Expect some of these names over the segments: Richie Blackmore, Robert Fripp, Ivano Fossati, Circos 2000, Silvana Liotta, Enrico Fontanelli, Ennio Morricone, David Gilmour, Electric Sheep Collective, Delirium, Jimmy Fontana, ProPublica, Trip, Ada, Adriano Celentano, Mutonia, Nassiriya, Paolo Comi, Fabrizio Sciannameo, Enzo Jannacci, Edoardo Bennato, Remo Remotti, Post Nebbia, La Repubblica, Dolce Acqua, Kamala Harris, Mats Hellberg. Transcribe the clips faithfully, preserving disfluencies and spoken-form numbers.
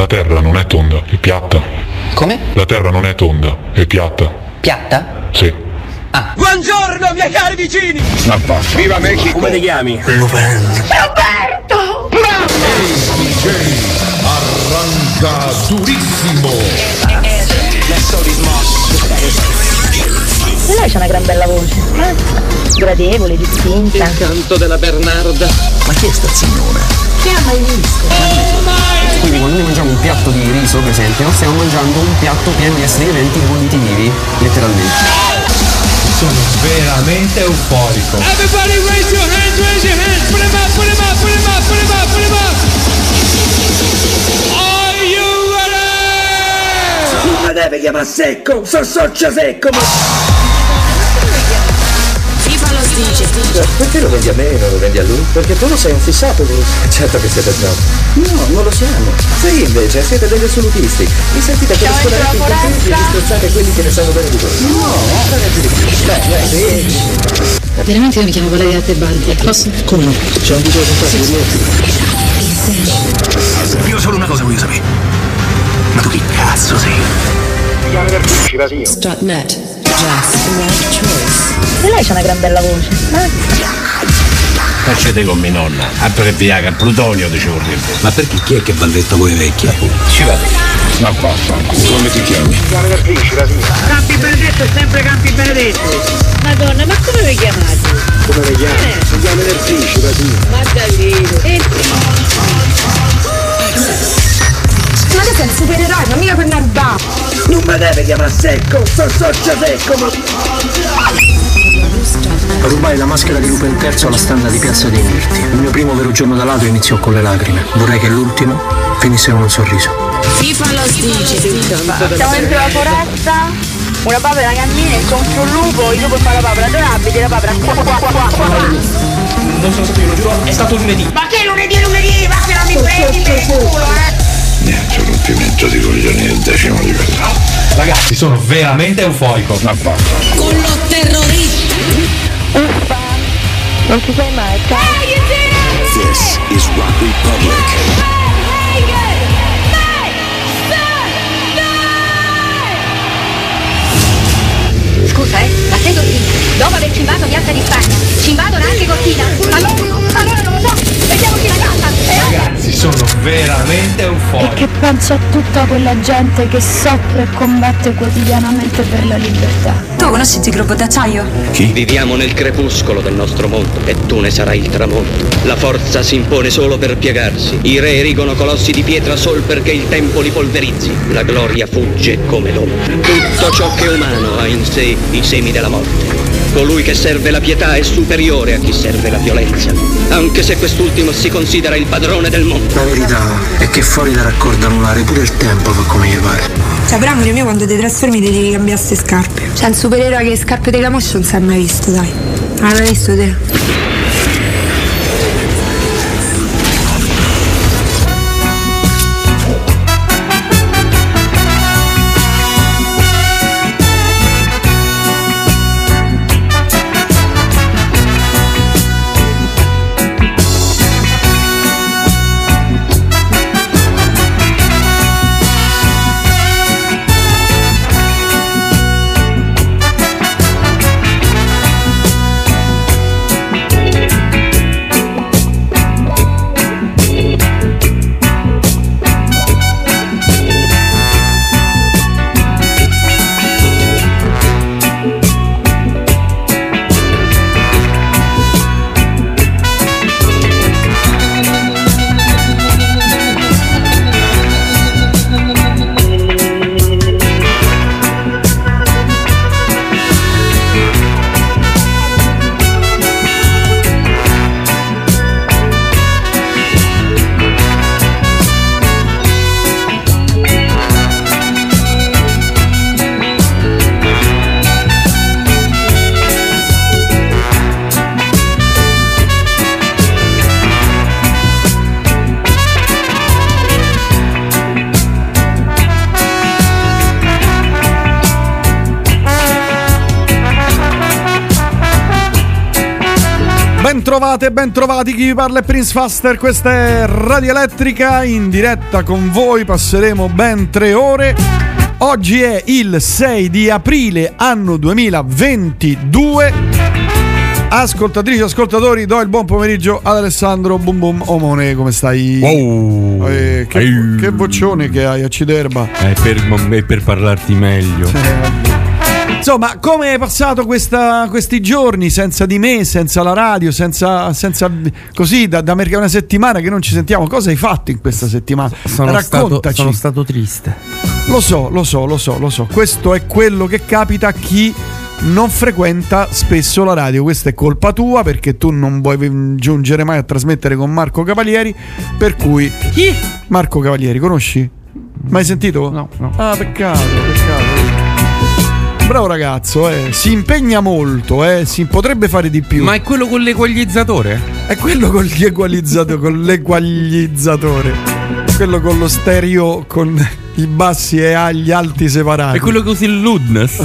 La terra non è tonda, è piatta. Come? La terra non è tonda, è piatta. Piatta? Sì. Ah. Buongiorno, miei cari vicini! Viva Mexico! Come ti chiami? Roberto! Bravo! Arranca durissimo! E lei c'ha una gran bella voce, eh? Gradevole, distinta. Il canto della Bernarda. Ma chi è sta signora? Chi ha mai visto? Oh, quindi quando noi mangiamo un piatto di riso, per esempio, stiamo mangiando un piatto pieno di esseri viventi conditi vivi, letteralmente. Sono veramente euforico. Everybody raise your hands, raise your hands. Put them up, put them up, put them up, put them up, put them up. Are you ready? Ma deve chiamare secco, sono socio secco, ma... FIFA lo dice. Perché lo vendi a me e non lo vendi a lui? Perché tu lo sei un fissato, lui. Certo che siete troppo. No, non lo siamo. Sì, invece, siete degli assolutisti. Vi sentite che riscolate i contenti e distruzzate quelli che ne sanno bene di voi. No, non è più di più. Veramente io mi chiamo Valeria a te, Baldi. Posso? Come no? C'è un video che sì, sì. Io solo una cosa voglio sapere. Ma tu chi cazzo sei? Mi chiamo per tutti, vado io. Strutnet. Just right choice. E lei c'ha una gran bella voce, eh? Facete con mia nonna, a Previaga, Plutonio dicevo tempo. Ma perché chi è che balletta voi vecchia? Ci vado. Ma qua, come ti chiami? Campi Benedetto è sempre Campi Benedetto. Madonna, ma come vi chiamate? Come vi chiami? Eh. Si chiama del principe, sì. Ma Davide. E... Ma che sei un supereroe, ma mica quel narba. Non mi deve chiamare secco, sono socio secco, ma... Rubai la maschera di Lupo il Terzo alla standa di Piazza dei Mirti. Il mio primo vero giorno da ladro iniziò con le lacrime. Vorrei che l'ultimo finisse con un sorriso. FIFA lo dice. Siamo dentro la foresta, una papera cammina incontro un lupo, il lupo fa la papera, dove la vedi la papera? Qua qua qua qua qua. Non sono stato io, lo giuro, è stato lunedì. Ma che lunedì lunedì? Ma che non mi prendi per il culo, eh? Niente, rompimento di coglioni del decimo livello. Ragazzi, sono veramente euforico. Con lo terrorista. Uffa, non ti sei mai. This is Rock Republic. Scusa, eh, la sei Cortina. Dopo aver cimbato Piazza di Spagna, cimbadono anche Cortina. Allora, allora non lo so, vediamo chi la canta. Eh? Ragazzi, sono veramente euforico. E che penso a tutta quella gente che soffre e combatte quotidianamente per la libertà. Tu conosci il gruppo d'acciaio? Chi? Viviamo nel crepuscolo del nostro mondo e tu ne sarai il tramonto. La forza si impone solo per piegarsi. I re erigono colossi di pietra sol perché il tempo li polverizzi. La gloria fugge come l'ombra. Tutto ciò che è umano ha in sé i semi della morte. Colui che serve la pietà è superiore a chi serve la violenza, anche se quest'ultimo si considera il padrone del mondo. La verità è che fuori da raccordo anulare pure il tempo fa come gli pare. Cioè, però amore mio, quando ti trasformi ti devi cambiare ste scarpe. C'è un supereroe che le scarpe della Camoscio non si è mai visto, dai. Non l'hai visto te? Bentrovate, bentrovati, chi vi parla è Prince Faster, questa è Radio Elettrica, in diretta con voi passeremo ben tre ore. Oggi è il sei di aprile, anno duemilaventidue. Ascoltatrici, ascoltatori, do il buon pomeriggio ad Alessandro Bum Bum Omone, come stai? Wow. Eh, che, hey. Che boccione che hai, acciderba. È per, è per parlarti meglio. Sì. Insomma, come è passato questa, questi giorni senza di me, senza la radio, senza, senza così, da, da una settimana che non ci sentiamo? Cosa hai fatto in questa settimana? Sono Raccontaci. Stato, sono stato triste. Lo so, lo so, lo so, lo so. Questo è quello che capita a chi non frequenta spesso la radio. Questa è colpa tua, perché tu non vuoi giungere mai a trasmettere con Marco Cavalieri. Per cui, chi? Marco Cavalieri, conosci? Mai sentito? No, no. Ah, peccato, peccato. Bravo ragazzo, eh. Si impegna molto, eh. Si potrebbe fare di più. Ma è quello con l'equalizzatore? È quello con l'equalizzatore, con l'equalizzatore. Quello con lo stereo, con i bassi e agli alti separati. È quello che usi il Ludness.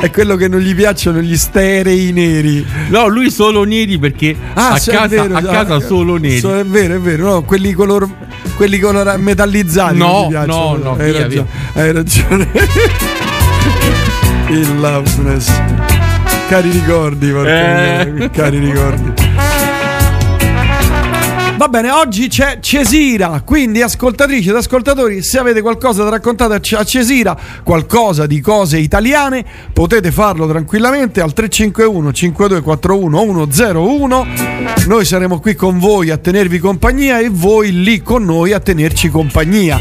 È quello che non gli piacciono gli sterei neri. No, lui solo neri perché ah, a, cioè, casa, vero, a casa ah, solo neri. So, è vero, è vero, no, quelli color quelli color metallizzati no, gli piacciono. No, no, hai via, ragione. Via. Hai ragione. Il loveless. Cari ricordi, perché, eh. cari ricordi. Va bene, oggi c'è Cesira, quindi ascoltatrici ed ascoltatori, se avete qualcosa da raccontare a Cesira, qualcosa di cose italiane, potete farlo tranquillamente al tre cinque uno cinque due quattro uno uno zero uno. Noi saremo qui con voi a tenervi compagnia e voi lì con noi a tenerci compagnia.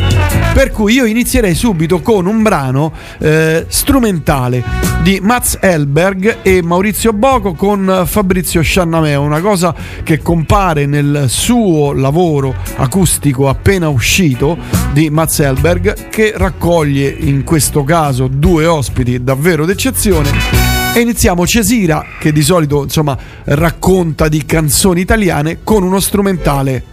Per cui io inizierei subito con un brano eh, strumentale di Mats Hellberg e Maurizio Boco con Fabrizio Sciannameo, una cosa che compare nel suo lavoro acustico appena uscito di Mats Hellberg, che raccoglie in questo caso due ospiti davvero d'eccezione. E iniziamo Cesira, che di solito insomma racconta di canzoni italiane, con uno strumentale.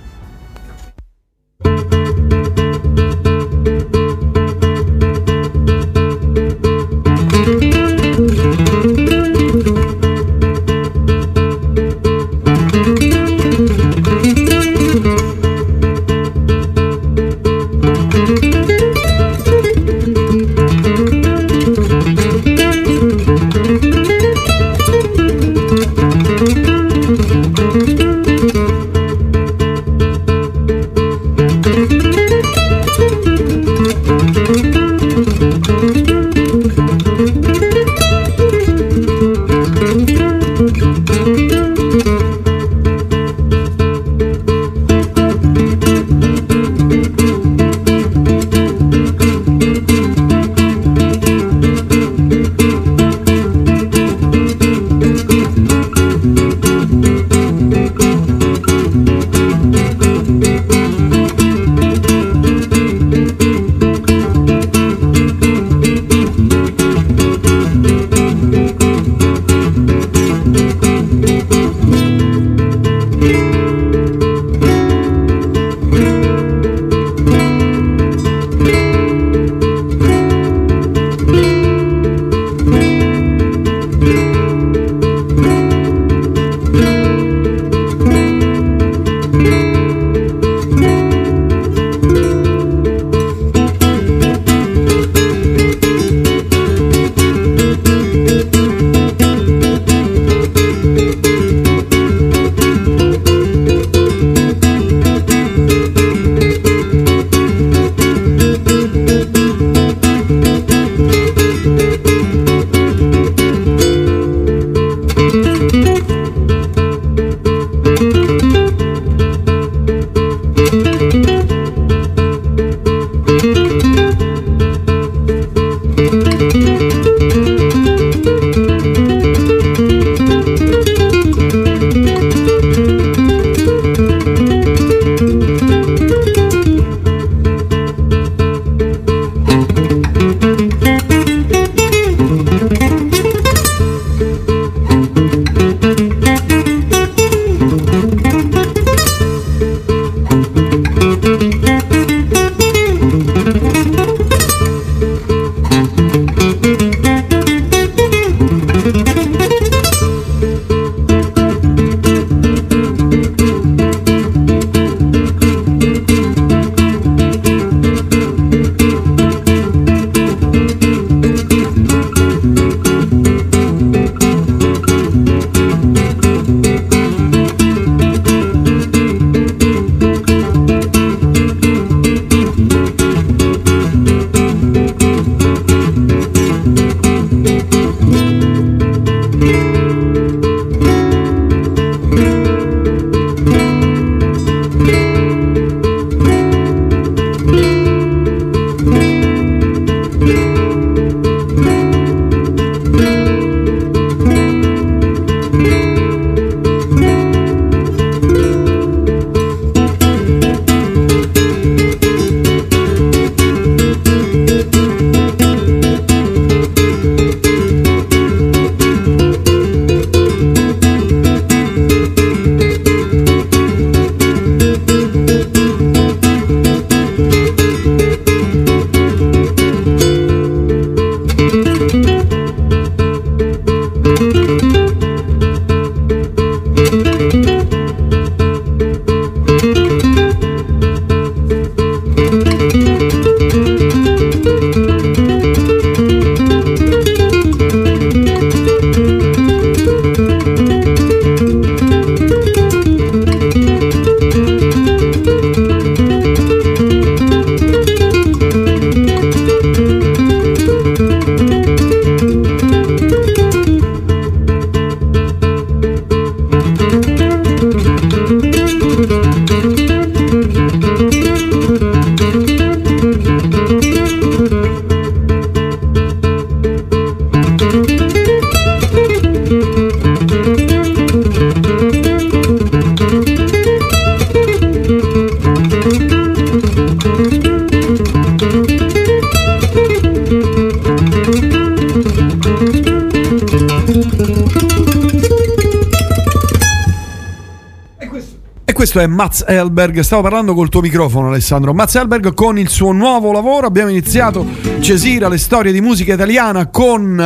questo è Mats Hellberg. Stavo parlando col tuo microfono, Alessandro. Mats Hellberg con il suo nuovo lavoro. Abbiamo iniziato Cesira, le storie di musica italiana, con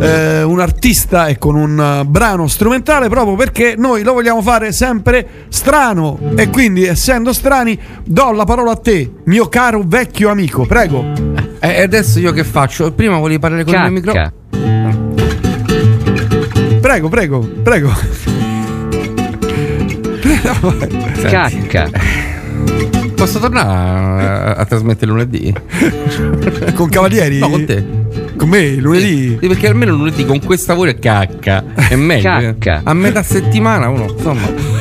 eh, un artista e con un uh, brano strumentale, proprio perché noi lo vogliamo fare sempre strano, e quindi, essendo strani, do la parola a te, mio caro vecchio amico, prego. E eh, adesso io che faccio? Prima volevi parlare con Cacca. il mio microfono. Prego, prego, prego. Cacca. Posso tornare a, a trasmettere lunedì? Con Cavalieri? No, con te. Con me lunedì? Sì, perché almeno lunedì con questa voce cacca è meglio. Cacca. A metà settimana uno, insomma.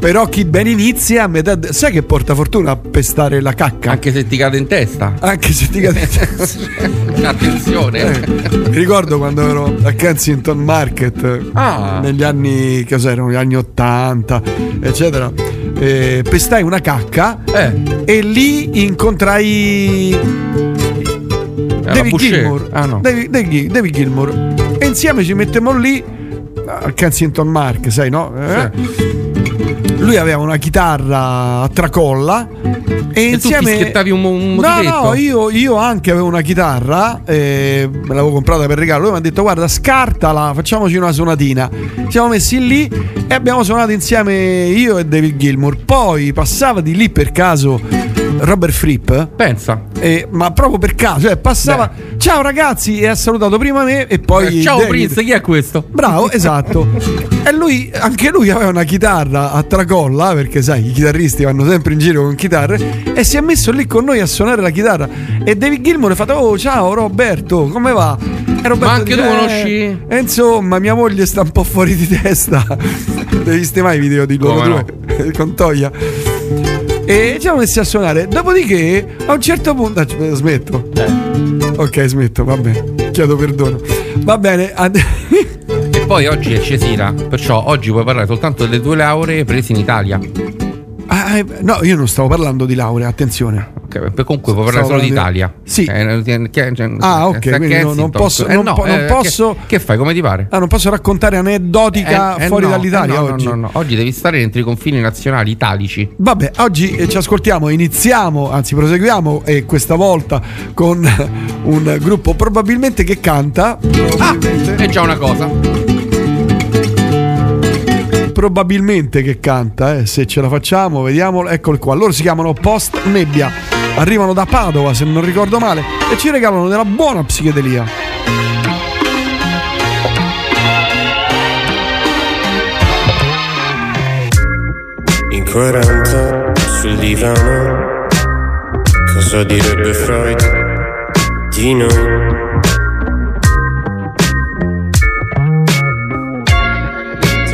Però chi ben inizia a metà... Sai che porta fortuna a pestare la cacca? Anche se ti cade in testa. Anche se ti cade in testa. Attenzione. Eh, mi ricordo quando ero a Kensington Market, ah. negli anni, che erano gli anni ottanta, eccetera. Eh, pestai una cacca eh. e lì incontrai... David Gilmour, ah, no. David, David, David Gilmour, e insieme ci mettemmo lì al Kensington Market, sai, no? Eh? Sì. Lui aveva una chitarra a tracolla e, e insieme tu ti schiettavi un, un no no io, io anche avevo una chitarra, eh, me l'avevo comprata per regalo. Lui mi ha detto: guarda, scartala, facciamoci una suonatina. Ci siamo messi lì e abbiamo suonato insieme, io e David Gilmour. Poi passava di lì per caso Robert Fripp, pensa, eh, ma proprio per caso, cioè passava. Beh. Ciao ragazzi, e ha salutato prima me e poi eh, ciao David. Prince, chi è questo? Bravo, esatto. E lui, anche lui aveva una chitarra a tracolla, perché sai, i chitarristi vanno sempre in giro con chitarre, e si è messo lì con noi a suonare la chitarra. E David Gilmour ha fatto: oh, ciao Roberto, come va? E Roberto: ma anche dice, tu conosci? Eh, e insomma, mia moglie sta un po' fuori di testa. Devi viste mai i video di loro no, due no. con Toia? E ci siamo messi a suonare. Dopodiché a un certo punto ah, smetto eh. ok smetto, va bene, chiedo perdono, va bene. And- e poi oggi è Cesira, perciò oggi puoi parlare soltanto delle tue lauree prese in Italia. Ah, eh, no, io non stavo parlando di laurea, attenzione. Okay, comunque puoi parlare stavo solo di Italia. Sì. Eh, cioè, ah, ok, quindi non, non posso, eh, non, no, po- non eh, posso che, che fai, come ti pare? Ah, non posso raccontare aneddotica eh, eh, fuori no, dall'Italia eh, no, oggi. No, no, no, oggi devi stare dentro i confini nazionali italici. Vabbè, oggi eh, ci ascoltiamo, iniziamo, anzi proseguiamo e eh, questa volta con un gruppo probabilmente che canta. Ah, è già una cosa. Probabilmente che canta, eh, se ce la facciamo, vediamolo, eccolo qua. Loro si chiamano Post Nebbia, arrivano da Padova se non ricordo male, e ci regalano della buona psichedelia. Incoerente sul divano, cosa direbbe Freud di noi?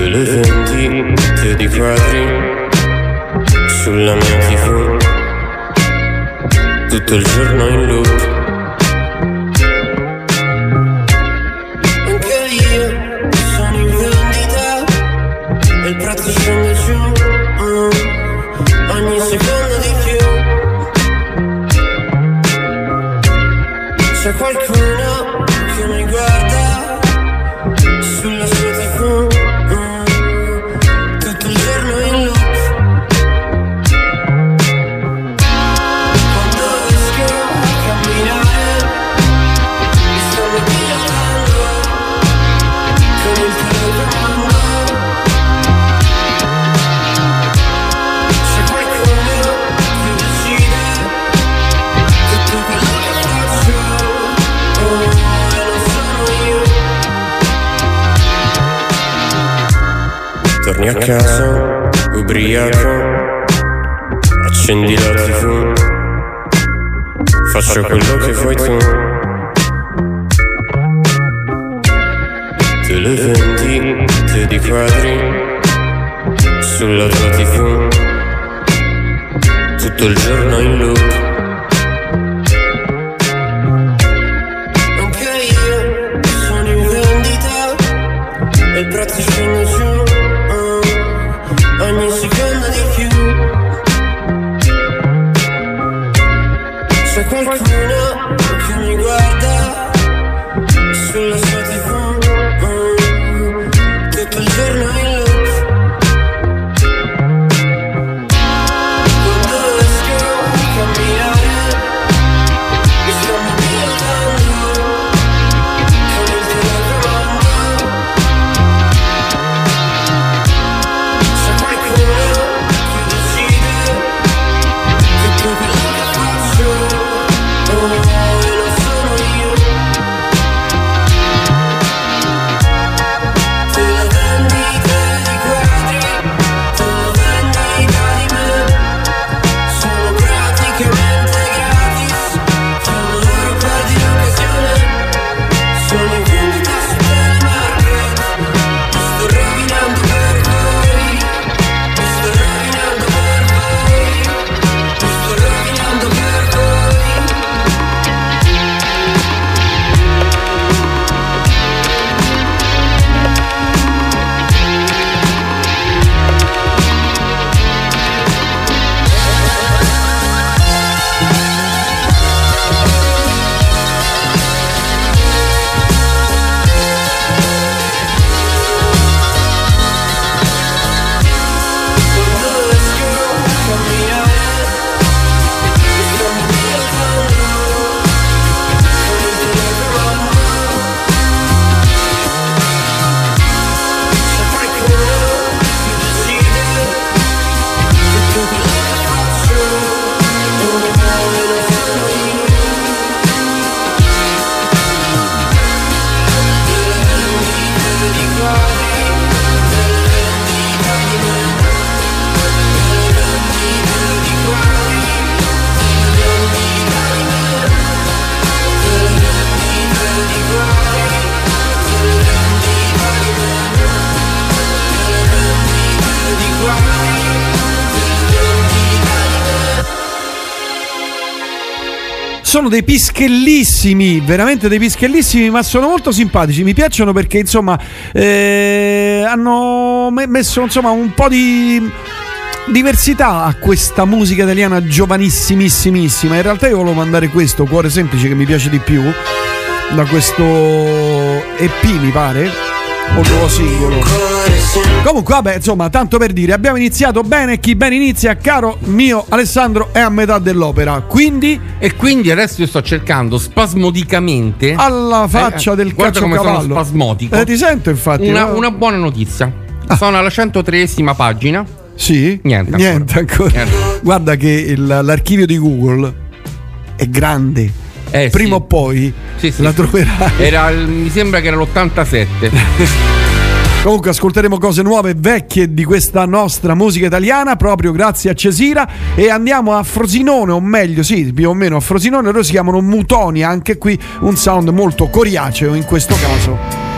Le vendite di quadri sulla mia tivù, tutto il giorno in loop. Anche io sono in vendita e il prezzo scende giù uh, ogni secondo di più. C'è qualcuno che mi guarda sulla sua tivù, a casa, ubriaco, accendi la tivù, faccio quello che vuoi tu. Te le vendite di quadri sulla tua tivù, tutto il giorno in loop. Anche io sono in vendita e il prezzo scende giù ogni secondo di più. C'è qualcuno che mi guarda sulla sua tivù, tutto il giorno in loop. sono dei pischellissimi, veramente dei pischellissimi, ma sono molto simpatici, mi piacciono perché insomma eh, hanno messo insomma un po' di diversità a questa musica italiana giovanissimissima. In realtà io volevo mandare questo, Cuore Semplice, che mi piace di più, da questo E P mi pare, un nuovo singolo. Comunque vabbè, insomma, tanto per dire, abbiamo iniziato bene, chi bene inizia, caro mio Alessandro, è a metà dell'opera, quindi e quindi adesso io sto cercando spasmodicamente, alla faccia eh, del caciocavallo, spasmodico, eh, ti sento infatti una, no? Una buona notizia, ah. Sono alla centotreesima pagina. Sì? Niente ancora, niente ancora. Niente. Guarda che il, l'archivio di Google è grande. Eh, prima sì. o poi sì, sì, la troverai. Era, mi sembra che era l'ottantasette. Comunque ascolteremo cose nuove e vecchie di questa nostra musica italiana, proprio grazie a Cesira. E andiamo a Frosinone, o meglio, sì, più o meno a Frosinone. Loro si chiamano Mutonia, anche qui un sound molto coriaceo in questo caso.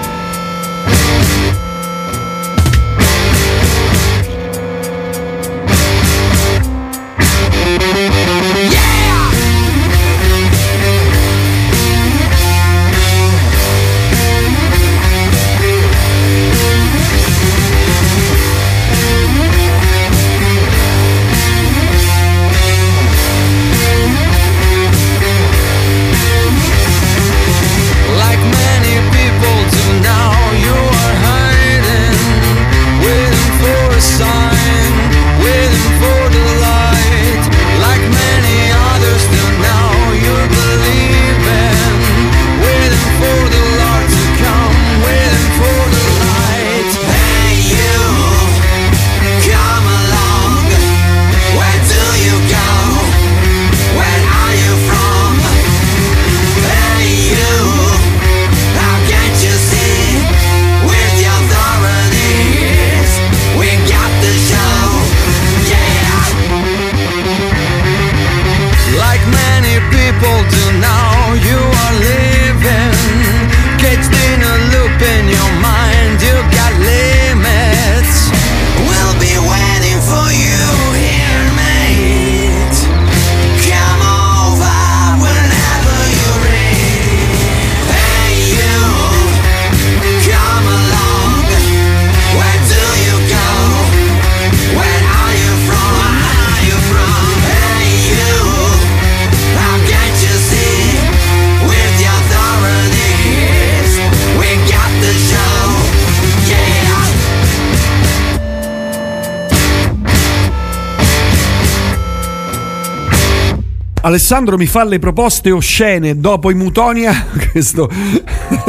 Alessandro mi fa le proposte oscene dopo i Mutonia. Questo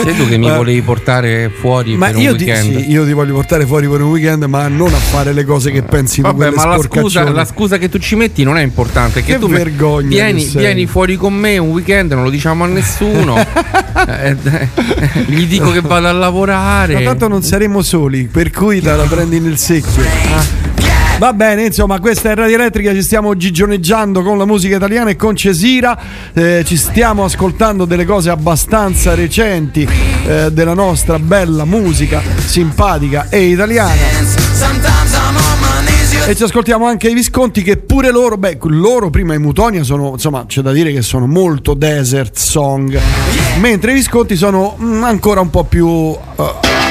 sei tu che mi volevi portare fuori ma per io un weekend. Ti, sì, io ti voglio portare fuori per un weekend, ma non a fare le cose che pensi tu. Vabbè, ma la scusa, la scusa che tu ci metti non è importante. È che, che tu vergogna. Vieni, vieni fuori con me un weekend, non lo diciamo a nessuno. eh, eh, gli dico che vado a lavorare. Ma tanto non saremo soli, per cui te la prendi nel secchio. Ah. Va bene, insomma, questa è Radio Elettrica, ci stiamo gigioneggiando con la musica italiana e con Cesira, eh, ci stiamo ascoltando delle cose abbastanza recenti eh, della nostra bella musica simpatica e italiana. E ci ascoltiamo anche i Visconti, che pure loro, beh, loro prima i Mutonia sono, insomma, c'è da dire che sono molto desert song, mentre i Visconti sono mh, ancora un po' più uh,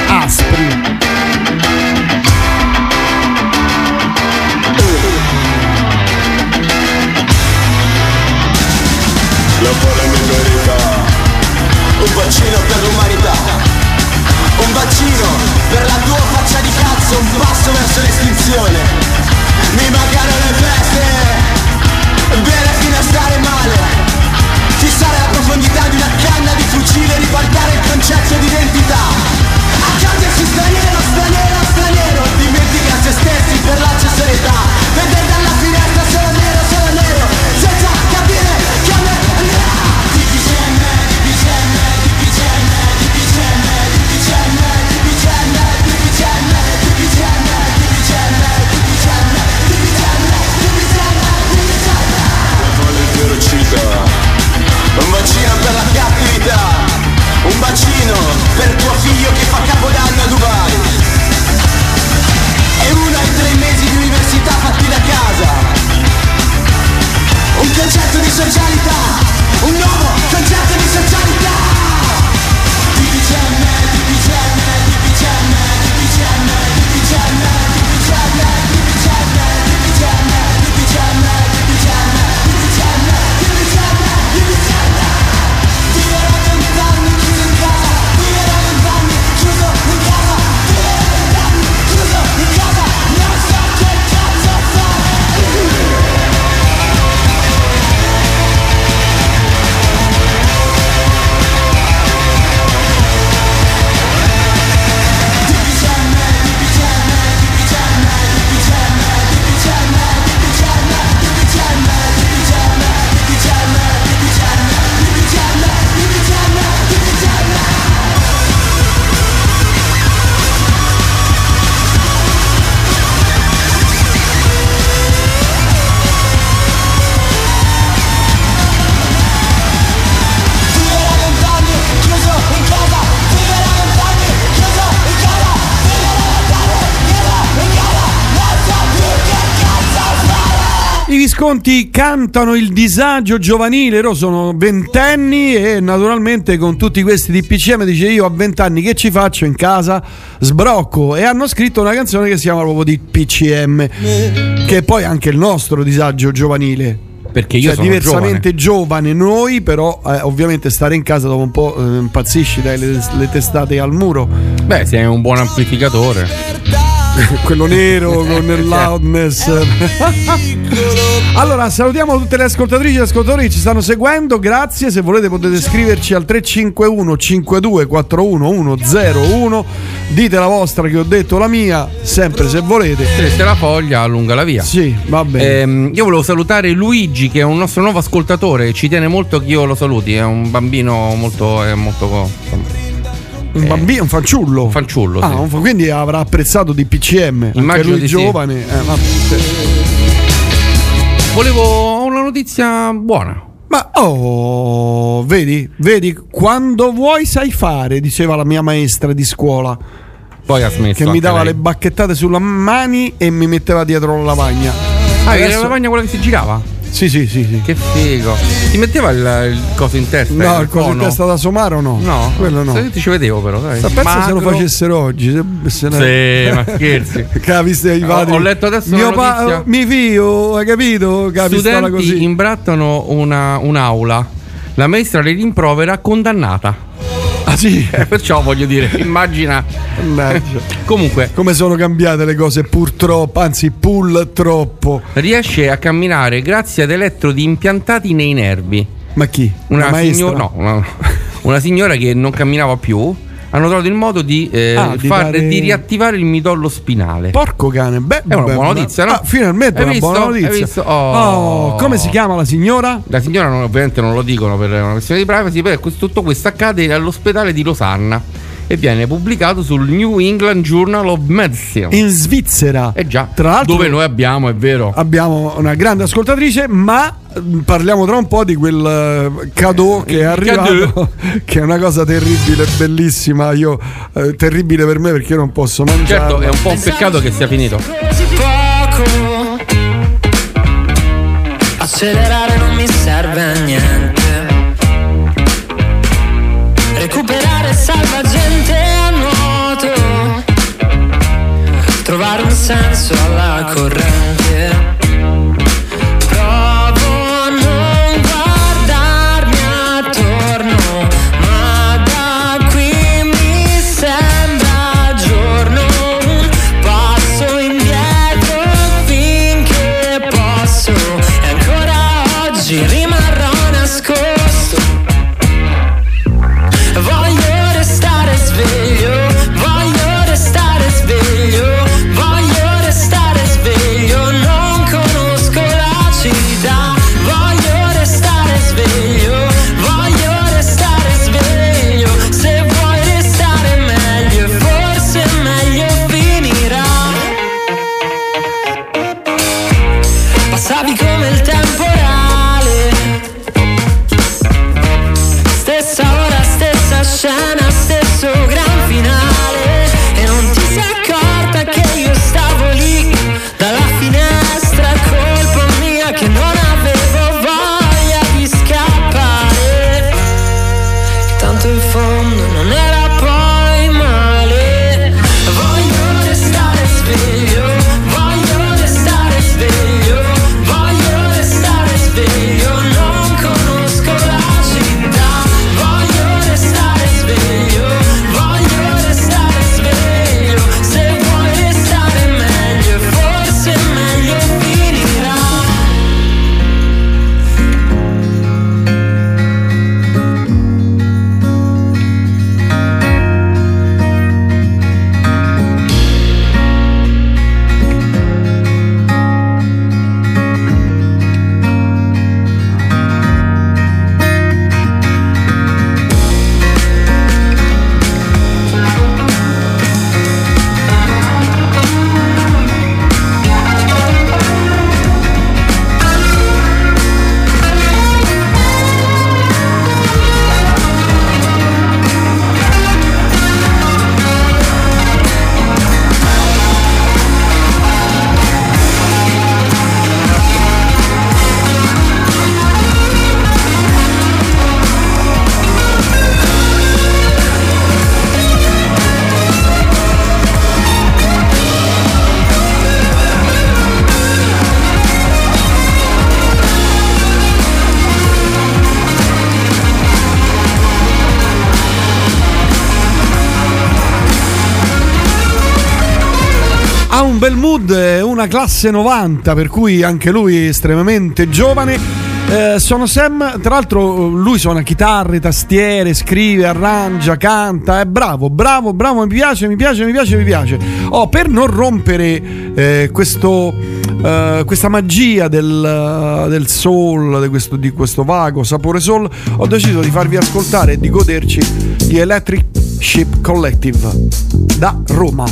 aspri. La vuole Margherita, un bacino per l'umanità, un bacino per la tua faccia di cazzo, un passo verso l'estinzione. Mi mancano le feste, bere fino a stare male, fissare la profondità di una canna di fucile, ribaltare il concetto di identità, accanto si straniero, straniero, straniero. I Visconti cantano il disagio giovanile, loro sono ventenni e naturalmente con tutti questi D P C M dice io a vent'anni che ci faccio in casa? Sbrocco. E hanno scritto una canzone che si chiama proprio D P C M, che è poi anche il nostro disagio giovanile. Perché io cioè, sono diversamente giovane. giovane noi, però eh, ovviamente stare in casa dopo un po' eh, impazzisci dai le, le testate al muro. Beh, sei un buon amplificatore. Quello nero con il loudness. Allora salutiamo tutte le ascoltatrici e ascoltatori che ci stanno seguendo, grazie. Se volete potete scriverci al tre cinque uno cinque due quattro uno uno zero uno. Dite la vostra che ho detto la mia, sempre se volete. Se la foglia allunga la via. Sì, va bene. Ehm, io volevo salutare Luigi, che è un nostro nuovo ascoltatore, ci tiene molto che io lo saluti, è un bambino molto è molto un bambino, eh, un fanciullo, fanciullo ah, sì. un, quindi avrà apprezzato di P C M. Immagino lui di giovane. Sì. Eh, ma... Volevo una notizia buona. Ma oh, vedi, vedi, quando vuoi sai fare, diceva la mia maestra di scuola. Poi ha smesso. Che mi dava lei. le bacchettate sulla mani e mi metteva dietro la lavagna. Ah, adesso... era la lavagna quella che si girava? Sì, sì, sì, sì. Che figo. Ti metteva il, il coso in testa? No, il coso in testa da somaro no. No, quello no. Io ti ci vedevo però, dai. Pensa se lo facessero oggi. Se, se ne... Sì, ma scherzi. Capiste, ai vari. Ho letto adesso mio una notizia. Pa- mi fio, hai capito? Capistala così. Studenti imbrattano una, un'aula. La maestra le rimprovera, condannata. Ah sì, eh, perciò voglio dire, immagina. Comunque, come sono cambiate le cose purtroppo, anzi purtroppo. Riesce a camminare grazie ad elettrodi impiantati nei nervi. Ma chi? Una, una signora, no, una, una signora che non camminava più. Hanno trovato il modo di, eh, ah, di, far, dare... di riattivare il midollo spinale. Porco cane, beh, è una beh, buona notizia, no? Ah, finalmente è una visto? buona notizia. Oh. Oh, come si chiama la signora? La signora non, ovviamente non lo dicono per una questione di privacy, però questo, tutto questo accade all'ospedale di Losanna e viene pubblicato sul New England Journal of Medicine in Svizzera. Eh già, tra l'altro, dove noi abbiamo, è vero, abbiamo una grande ascoltatrice, ma parliamo tra un po' di quel cadeau che è arrivato, cadeau. Che è una cosa terribile, bellissima. Io eh, terribile per me perché io non posso mangiare. Certo, è un po' un peccato che sia finito. Poco, accelerare non mi serve a niente. Recuperare salvagente a nuoto, trovare un senso alla corrente. Voglio restare sveglio, voglio restare sveglio, voglio bel mood, una classe novanta, per cui anche lui estremamente giovane. eh, Sono Sam, tra l'altro lui suona chitarre, tastiere, scrive, arrangia, canta. È bravo, bravo, bravo, mi piace, mi piace, mi piace, mi piace. Oh, per non rompere eh, questo, eh, questa magia del, del soul, di questo, di questo vago sapore soul, ho deciso di farvi ascoltare e di goderci gli Electric Sheep Collective da Roma.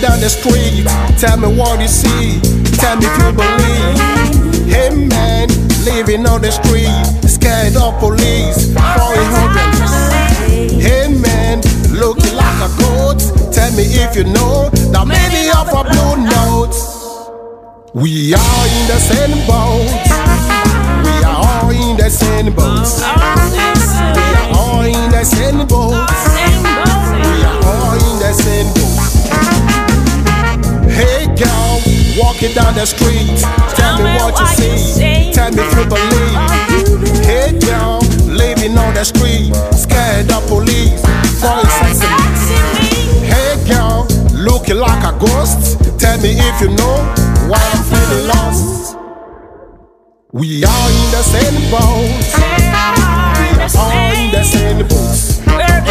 Down the street, tell me what you see, tell me if you believe. Hey man, living on the street, scared of police, throwing hundreds. Hey man, looking like a goat, tell me if you know that many of our blue notes. We are in the same boat, we are all in the same boat, we are all in the same boat, we are all in the same boat. Hey girl, walking down the street, tell, tell me what you see, you tell me if you believe. Hey girl, living on the street, scared of police, falling sexy. Hey girl, looking like a ghost, tell me if you know why I'm feeling lost. We are in the same boat, we are all in the same boat, we are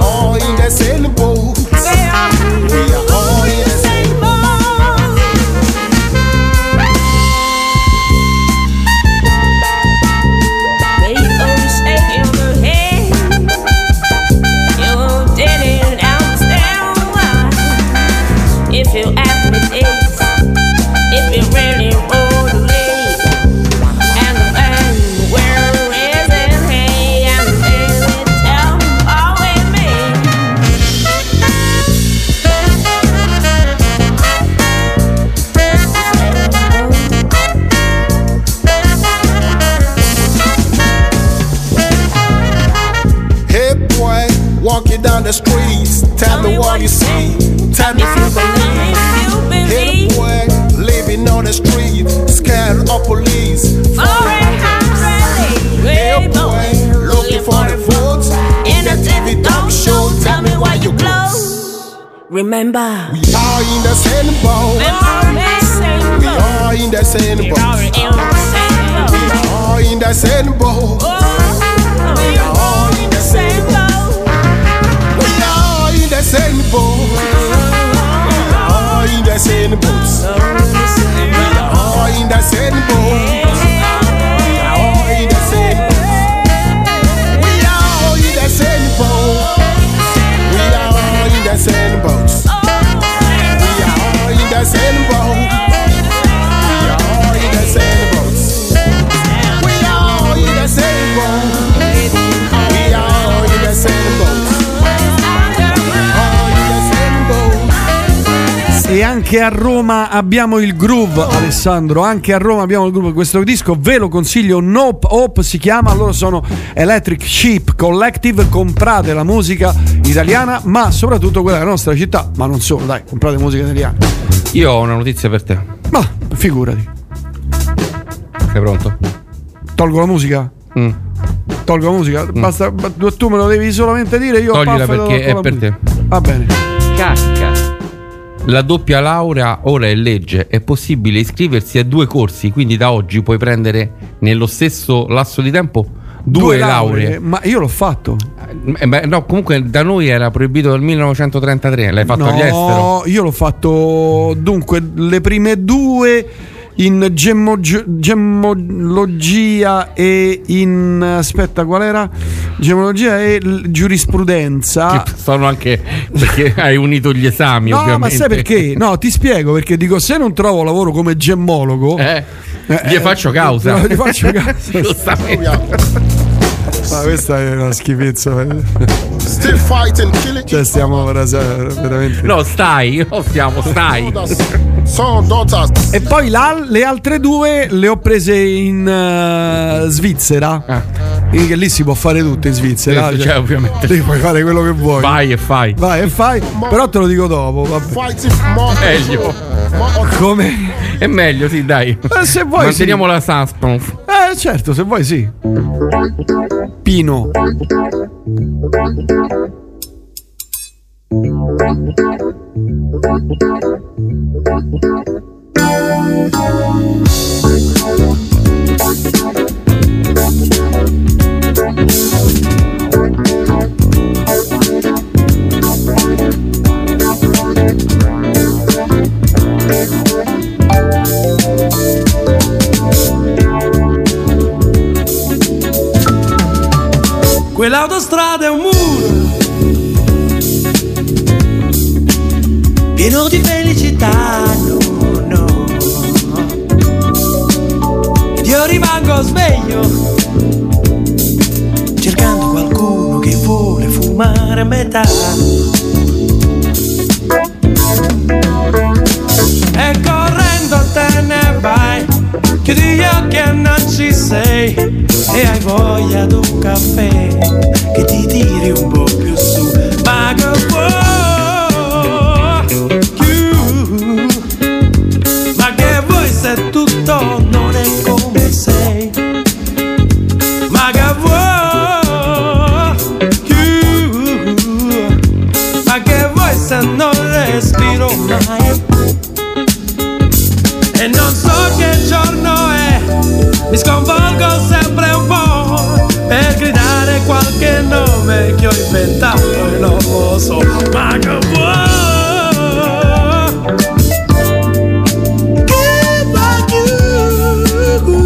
all in the same boat, we are all in the same boat. Down the streets, tell, tell me what you see, tell me if you believe. Hey boy, living on the street, scared of police, foreign cops. Hey boy, looking for the votes in a T V talk show, tell me why you close. Remember, we are in the same boat, we are in the same boat, we are all in the same boat, we are all in the same boat. We are all in the same boat. We are all in the same boat. We are all in the same boat. We are all in the same boat. We are all in the same boat. We are all in the same boat. We are all in the same boat. We are all in the same boat. We are all in the same boat. E anche a Roma abbiamo il groove, Alessandro, anche a Roma abbiamo il groove. Questo disco ve lo consiglio, Nope Hope si chiama, loro sono Electric Sheep Collective. Comprate la musica italiana, ma soprattutto quella della nostra città, ma non solo, dai, comprate musica italiana. Io ho una notizia per te. Ma figurati. Sei pronto? Tolgo la musica? Mm. Tolgo la musica? Mm. Basta, tu me lo devi solamente dire, io toglila perché è per musica. Te. Va bene. Casca. La doppia laurea ora è legge, è possibile iscriversi a due corsi, quindi da oggi puoi prendere nello stesso lasso di tempo due, due lauree. lauree. Ma io l'ho fatto. Eh beh, no, comunque da noi era proibito dal millenovecentotrentatré, l'hai fatto no, all'estero? No, io l'ho fatto, dunque, le prime due in gemmo, gemmologia e in aspetta qual era? Gemmologia e l- giurisprudenza. Che sono anche perché hai unito gli esami, no, ovviamente. No, ma sai perché? No, ti spiego perché dico se non trovo lavoro come gemmologo, eh, eh, gli eh, faccio causa. Gli faccio causa. Giustamente. Ma questa è una schifezza. Still fight and kill it. Cioè stiamo veramente. No, stai, no, stiamo, stai. E poi la, le altre due le ho prese in uh, Svizzera. Ah. Lì si può fare tutto in Svizzera, sì, cioè, cioè, ovviamente. Lì puoi fare quello che vuoi. Vai e fai. Vai e fai. Però te lo dico dopo. Vabbè. Meglio. Come? È meglio, sì, dai. Eh, se vuoi. Manteniamo sì. La suspense. Eh, certo, se vuoi, sì. Pino. Quell'autostrada è un muro pieno di felicità, no, no. Ed io rimango sveglio cercando qualcuno che vuole fumare a metà. E correndo te ne vai, chiudi gli occhi e non ci sei, e hai voglia di un caffè che ti tiri un po' più su. Ma che vuoi più? Ma che vuoi se tutto non è come sei? Ma che vuoi più? Ma che vuoi se non respiro mai? E non so che giorno è, mi sconvolgo sempre un po' per gridare qualche nome che ho inventato e non lo so. Ma che vuoi? Che vuoi?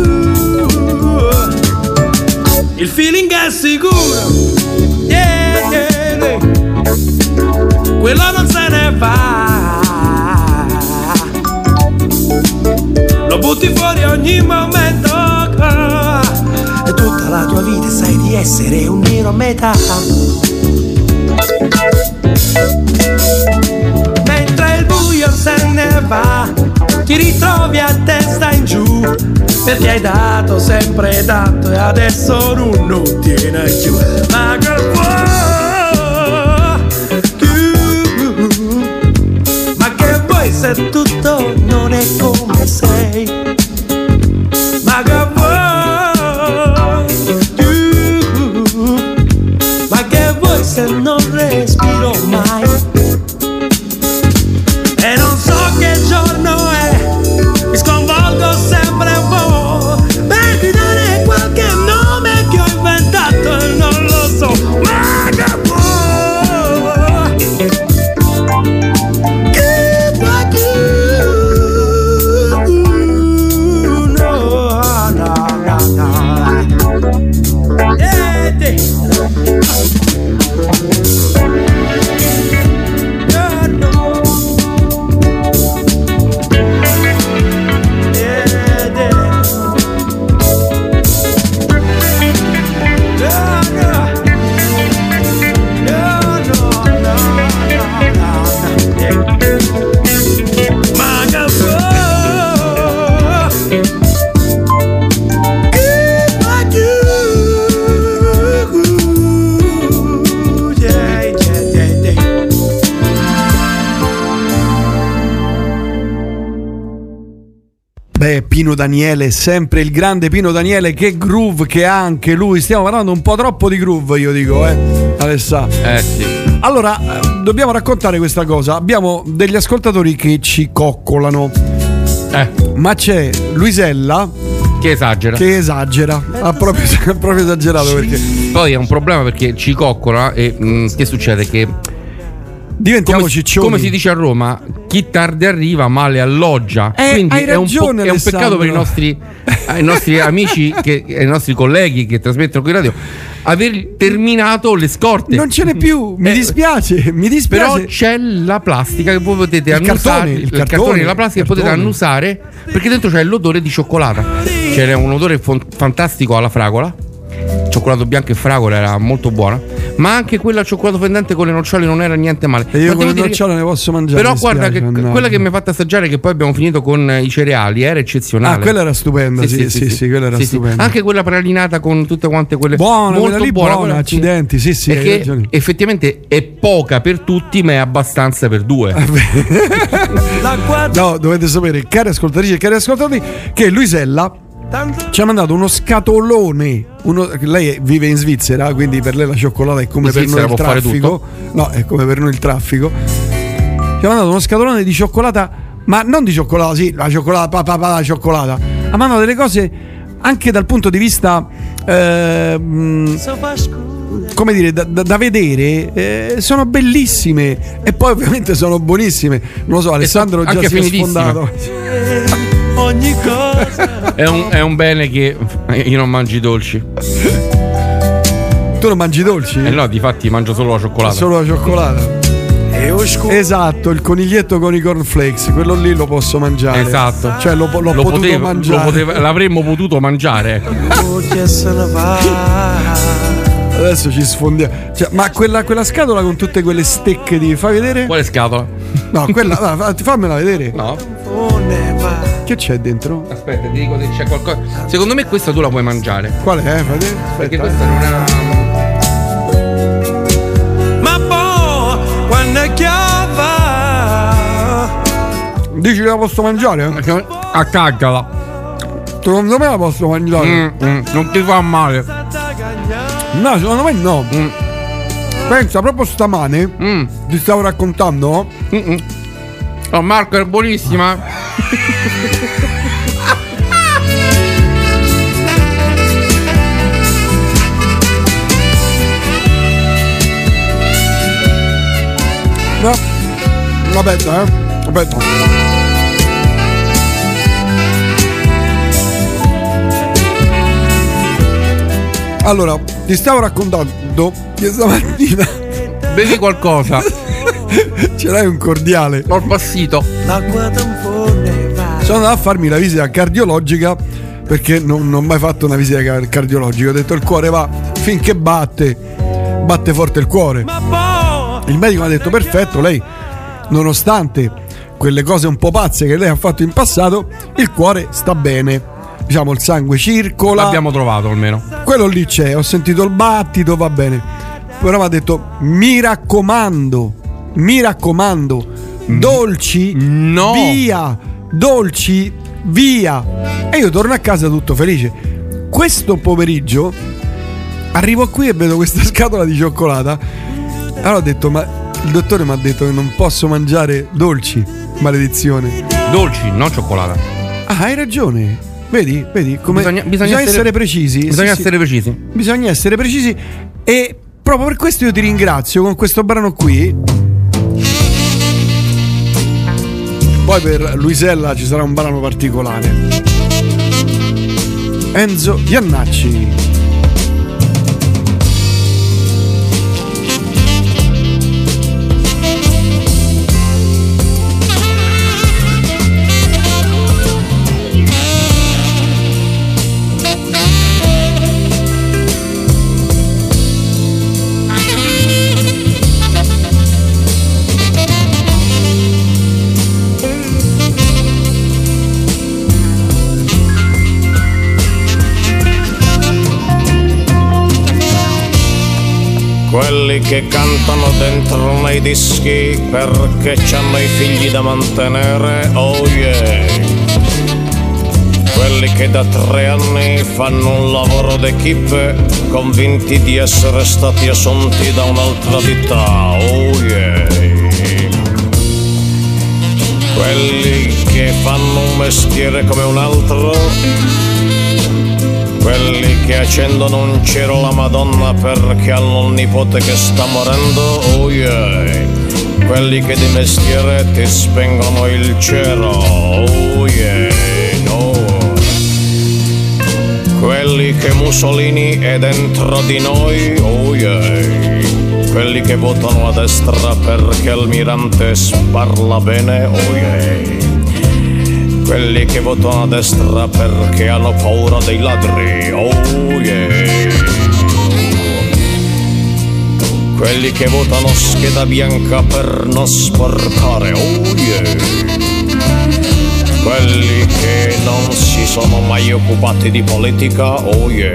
Il feeling è sicuro, yeah, yeah, yeah. Quello non se ne va, lo butti fuori ogni momento, e tutta la tua vita sai di essere un giro a metà. Mentre il buio se ne va, ti ritrovi a testa in giù, perché hai dato sempre tanto e adesso non, non tiene più. Ma che vuoi tu? Ma che vuoi se tutto non è come sei? Ma che vuoi tu? Ma che vuoi se non respiro mai? E non so che giorno è, mi sconvolgo sempre un po' per gridare qualche nome che ho inventato e non lo so. Ma che vuoi? Che vuoi tu? No, no, no, no. Eh, te. Beh, Pino Daniele, sempre il grande Pino Daniele, che groove che ha anche lui. Stiamo parlando un po' troppo di groove, io dico, eh, Alessà. Eh sì. Allora, dobbiamo raccontare questa cosa. Abbiamo degli ascoltatori che ci coccolano. Eh. Ma c'è Luisella che esagera. Che esagera. Ha proprio, ha proprio esagerato, perché poi è un problema, perché ci coccola e mh, che succede? Che diventiamo come, ciccioni. Come si dice a Roma, chi tardi arriva male alloggia. Eh, quindi hai ragione, è, un po- è un peccato per i nostri, i nostri amici, che, i nostri colleghi che trasmettono qui in radio, aver terminato le scorte. Non ce n'è più, mi eh, dispiace, mi dispiace. Però c'è la plastica che voi potete annusare, il cartone e la plastica cartone. Potete annusare, perché dentro c'è l'odore di cioccolata. C'è un odore font- fantastico alla fragola. cioccolato bianco e fragola era molto buona, ma anche quella al cioccolato fondente con le nocciole non era niente male. E io ma con le nocciole che... ne posso mangiare. Però guarda spiace, che andare. Quella che mi ha fatto assaggiare, che poi abbiamo finito con i cereali, era eccezionale. Ah, quella era stupenda. Sì, sì, sì, sì, sì, sì, sì, quella era sì, stupenda. Sì. Anche quella pralinata con tutte quante quelle. Buona, molto quella lì buona, buona, buona. Accidenti, sì, sì. Perché hai effettivamente è poca per tutti, ma è abbastanza per due. No, dovete sapere, cari ascoltatrici e cari ascoltatori, che Luisella ci ha mandato uno scatolone. Uno, lei vive in Svizzera, quindi per lei la cioccolata è come per noi il traffico. No, è come per noi il traffico. Ci ha mandato uno scatolone di cioccolata, ma non di cioccolata, sì, la cioccolata, pa, pa, pa, la cioccolata. Ha mandato delle cose anche dal punto di vista eh, come dire, da, da vedere, eh, sono bellissime e poi ovviamente sono buonissime. Non lo so, Alessandro già si è sfondato. Ogni cosa è, un, è un bene che io non mangi i dolci. Tu non mangi i dolci? Eh no, difatti mangio solo la cioccolata. Solo la cioccolata. Esatto, il coniglietto con i cornflakes, quello lì lo posso mangiare. Esatto. Cioè lo, l'ho lo potuto potevo, mangiare. Lo potevo, l'avremmo potuto mangiare. Adesso ci sfondiamo. Cioè, ma quella, quella scatola con tutte quelle stecche di. Fai vedere? Quale scatola? No, quella. Fammela vedere. No. Che c'è dentro? Aspetta, ti dico se c'è qualcosa. Secondo me questa tu la puoi mangiare. Qual è? Aspetta. Perché questa non è. Ma boh, quando chiava. Dici che la posso mangiare? Attaccala. Secondo me la posso mangiare. Mm, mm, non ti fa male. No, secondo me no. Mm. Pensa, proprio stamane mm. ti stavo raccontando. Mm-mm. Oh, Marco è buonissima. No, aspetta, eh. Aspetta. Allora, ti stavo raccontando che stamattina bevi qualcosa. Ce l'hai un cordiale? L'ho passito. Sono andato a farmi la visita cardiologica perché non, non ho mai fatto una visita cardiologica. Ho detto il cuore va finché batte, batte forte il cuore. Il medico mi ha detto perfetto, lei nonostante quelle cose un po' pazze che lei ha fatto in passato, il cuore sta bene. Diciamo il sangue circola. L'abbiamo trovato almeno. Quello lì c'è, ho sentito il battito, va bene. Però mi ha detto mi raccomando. Mi raccomando, dolci no. Via, dolci via. E io torno a casa tutto felice. Questo pomeriggio arrivo qui e vedo questa scatola di cioccolata. Allora ho detto, ma il dottore mi ha detto che non posso mangiare dolci, maledizione. Dolci, non cioccolata. Ah, hai ragione. Vedi, vedi come bisogna, bisogna, bisogna essere, essere precisi. Bisogna sì, essere sì. precisi. Bisogna essere precisi. E proprio per questo io ti ringrazio con questo brano qui. Poi per Luisella ci sarà un brano particolare. Enzo Jannacci. Quelli che cantano dentro nei dischi perché c'hanno i figli da mantenere, oh yeah. Quelli che da tre anni fanno un lavoro d'equipe convinti di essere stati assunti da un'altra ditta, oh yeah. Quelli che fanno un mestiere come un altro, quelli che accendono un cero alla Madonna perché hanno un nipote che sta morendo, oh yeah. Quelli che di mestiere ti spengono il cero, oh yeah, no. Quelli che Mussolini è dentro di noi, oh yeah. Quelli che votano a destra perché Almirante sparla bene, oh yeah. Quelli che votano a destra perché hanno paura dei ladri, oh yeah. quelli che votano scheda bianca per non sporcare, oh yeah, quelli che non si sono mai occupati di politica, oh yeah,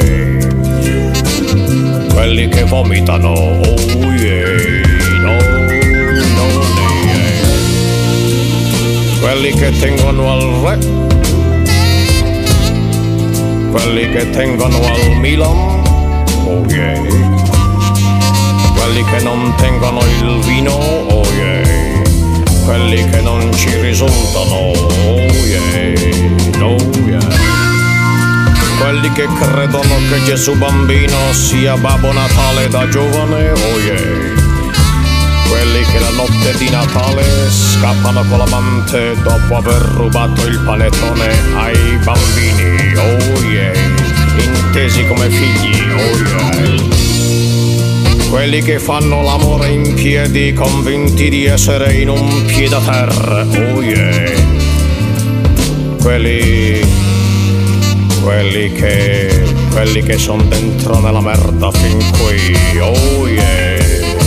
quelli che vomitano, oh yeah, no, no, yeah, quelli che tengono al re, quelli che tengono al Milan, oh yeah, quelli che non tengono il vino, oh yeah, quelli che non ci risultano, oh yeah, no yeah, quelli che credono che Gesù bambino sia Babbo Natale da giovane, oh yeah, quelli che la notte di Natale scappano con l'amante dopo aver rubato il panettone ai bambini, oh yeah, intesi come figli, oh yeah, quelli che fanno l'amore in piedi convinti di essere in un piediterra, oh yeah, quelli, quelli che, quelli che sono dentro nella merda fin qui, oh yeah,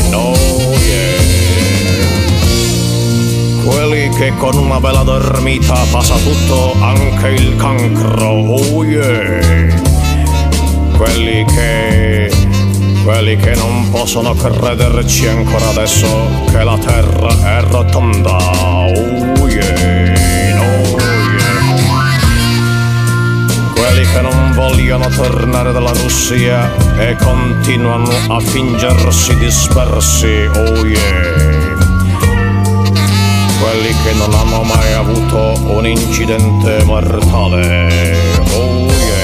no yeah, quelli che con una bella dormita passa tutto anche il cancro, oh yeah, quelli che... quelli che non possono crederci ancora adesso che la terra è rotonda, oh yeah, oh yeah, quelli che non vogliono tornare dalla Russia e continuano a fingersi dispersi, oh yeah, quelli che non hanno mai avuto un incidente mortale, oh yeah,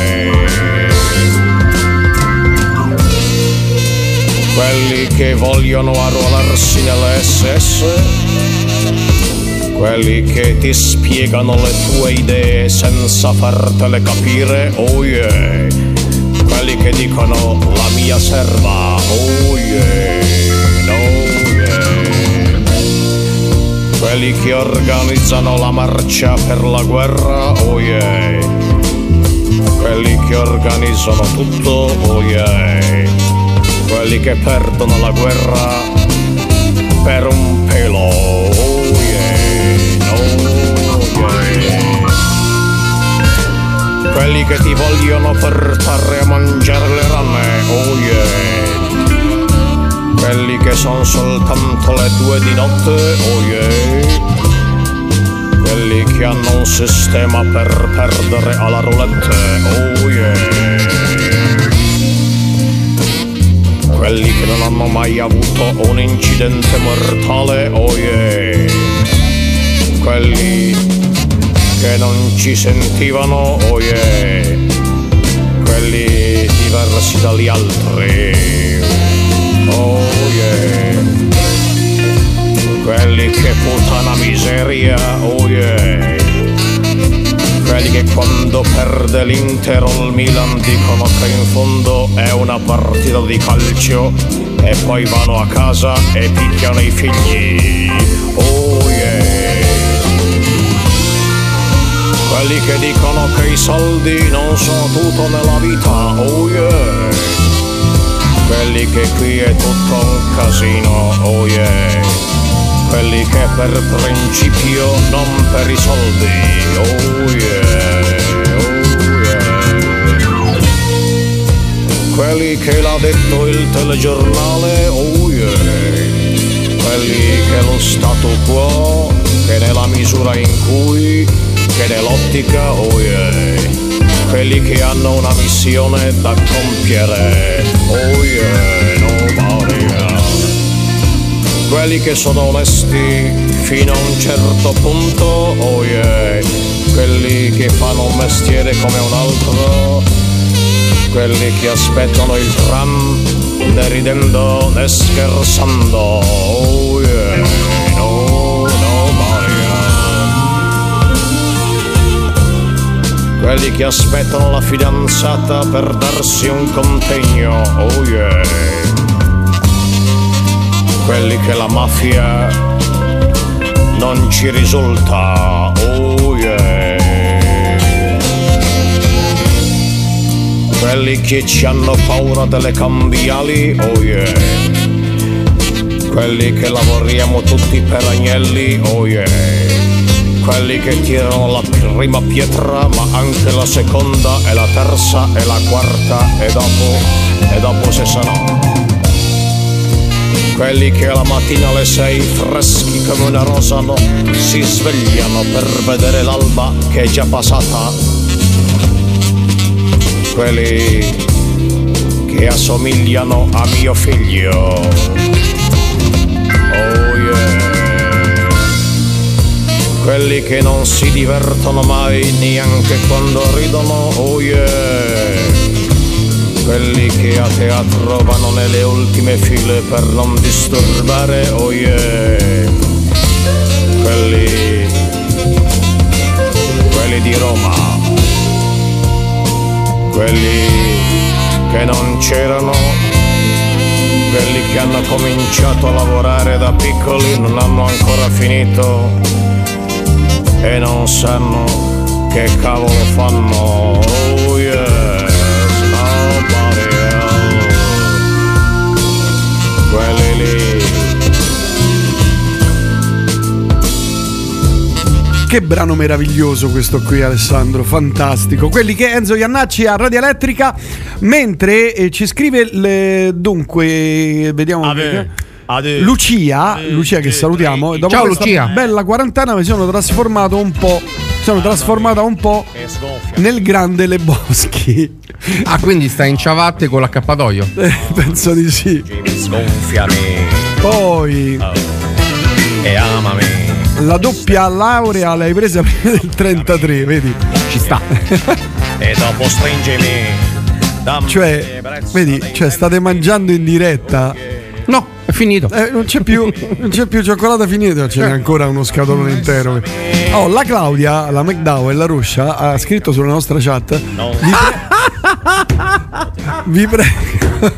quelli che vogliono arruolarsi nell'esse esse, quelli che ti spiegano le tue idee senza fartele capire, oh yeah, quelli che dicono la mia serva, oh yeah, no yeah, quelli che organizzano la marcia per la guerra, oh yeah, quelli che organizzano tutto, oh yeah, quelli che perdono la guerra per un pelo, oh yeah, oh yeah, quelli che ti vogliono portare a mangiare le rane, oh yeah, quelli che sono soltanto le due di notte, oh yeah, quelli che hanno un sistema per perdere alla roulette, oh yeah, quelli che non hanno mai avuto un incidente mortale, oh yeah, quelli che non ci sentivano, oh yeah, quelli diversi dagli altri, oh yeah, quelli che puttana miseria, oh yeah, quelli che quando perde l'Inter o il Milan dicono che in fondo è una partita di calcio e poi vanno a casa e picchiano i figli, oh yeah, quelli che dicono che i soldi non sono tutto nella vita, oh yeah, quelli che qui è tutto un casino, oh yeah, quelli che per principio, non per i soldi, oh yeah, oh yeah, quelli che l'ha detto il telegiornale, oh yeah, quelli che lo stato quo, che nella misura in cui, che nell'ottica, oh yeah, quelli che hanno una missione da compiere, oh yeah, nobody else, quelli che sono onesti fino a un certo punto, oh yeah, quelli che fanno un mestiere come un altro, quelli che aspettano il tram né ridendo né scherzando, oh yeah, no, no Maria, quelli che aspettano la fidanzata per darsi un contegno, oh yeah, quelli che la mafia non ci risulta, oh yeah, quelli che ci hanno paura delle cambiali, oh yeah, quelli che lavoriamo tutti per agnelli, oh yeah, quelli che tirano la prima pietra ma anche la seconda e la terza e la quarta e dopo, e dopo se sanò. Quelli che la mattina alle sei, freschi come una rosa, no, si svegliano per vedere l'alba che è già passata. Quelli che assomigliano a mio figlio. Oh yeah. Quelli che non si divertono mai neanche quando ridono. Oh yeah. Quelli che a teatro vanno nelle ultime file per non disturbare, oh yeah. Quelli, quelli di Roma, quelli che non c'erano, quelli che hanno cominciato a lavorare da piccoli, non hanno ancora finito e non sanno che cavolo fanno, oh yeah. Quelli lì. Che brano meraviglioso questo qui, Alessandro, fantastico. Quelli che Enzo Jannacci a Radio Elettrica. Mentre eh, ci scrive le... dunque vediamo perché... Adè. Lucia, Adè. Lucia che salutiamo. Adè. Dopo ciao Lucia. Bella quarantena mi sono trasformato un po'. Sono ah, trasformata un po' nel grande Le Boschi. Ah, quindi stai in ciabatte con l'accappatoio? Eh, penso di sì. Sgonfiami. Poi oh. E amami. La doppia laurea l'hai presa prima del trentatré, vedi? Ci sta. E dopo stringimi. Cioè, vedi, cioè state mangiando in diretta. No, è finito. Eh, non c'è più, non c'è più cioccolata finita, c'è ancora uno scatolone intero. Oh, la Claudia, la McDowell e la Ruscia ha scritto sulla nostra chat. No. Vi, pre- vi prego.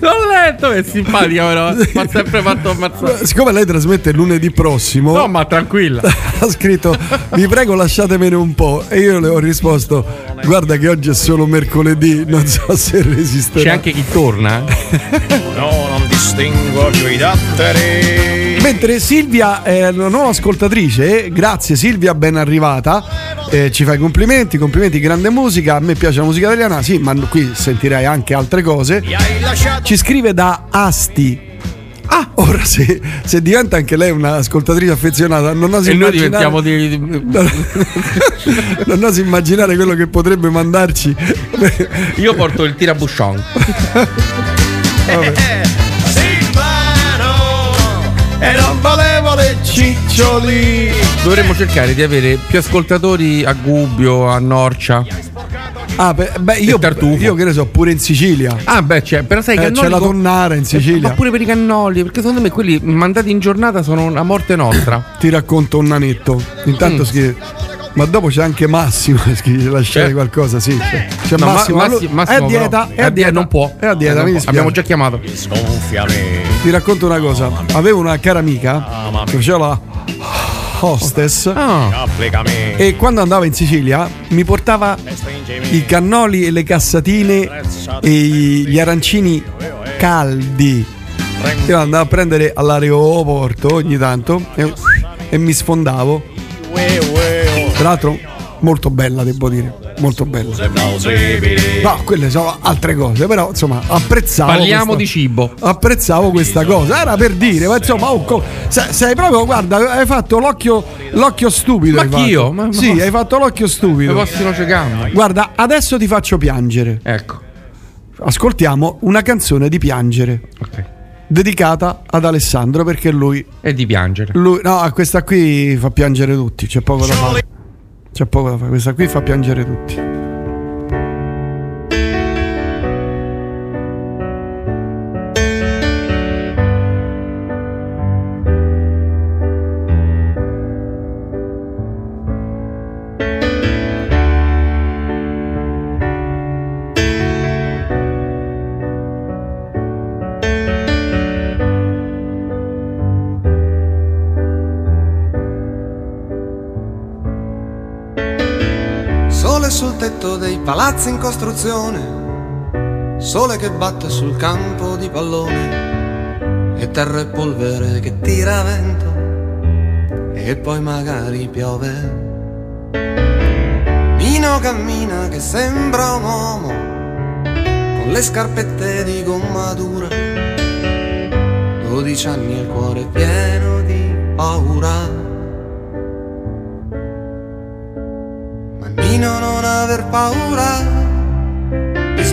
L'ho letto, è simpatica però. Ma sempre fatto ammazzare. Siccome lei trasmette lunedì prossimo. No, ma tranquilla. Ha scritto: vi prego lasciatemene un po'. E io le ho risposto: guarda che oggi è solo mercoledì, non so se resisterà. C'è anche chi torna. No, non distingo più i datteri. Mentre Silvia è una nuova ascoltatrice, grazie Silvia, ben arrivata, eh, ci fai complimenti, complimenti, grande musica, a me piace la musica italiana, sì, ma qui sentirai anche altre cose. Ci scrive da Asti. Ah, ora se, se diventa anche lei un'ascoltatrice affezionata, non osi e noi diventiamo di... non, non osi immaginare quello che potrebbe mandarci. Io porto il tirabuscion. Vabbè. E non volevo le ciccioli. Dovremmo cercare di avere più ascoltatori a Gubbio, a Norcia. Ah, beh, beh io, io che ne so, pure in Sicilia. Ah, beh, c'è, però sai eh, Cannoli. C'è la Tonnara in Sicilia. Ma pure per i Cannoli, perché secondo me quelli mandati in giornata sono una morte nostra. Ti racconto un nanetto. Intanto mm. scrive. Ma dopo c'è anche Massimo. Scrive, lasciare eh. qualcosa, sì. C'è, c'è no, Massimo, ma, Massimo, Massimo. È a dieta, è a dieta, non può. È a dieta, mi dispiace. Abbiamo già chiamato. Ti racconto una cosa. Avevo una cara amica che faceva la hostess ah. e quando andava in Sicilia mi portava i cannoli e le cassatine e gli arancini caldi. Io andavo a prendere all'aeroporto ogni tanto e, e mi sfondavo. Tra l'altro molto bella, devo dire, molto bella. No, quelle sono altre cose, però insomma apprezzavo. Parliamo questa, di cibo. Apprezzavo questa cosa, era per dire, ma insomma, oh, co- sei, sei proprio, guarda, hai fatto l'occhio, l'occhio stupido. Ma anch'io? Ma, ma sì, posso... hai fatto l'occhio stupido. Ma possono cecando. Guarda, adesso ti faccio piangere. Ecco. Ascoltiamo una canzone di piangere. Ok. Dedicata ad Alessandro perché lui è di piangere. Lui, no, questa qui fa piangere tutti, c'è poco da fare. C'è poco da fare, questa qui fa piangere tutti. Palazzi in costruzione, sole che batte sul campo di pallone, e terra e polvere che tira vento e poi magari piove. Mino cammina che sembra un uomo con le scarpette di gomma dura, dodici anni e il cuore pieno di paura. Ma Mino non aver paura di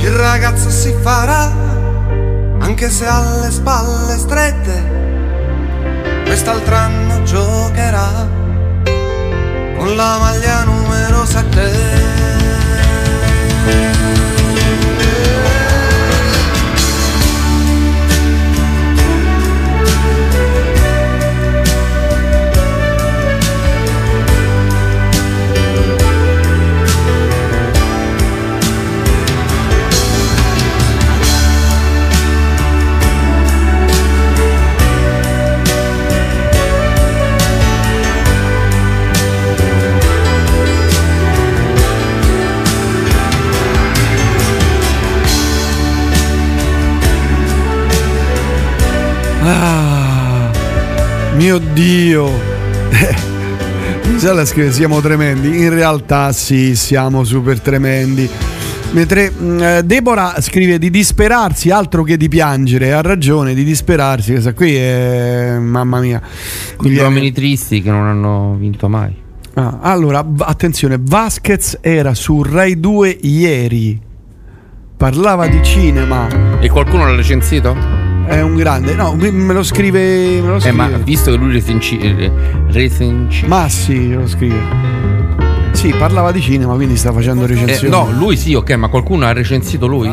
Il ragazzo si farà anche se ha le spalle strette, quest'altro anno giocherà con la maglia numero sette. Ah, mio Dio, Gisella scrive siamo tremendi, in realtà sì, siamo super tremendi. Mentre eh, Deborah scrive di disperarsi altro che di piangere, ha ragione, di disperarsi, questa qui è mamma mia. Gli uomini tristi che non hanno vinto mai. Ah, allora, attenzione, Vasquez era su Rai due ieri, parlava di cinema. E qualcuno l'ha recensito? È un grande, no, me lo scrive, me lo scrive. Eh, ma visto che lui recenci, recenci. Ma sì, lo scrive. Sì, parlava di cinema, quindi sta facendo recensioni. Eh, no, lui sì, ok, ma qualcuno ha recensito lui.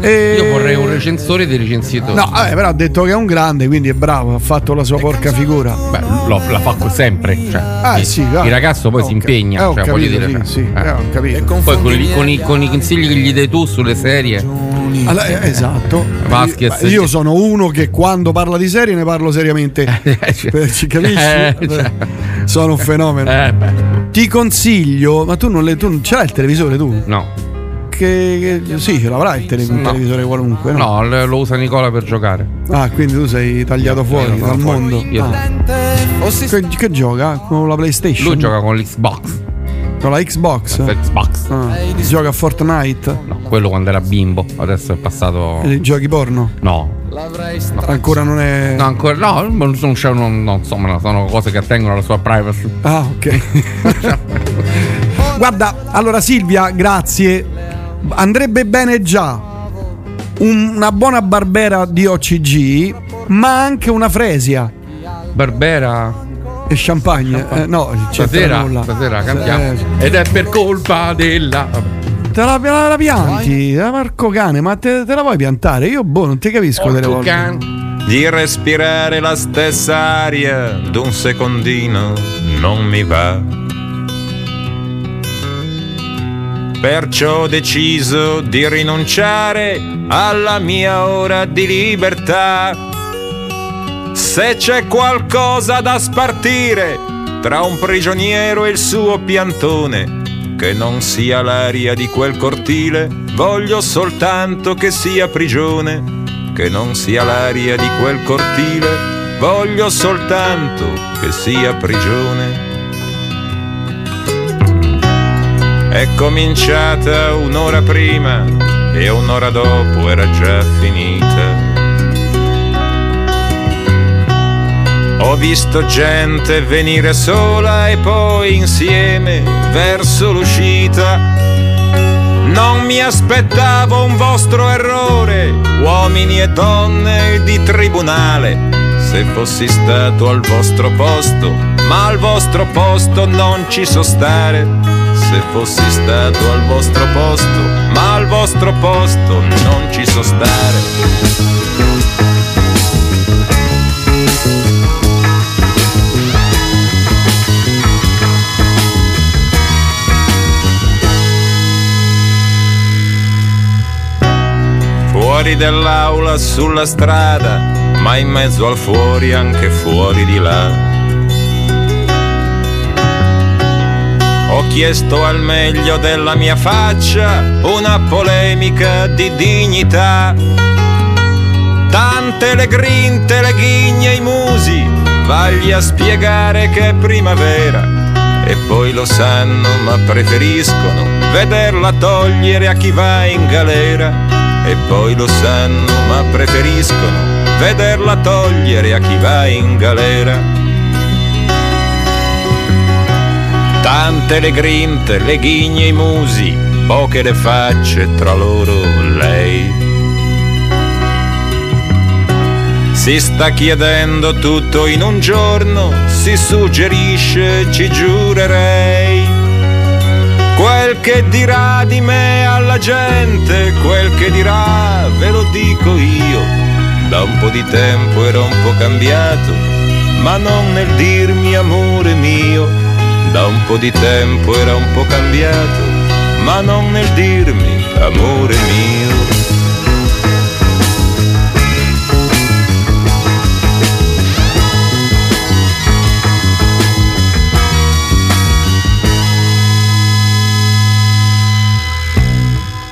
E... Io vorrei un recensore di recensito. No, vabbè, però ha detto che è un grande, quindi è bravo, ha fatto la sua porca figura. Beh, lo, la fa sempre. Cioè, ah, il, sì, il ragazzo poi si impegna. Eh, cioè, capito, voglio dire, sì, cioè, sì, eh. eh, ho capito. Poi con, con, i, con i consigli che gli dai tu sulle serie. Allora, esatto. Vasquez, io sono uno che quando parla di serie ne parlo seriamente. Cioè, ci capisci? Eh, cioè. Sono un fenomeno. Eh, Ti consiglio, ma tu non le, tu ce l'hai il televisore tu? No. Che, che, sì, ce l'avrai il tele, no. televisore qualunque. No, no, lo usa Nicola per giocare. Ah, quindi tu sei tagliato fuori dal mondo. Fuori. Ah. Che, che gioca? Con la PlayStation? Lui gioca con l'Xbox. Con la Xbox? La Xbox. Ah, gioca a Fortnite? No, quello quando era bimbo, adesso è passato. E giochi porno? No. No. Ancora non è. No, ancora no, non, non, non insomma, sono cose che attengono alla sua privacy. Ah, ok. Guarda, allora Silvia, grazie. Andrebbe bene già una buona Barbera di O C G ma anche una fresia, Barbera e champagne, champagne. Eh, no, stasera, stasera cantiamo eh. Ed è per colpa della... Te la, la, la pianti, la Marco Cane, ma te, te la vuoi piantare? Io boh, non ti capisco Porto delle volte can. Di respirare la stessa aria d'un secondino non mi va, perciò ho deciso di rinunciare alla mia ora di libertà. Se c'è qualcosa da spartire tra un prigioniero e il suo piantone, che non sia l'aria di quel cortile, voglio soltanto che sia prigione, che non sia l'aria di quel cortile, voglio soltanto che sia prigione. È cominciata un'ora prima e un'ora dopo era già finita. Ho visto gente venire sola e poi insieme verso l'uscita. Non mi aspettavo un vostro errore, uomini e donne di tribunale. Se fossi stato al vostro posto, ma al vostro posto non ci so stare. Se fossi stato al vostro posto, ma al vostro posto non ci so stare. Fuori dell'aula, sulla strada, ma in mezzo al fuori, anche fuori di là. Ho chiesto al meglio della mia faccia una polemica di dignità. Tante le grinte, le ghigne, i musi, vagli a spiegare che è primavera. E poi lo sanno, ma preferiscono vederla togliere a chi va in galera. E poi lo sanno, ma preferiscono vederla togliere a chi va in galera. Tante le grinte, le ghigne, i musi, poche le facce tra loro lei. Si sta chiedendo tutto in un giorno, si suggerisce, ci giurerei. Quel che dirà di me alla gente, quel che dirà ve lo dico io. Da un po' di tempo ero un po' cambiato, ma non nel dirmi amore mio. Da un po' di tempo era un po' cambiato, ma non nel dirmi amore mio.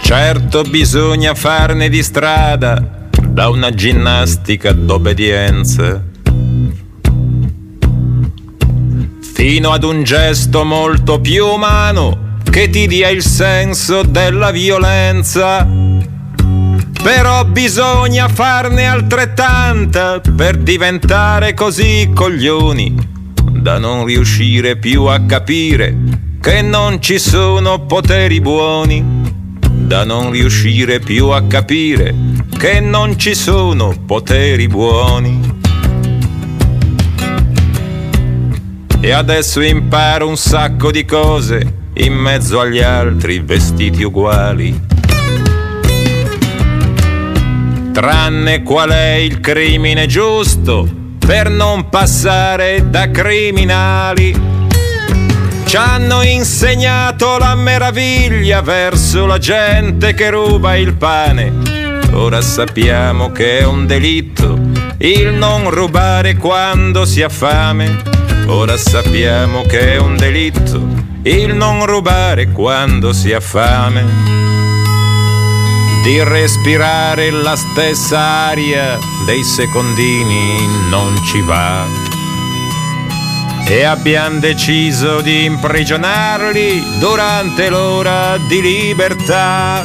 Certo bisogna farne di strada da una ginnastica d'obbedienza fino ad un gesto molto più umano che ti dia il senso della violenza. Però bisogna farne altrettanta per diventare così coglioni da non riuscire più a capire che non ci sono poteri buoni, da non riuscire più a capire che non ci sono poteri buoni. E adesso imparo un sacco di cose in mezzo agli altri vestiti uguali, tranne qual è il crimine giusto per non passare da criminali. Ci hanno insegnato la meraviglia verso la gente che ruba il pane. Ora sappiamo che è un delitto il non rubare quando si ha fame. Ora sappiamo che è un delitto il non rubare quando si ha fame. Di respirare la stessa aria dei secondini non ci va. E abbiamo deciso di imprigionarli durante l'ora di libertà.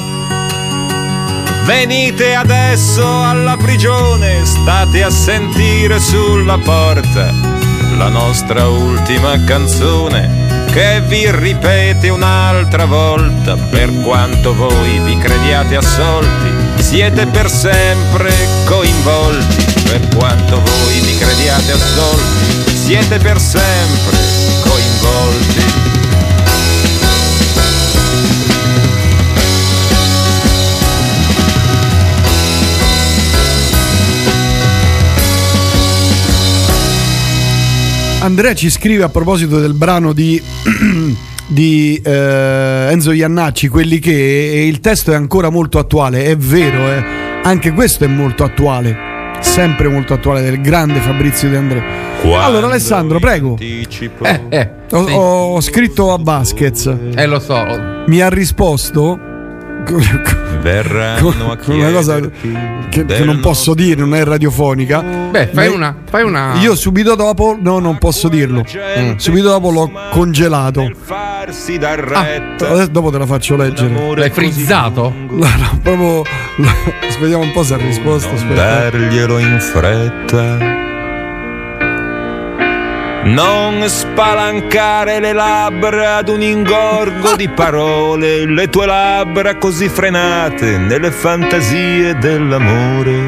Venite adesso alla prigione, state a sentire sulla porta la nostra ultima canzone che vi ripete un'altra volta. Per quanto voi vi crediate assolti, siete per sempre coinvolti, per quanto voi vi crediate assolti, siete per sempre coinvolti. Andrea ci scrive a proposito del brano di, di eh, Enzo Jannacci, quelli che il testo è ancora molto attuale, è vero, eh? Anche questo è molto attuale, sempre molto attuale, del grande Fabrizio De André. Quando allora Alessandro, prego. Anticipo, eh, eh, ho, sì. ho scritto a Busquets. Eh, lo so. Mi ha risposto verranno a chiederti una cosa che, che non posso dire, non è radiofonica. Beh, fai una, fai una. Io subito dopo, no, non posso dirlo. Mm. Subito dopo l'ho congelato. Ah, dopo te la faccio leggere. L'hai frizzato? No, no, proprio. Aspettiamo un po' se ha risposto. Non darglielo in fretta. Non spalancare le labbra ad un ingorgo di parole, le tue labbra così frenate nelle fantasie dell'amore.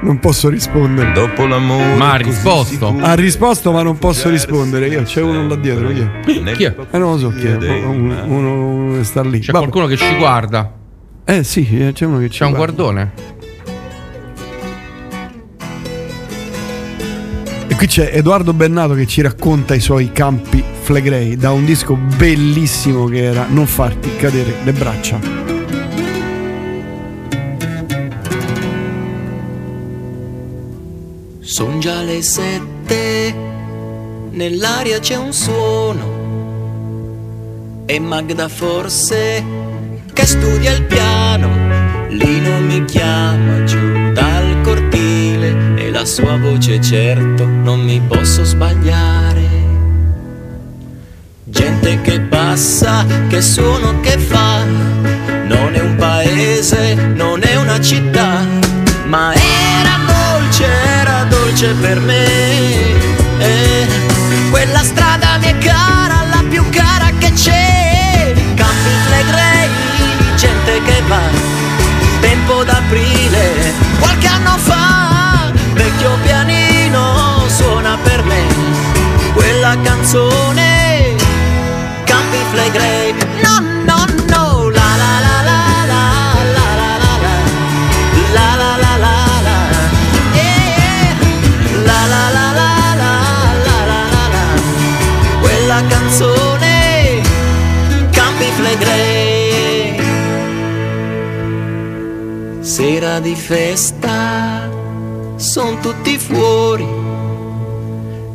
Non posso rispondere. Dopo l'amore. Ma ha risposto. Ha risposto, ma non posso rispondere. Io c'è uno là dietro. Chi è? Chi è? Eh, non lo so chi è. Uno, uno sta lì. C'è Vabbè. qualcuno che ci guarda. Eh sì, c'è uno che ci guarda. C'è un guardone. Qui c'è Edoardo Bennato che ci racconta i suoi campi flegrei da un disco bellissimo che era Non farti cadere le braccia. Son già le sette, nell'aria c'è un suono, è Magda forse che studia il piano. Lino mi chiama giù dal cortile e la sua voce certo non mi posso sbagliare. Gente che passa, che suono che fa, non è un paese, non è una città, ma era dolce, era dolce per me, eh, quella strada mi è cara, la più cara che c'è, campi flegrei, gente che va, tempo d'aprile, qualche anno fa, vecchio pianino suona per me quella canzone, campi flegrei, no no no, la la la la la la la la la la la la la la la la la la la, quella canzone, campi flegrei. Sera di festa, son tutti fuori,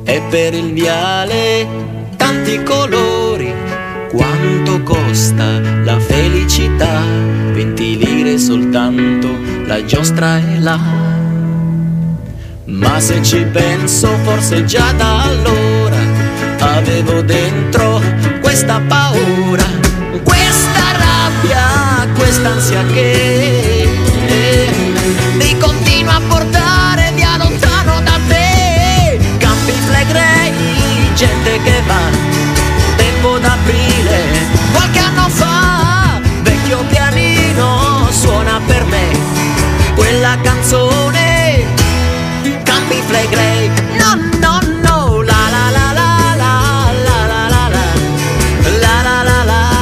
e per il viale tanti colori. Quanto costa la felicità? Venti lire soltanto, la giostra è là. Ma se ci penso, forse già da allora avevo dentro questa paura, questa rabbia, quest'ansia che mi continua a portare via lontano da te. Campi flegrei, gente che va, tempo d'aprile, qualche anno fa, vecchio pianino suona per me quella canzone, campi flegrei, no no no, la la la la la la la la la la la la la.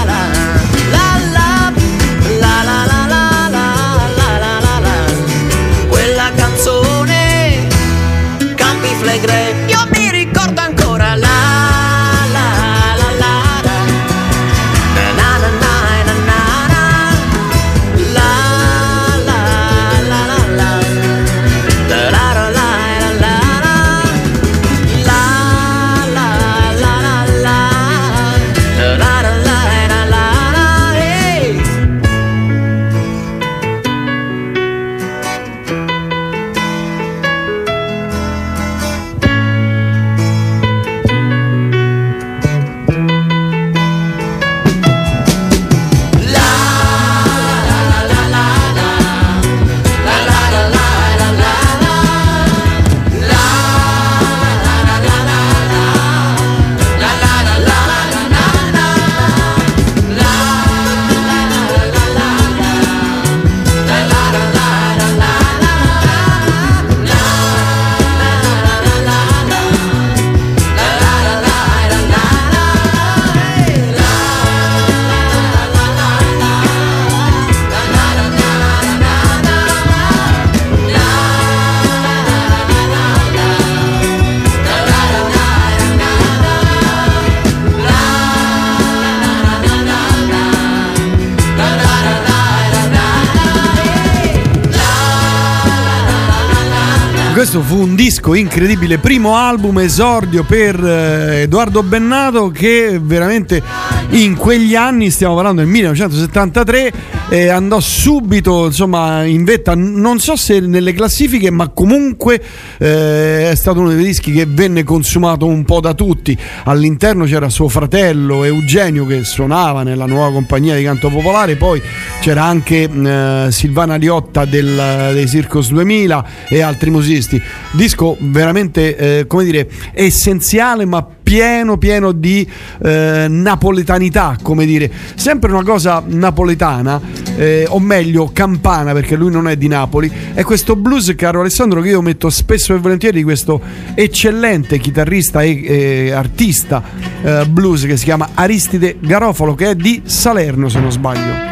So Questo fu un disco incredibile, primo album esordio per eh, Edoardo Bennato, che veramente in quegli anni, stiamo parlando del millenovecentosettantatré, eh, andò subito insomma in vetta, non so se nelle classifiche, ma comunque eh, è stato uno dei dischi che venne consumato un po' da tutti. All'interno c'era suo fratello Eugenio che suonava nella nuova compagnia di canto popolare, poi c'era anche eh, Silvana Liotta del, dei Circos duemila e altri musicisti. Disco veramente eh, come dire essenziale, ma pieno pieno di eh, napoletanità, come dire, sempre una cosa napoletana, eh, o meglio campana, perché lui non è di Napoli. È questo blues, caro Alessandro, che io metto spesso e volentieri, di questo eccellente chitarrista e eh, artista eh, blues che si chiama Aristide Garofalo, che è di Salerno se non sbaglio.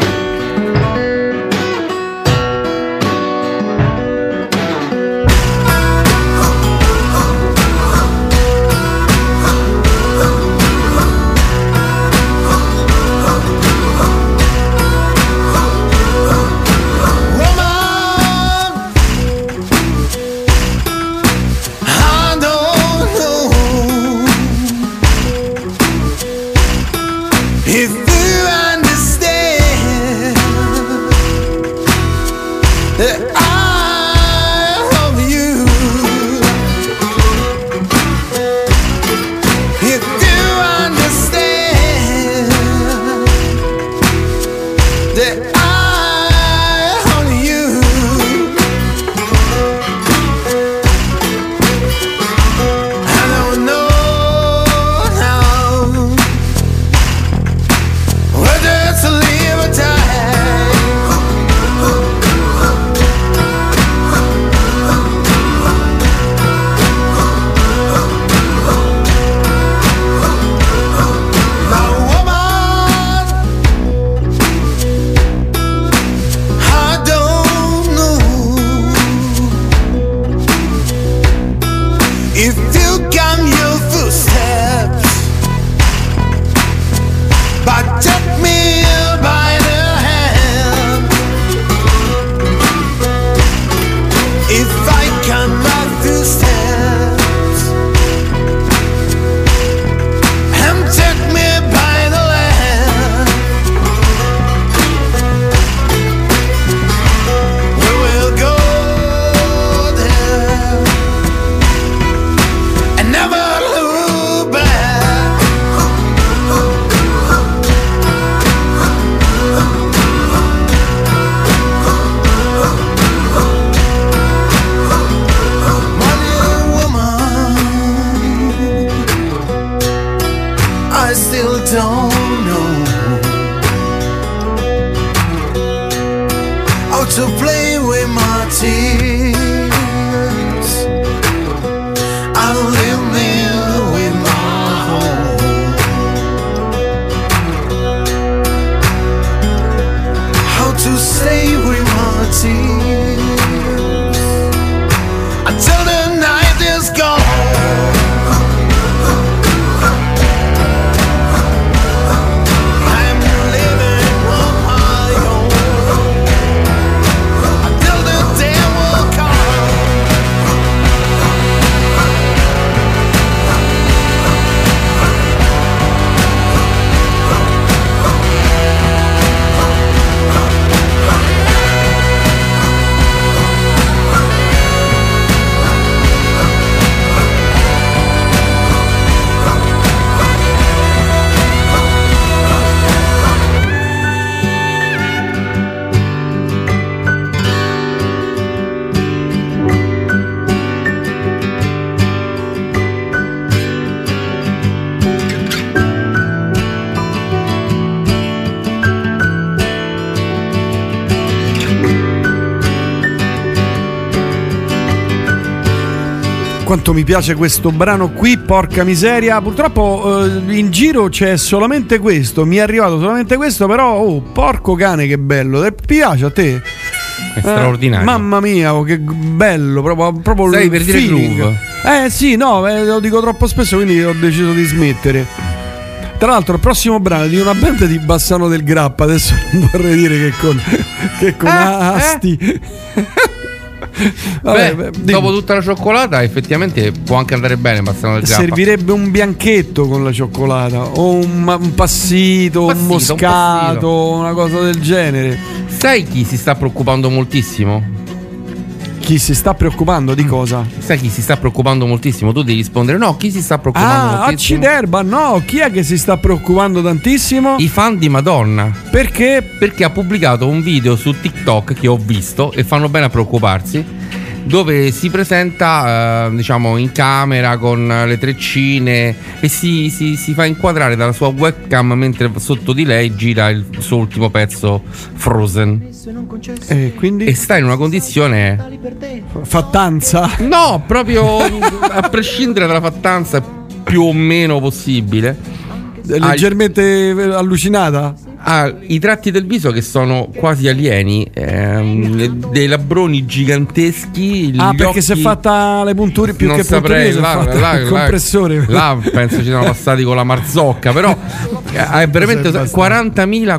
Quanto mi piace questo brano qui, porca miseria. Purtroppo eh, in giro c'è solamente questo, mi è arrivato solamente questo, però oh, porco cane che bello. Ti piace a te? È straordinario. Eh, mamma mia, oh, che bello, proprio, proprio Sei per dire groove. Eh sì, no, eh, lo dico troppo spesso, quindi ho deciso di smettere. Tra l'altro il prossimo brano è di una band di Bassano del Grappa, adesso non vorrei dire che con, che con eh, Asti... Eh. Vabbè, beh, dopo tutta la cioccolata effettivamente può anche andare bene passando. Servirebbe un bianchetto con la cioccolata o un, un, passito, un passito, un moscato, un una cosa del genere. Sai chi si sta preoccupando moltissimo? Chi si sta preoccupando di cosa? Sai chi si sta preoccupando moltissimo? Tu devi rispondere no, chi si sta preoccupando ah, moltissimo? Ah, acciderba, no, chi è che si sta preoccupando tantissimo? I fan di Madonna. Perché? Perché ha pubblicato un video su TikTok che ho visto e fanno bene a preoccuparsi, dove si presenta eh, diciamo in camera con le treccine e si, si, si fa inquadrare dalla sua webcam mentre sotto di lei gira il suo ultimo pezzo, Frozen. E quindi? E sta in una condizione fattanza? No, proprio a prescindere dalla fattanza più o meno possibile, leggermente ha, allucinata? Ha i tratti del viso che sono quasi alieni, ehm, dei labroni giganteschi. Ah, perché occhi... si è fatta le punture più non che punture, là, là, il là, compressore. Là penso ci siano passati con la marzocca, però è veramente quarantamila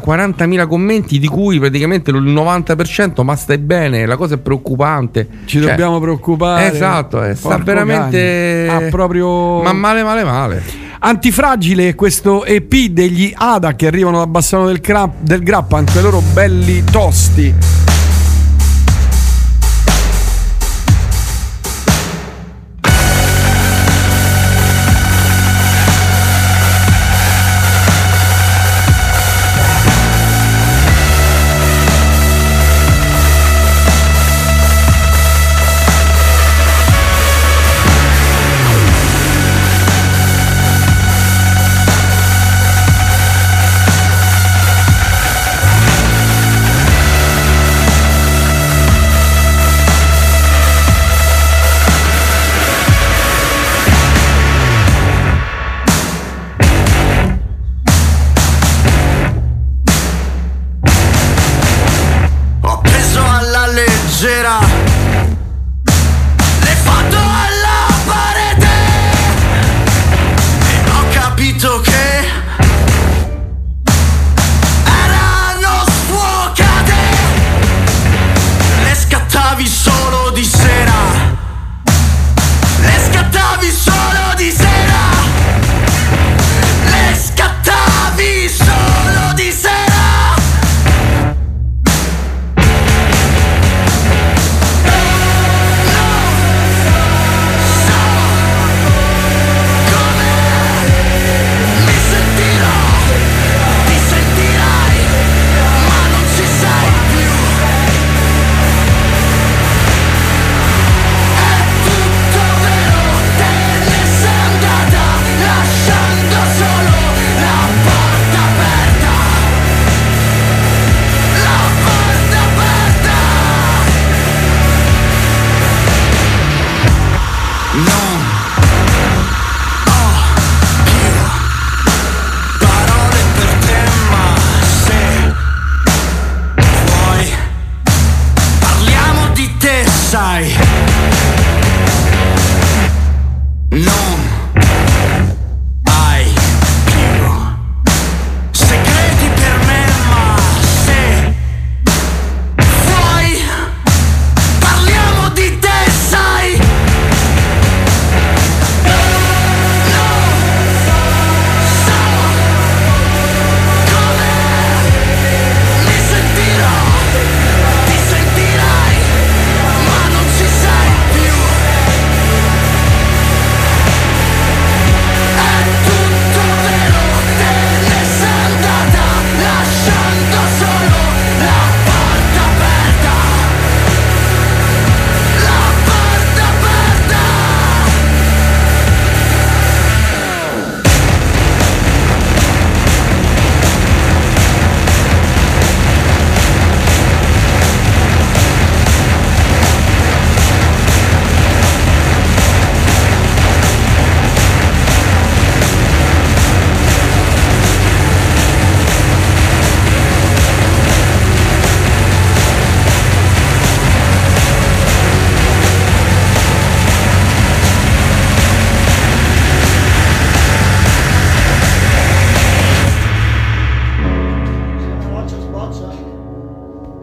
commenti, di cui praticamente il novanta per cento ma stai bene, la cosa è preoccupante, ci cioè, dobbiamo preoccupare. Esatto, eh, sta veramente ah, proprio... ma male male male. Antifragile, questo E P degli Ada che arrivano da Bassano del, Cra- del Grappa, anche loro belli tosti.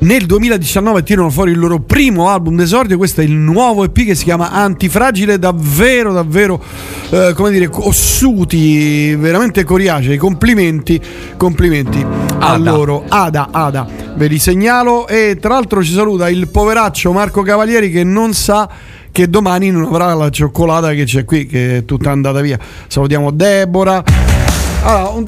nel duemiladiciannove tirano fuori il loro primo album d'esordio. Questo è il nuovo E P che si chiama Antifragile, davvero davvero eh, come dire, ossuti, veramente coriacei. Complimenti, complimenti a Ada. loro. Ada, Ada, ve li segnalo. E tra l'altro ci saluta il poveraccio Marco Cavalieri che non sa che domani non avrà la cioccolata che c'è qui, che è tutta andata via. Salutiamo Deborah. Allora, un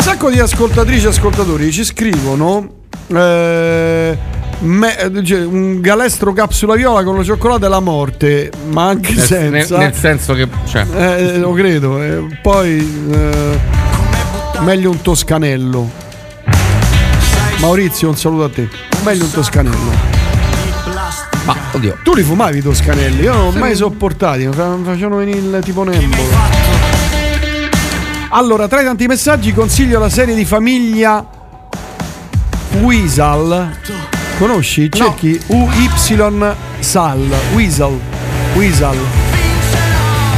sacco di ascoltatrici e ascoltatori ci scrivono eh, me, un galestro capsula viola con la cioccolata e la morte, ma anche nel, senza nel, nel senso che cioè. eh, lo credo eh, poi eh, meglio un toscanello. Maurizio, un saluto a te. Meglio un toscanello. Ma oddio, tu li fumavi i toscanelli? Io non ho mai sopportati, non facevano venire il tipo Nembo. Allora, tra i tanti messaggi consiglio la serie di famiglia Weasel. Conosci? Cerchi no. U Y Sal Weasel Weasel.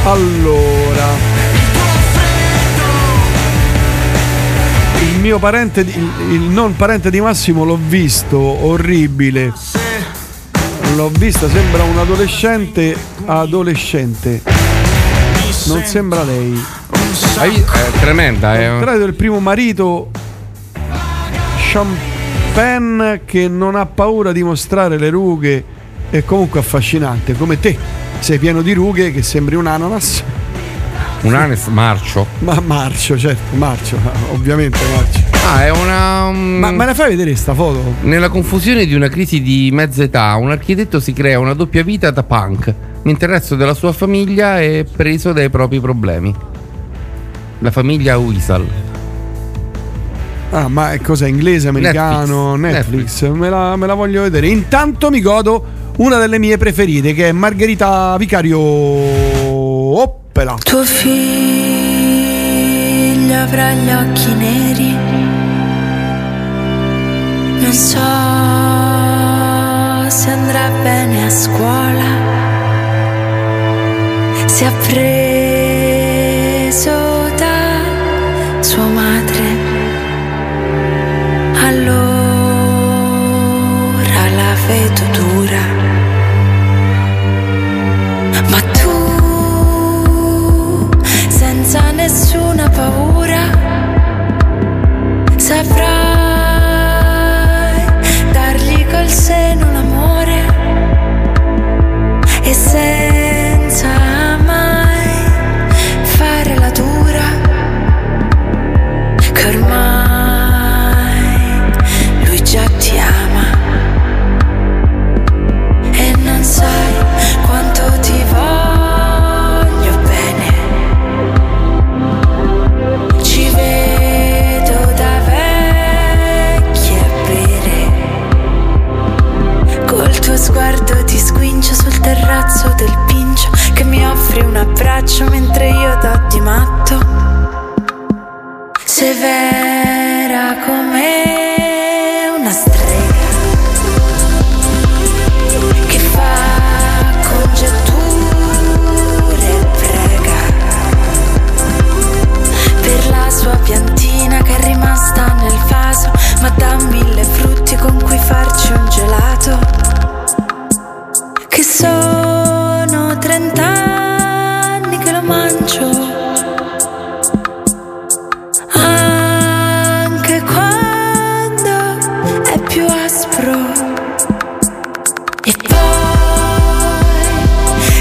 Allora, il mio parente, il, il non parente di Massimo l'ho visto, orribile. L'ho vista, sembra un adolescente adolescente. Non sembra lei. È tremenda, eh. Tra l'altro il primo marito Champagne che non ha paura di mostrare le rughe, è comunque affascinante, come te. Sei pieno di rughe che sembri un ananas. Un ananas marcio. Ma marcio, certo, marcio, ovviamente marcio. Ah, è una. Um... Ma me la fai vedere sta foto? Nella confusione di una crisi di mezza età, un architetto si crea una doppia vita da punk, mentre il resto della sua famiglia è preso dai propri problemi. La famiglia Weasel. Ah, ma è cosa inglese, americano, Netflix? Netflix. Me la, me la voglio vedere. Intanto mi godo una delle mie preferite, che è Margherita Vicario. Oppela. Tuo figlio avrà gli occhi neri. Non so se andrà bene a scuola, se ha preso da sua madre, allora la vedo dura. Ma tu, senza nessuna paura, saprai col seno l'amore e senza mai fare la dura, che ormai lui già ti ama e non sai quanto ti voglio bene. Ci vedi tuo sguardo, ti squincio sul terrazzo del Pincio, che mi offri un abbraccio mentre io do di matto. Severa come una strega che fa congetture e prega per la sua piantina che è rimasta nel vaso, ma da mille frutti con cui farci un gelato. Che sono trent'anni che lo mangio, anche quando è più aspro. E poi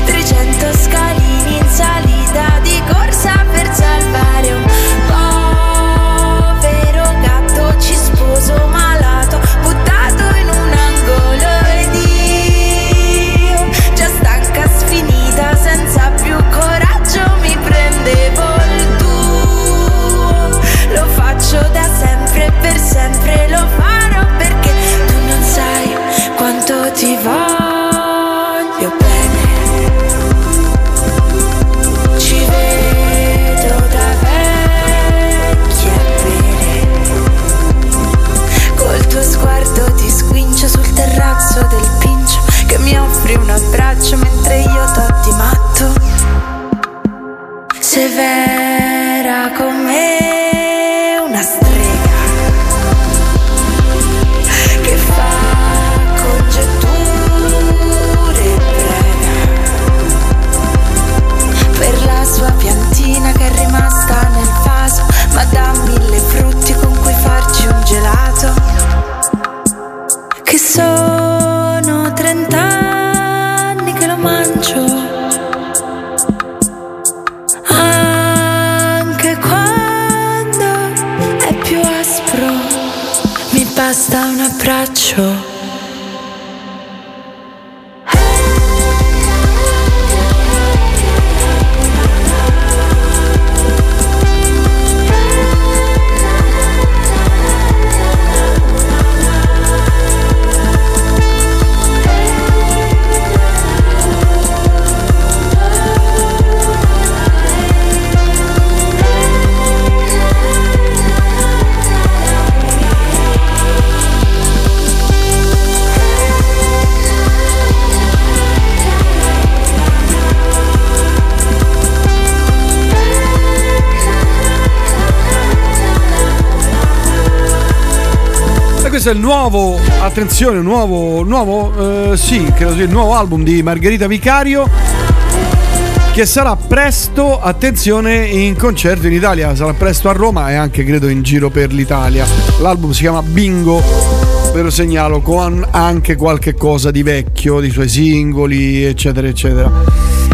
trecento scalini in salita di corsa per salvare un povero gatto, ci sposo malato, buttato in un angolo. Senza più coraggio mi prendevo il tuo. Lo faccio da sempre, per sempre lo farò, perché tu non sai quanto ti voglio bene. Ci vedo da vecchia bene. Col tuo sguardo ti squincio sul terrazzo del Pincio, che mi offri un abbraccio mentre io t'ho di matto. Severa come una strega che fa bacio. Questo è il nuovo, attenzione, nuovo, nuovo, eh, sì, credo sia il nuovo album di Margherita Vicario, che sarà presto, attenzione, in concerto in Italia, sarà presto a Roma e anche credo in giro per l'Italia. L'album si chiama Bingo, ve lo segnalo, con anche qualche cosa di vecchio, di suoi singoli, eccetera, eccetera.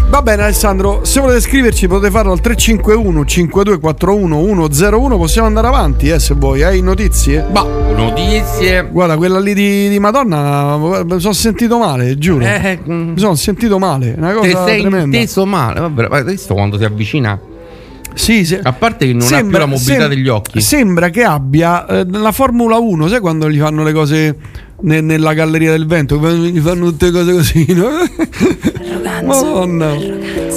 Va bene Alessandro, se volete scriverci potete farlo al tre cinque uno cinque due quattro uno uno zero uno, possiamo andare avanti eh se vuoi, hai notizie? Bah. Notizie. Guarda, quella lì di, di Madonna, mi sono sentito male, giuro. Eh, mi sono sentito male, una cosa sei tremenda. Inteso male, vabbè, ma questo quando si avvicina. Sì, se... a parte che non sembra, ha più la mobilità sem- degli occhi. Sembra che abbia eh, la Formula uno, sai quando gli fanno le cose ne- nella Galleria del Vento, gli fanno tutte cose così, no? Madonna.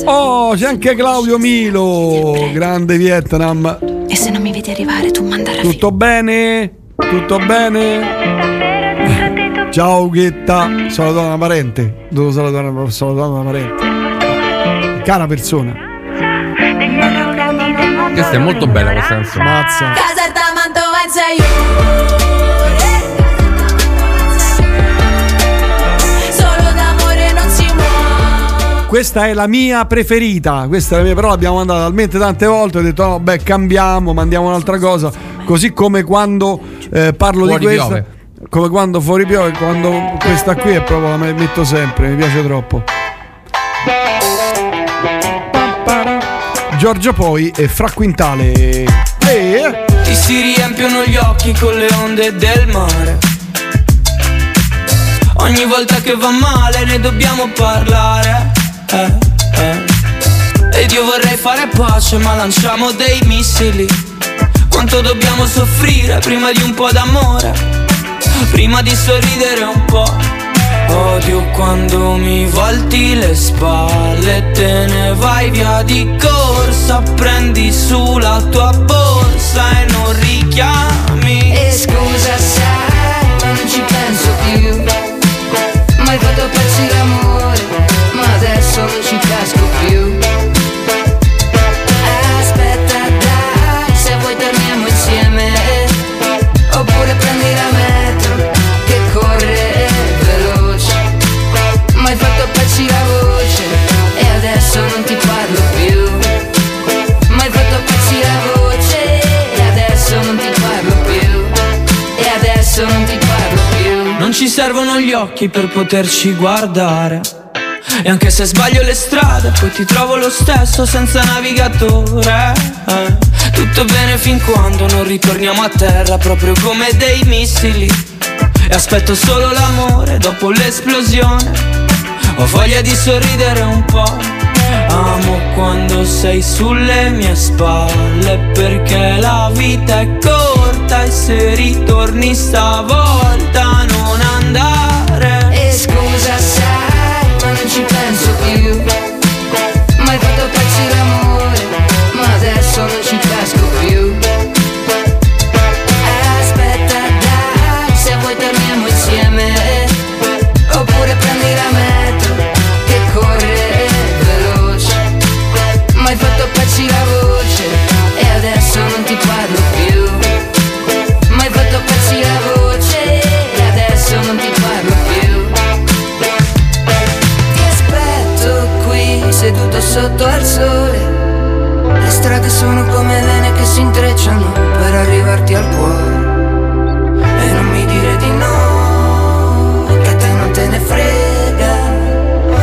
Oh, c'è anche Claudio Milo, grande Vietnam. E se non mi vedi arrivare tu mandare a tutto bene? Tutto bene? Ciao Ghetta, saluto una parente, devo salutare una parente, cara persona. Questa è molto bella questa canzone. Mazza. Questa è la mia preferita, questa è la mia, però l'abbiamo andata talmente tante volte, ho detto no, beh, cambiamo, mandiamo un'altra cosa. Così come quando eh, parlo fuori di questa piove. Come quando fuori piove, quando questa qui è proprio, la metto sempre, mi piace troppo. Giorgio Poi e Fra Quintale. eh. Ti si riempiono gli occhi con le onde del mare. Ogni volta che va male ne dobbiamo parlare. eh, eh. Ed io vorrei fare pace ma lanciamo dei missili. Quanto dobbiamo soffrire prima di un po' d'amore, prima di sorridere un po'. Odio quando mi volti le spalle e te ne vai via di corsa. Prendi sulla tua borsa e non richiami. E scusa sai, ma non ci penso più. Mai fatto pezzi d'amore, ma adesso non ci casco più. Oppure prendi la metro che corre veloce. Ma hai fatto pezzi la voce e adesso non ti parlo più. Ma hai fatto pezzi la voce e adesso non ti parlo più. E adesso non ti parlo più. Non ci servono gli occhi per poterci guardare. E anche se sbaglio le strade poi ti trovo lo stesso senza navigatore. eh. Tutto bene fin quando non ritorniamo a terra proprio come dei missili. E aspetto solo l'amore dopo l'esplosione. Ho voglia di sorridere un po'. Amo quando sei sulle mie spalle perché la vita è corta e se ritorni stavolta non andare. E scusa sai, ma non ci penso più. Ma hai fatto pezzi d'amore, ma adesso non ci casco più. Aspetta dai, se vuoi torniamo insieme. Oppure prendi la metro che corre veloce. Ma hai fatto pezzi la voce e adesso non ti parlo più. Ma hai fatto pezzi la voce e adesso non ti parlo più. Ti aspetto qui seduto sotto al sole. Le strade sono come vene che si intrecciano per arrivarti al cuore. E non mi dire di no, che a te non te ne frega.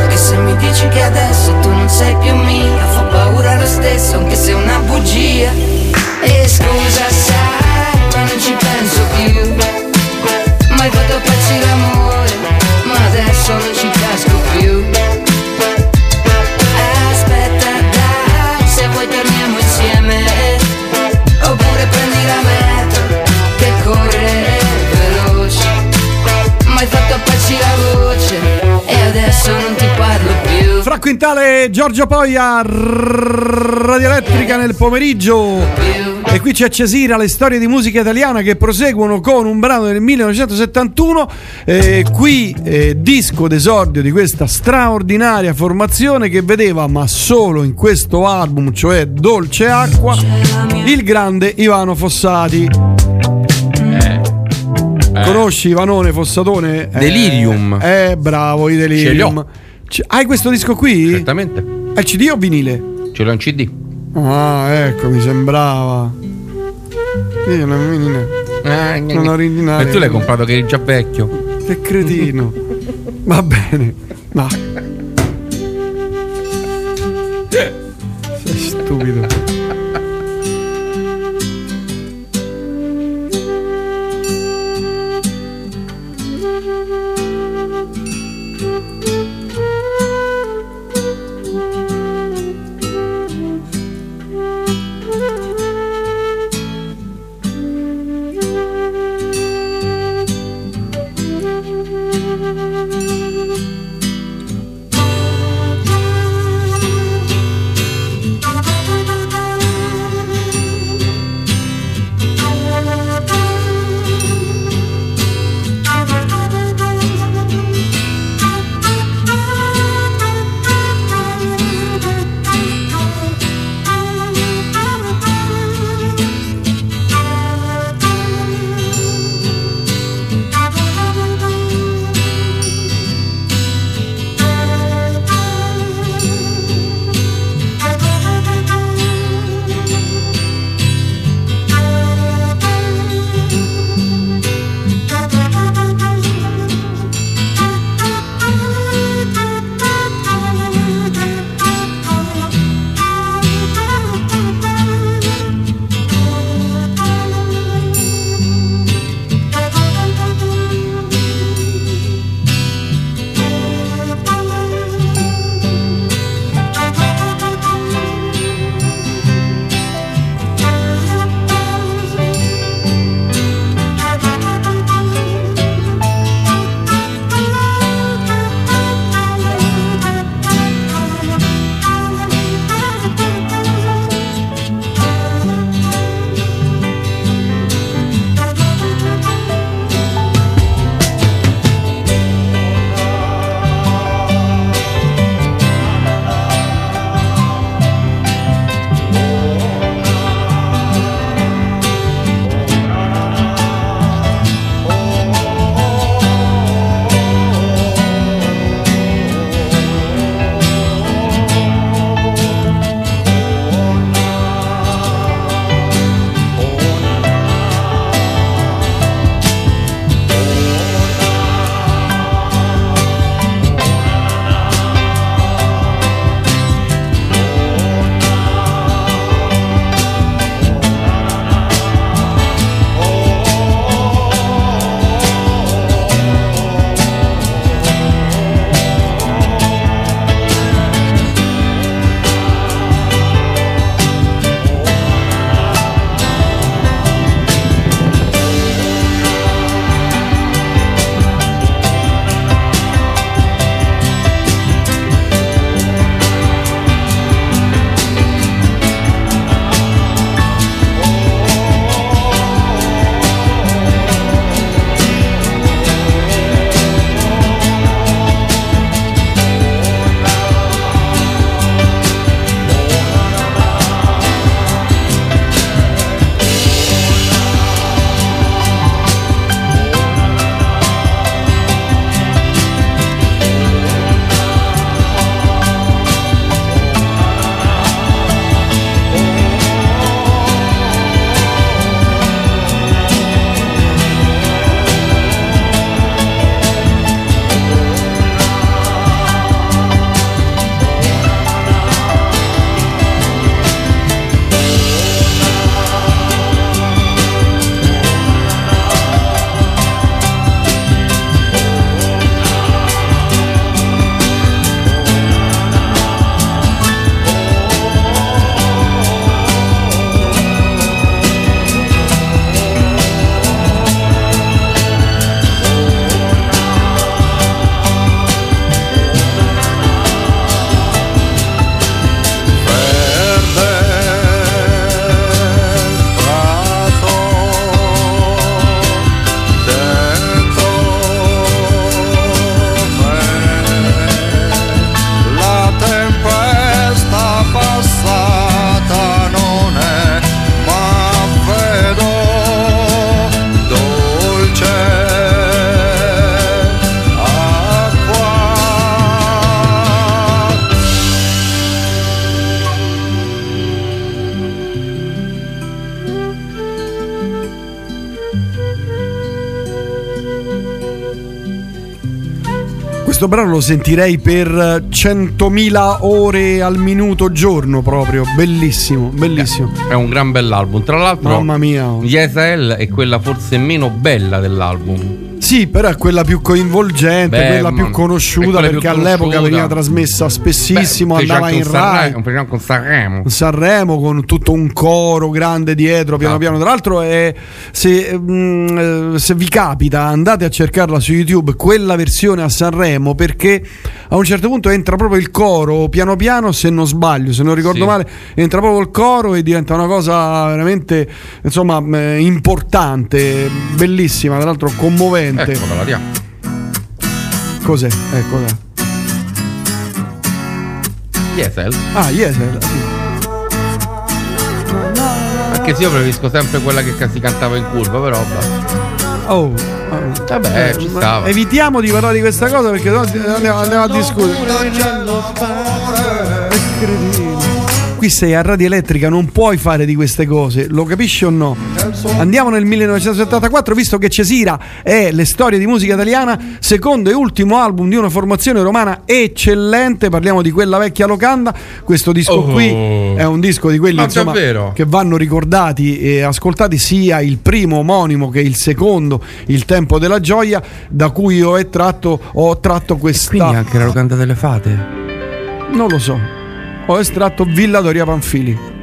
Che se mi dici che adesso tu non sei più mia, fa paura lo stesso anche se è una bugia. E scusa sai, ma non ci penso più. Ma hai fatto pezzi strumentale Giorgio Poglia, Radio Elettrica nel pomeriggio. E qui c'è Cesira, le storie di musica italiana che proseguono con un brano del millenovecentosettantuno, eh, qui eh, disco d'esordio di questa straordinaria formazione che vedeva, ma solo in questo album, cioè Dolce Acqua, il grande Ivano Fossati. Eh. Conosci Ivanone Fossatone? Delirium. Eh, eh bravo, i Delirium. Ce Hai questo disco qui? Certamente. È C D o vinile? Ce l'ho in C D. Ah, ecco, mi sembrava. Io non vinile. Ah, non originale. E tu l'hai comprato che eri già vecchio. Che cretino. Va bene. No. Sei stupido. questo brano lo sentirei per centomila ore al minuto giorno proprio, bellissimo, bellissimo. È un gran bell'album, tra l'altro. Mamma mia. Yes L è quella forse meno bella dell'album. Sì, però è quella più coinvolgente, beh, quella più conosciuta, quella perché più all'epoca conosciuta. Veniva trasmessa spessissimo, beh, andava in Rai. Sanremo, con Sanremo. Sanremo con tutto un coro grande dietro, piano piano. Tra l'altro, è, se, mh, se vi capita, andate a cercarla su YouTube, quella versione a Sanremo, perché a un certo punto entra proprio il coro, piano piano, se non sbaglio, se non ricordo sì. male, entra proprio il coro e diventa una cosa veramente, insomma, mh, importante, bellissima, tra l'altro commovente. Eccola la dia. Cos'è? Eccola. Yesel. Ah, Yesel, sì. Anche se io preferisco sempre quella che si cantava in curva, però va. Oh, vabbè, eh, ci stava. Evitiamo di parlare di questa cosa perché andiamo, andiamo a discutere. Qui sei a Radio Elettrica, non puoi fare di queste cose, lo capisci o no? Andiamo nel millenovecentosettantaquattro, visto che Cesira è le storie di musica italiana, secondo e ultimo album di una formazione romana eccellente, parliamo di Quella Vecchia Locanda. Questo disco oh. qui è un disco di quelli, insomma, che vanno ricordati e ascoltati, sia il primo omonimo che il secondo, Il Tempo della Gioia, da cui io ho tratto, ho tratto questa... E quindi anche la Locanda delle Fate? Non lo so. Ho estratto Villa Doria Panfili.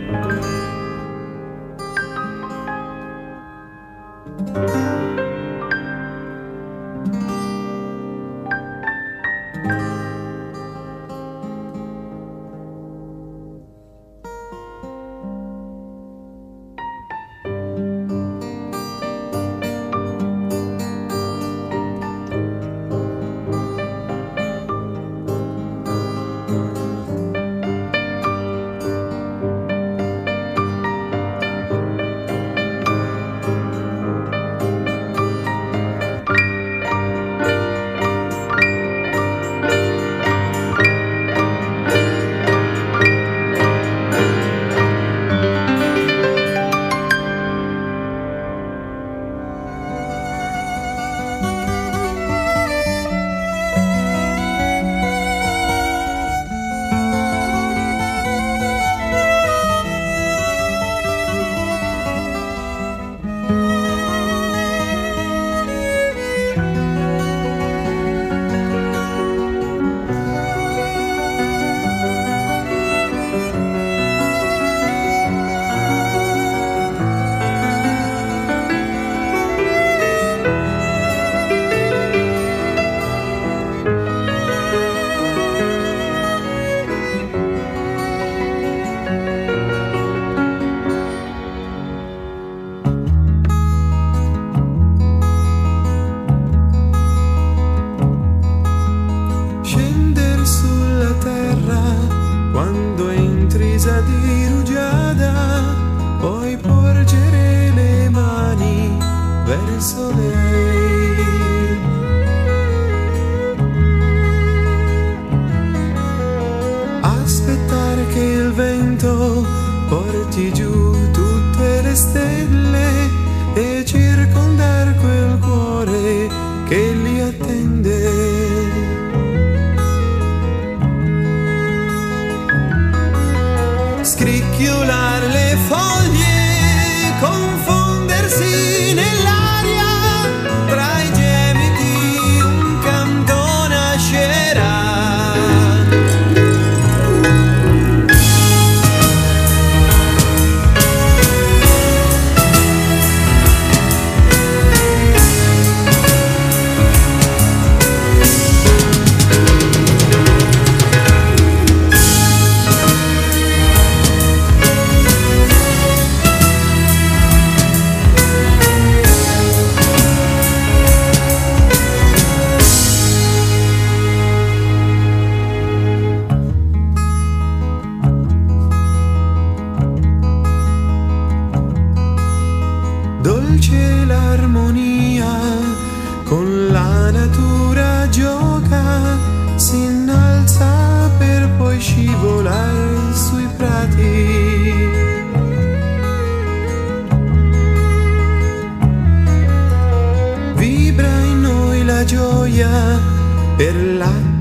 Per la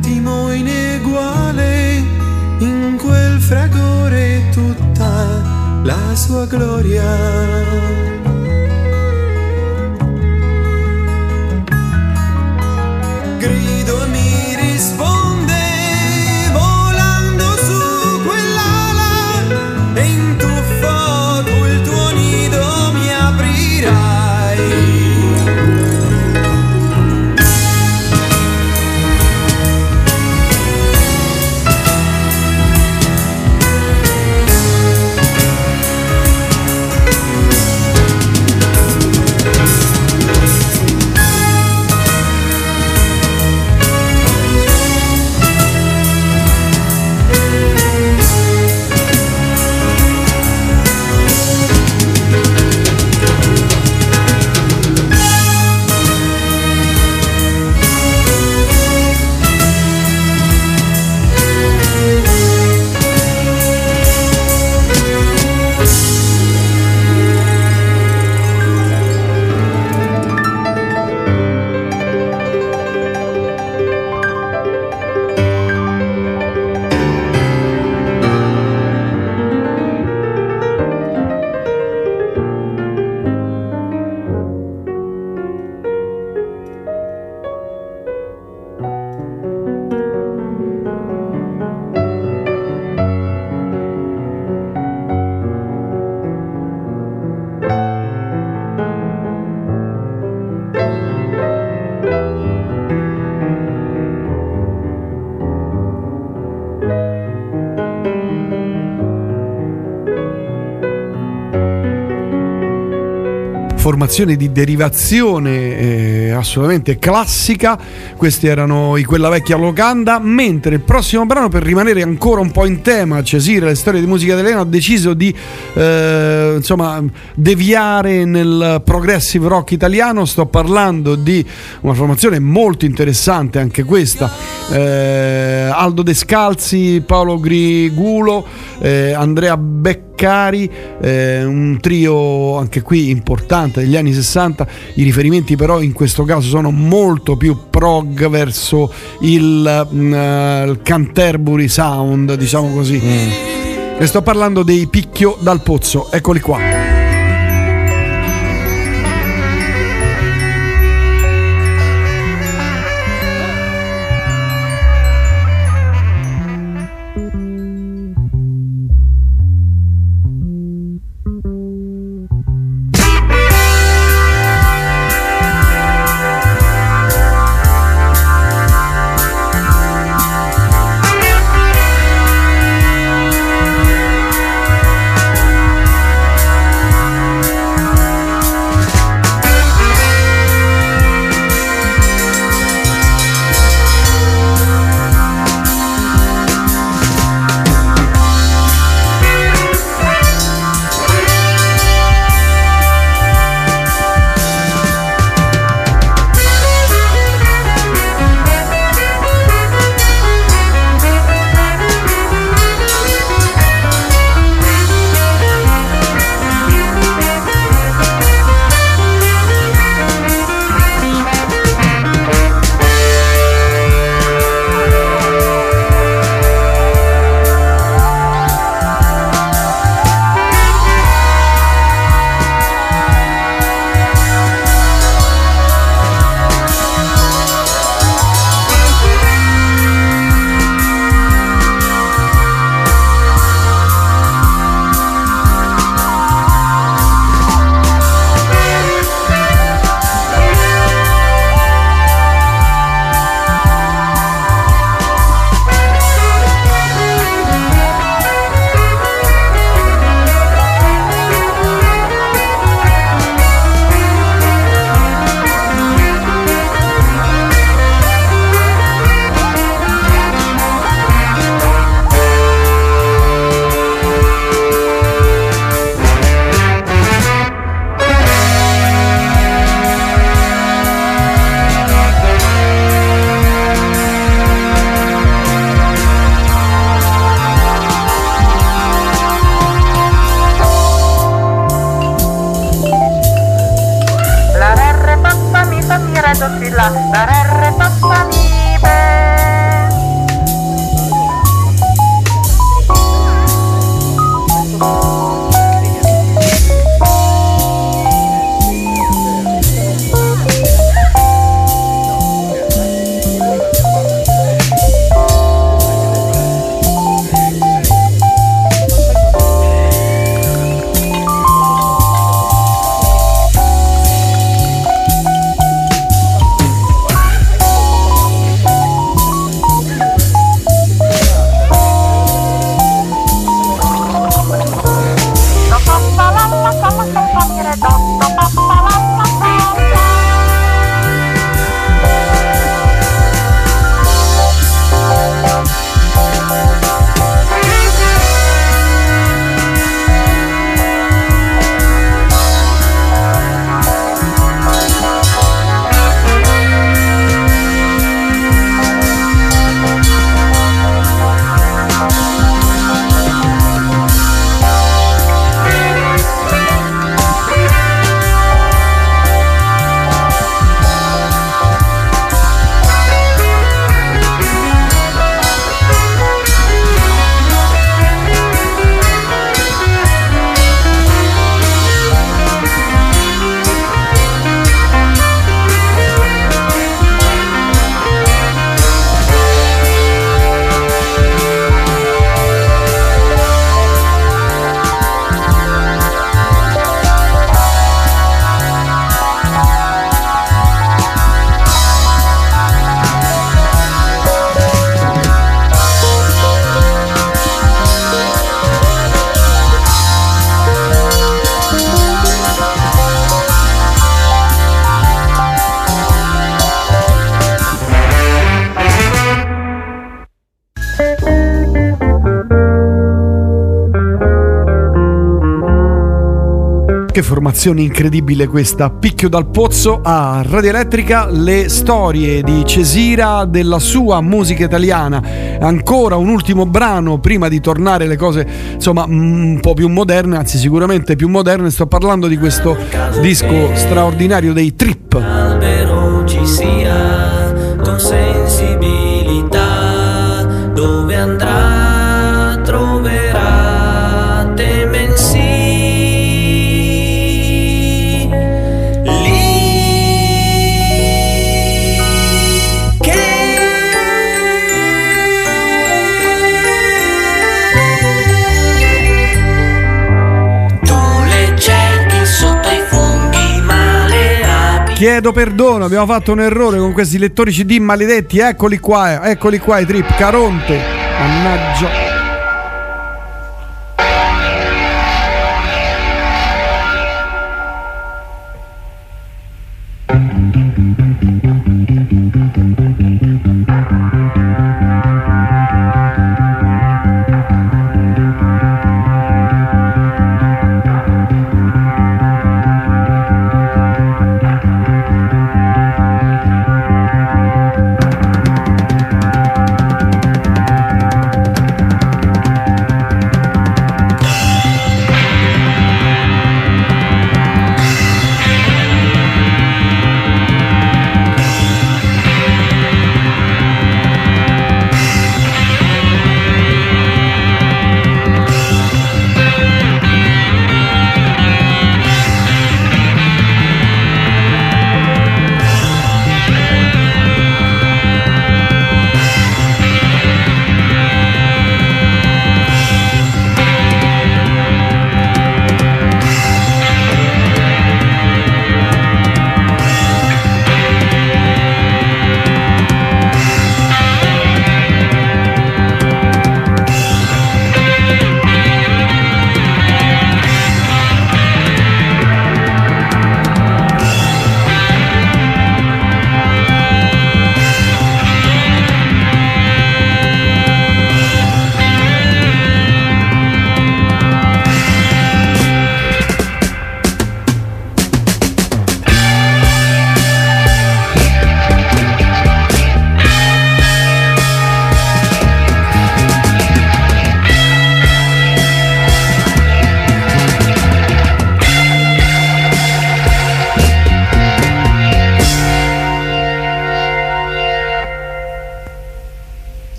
sua gloria. Formazione di derivazione eh, assolutamente classica. Questi erano i Quella Vecchia Locanda. Mentre il prossimo brano, per rimanere ancora un po' in tema, Cesire, le storie di musica italiana, ho deciso di eh, insomma deviare nel progressive rock italiano. Sto parlando di una formazione molto interessante anche questa, eh, Aldo De Scalzi, Paolo Grigulo, eh, Andrea Becco Cari, eh, un trio anche qui importante degli anni sessanta. I riferimenti però in questo caso sono molto più prog verso il, uh, il Canterbury Sound, diciamo così. Mm. E sto parlando dei Picchio dal Pozzo, eccoli qua. Thank you. Che formazione incredibile questa, Picchio dal Pozzo a Radio Elettrica. Le storie di Cesira, della sua musica italiana. Ancora un ultimo brano prima di tornare alle cose insomma un po' più moderne, anzi sicuramente più moderne. Sto parlando di questo disco straordinario dei Trip. Albero ci sia con sensibilità, dove andrà troverà. Chiedo perdono, abbiamo fatto un errore con questi lettori C D maledetti. Eccoli qua, eccoli qua i Trip, Caronte. Mannaggia.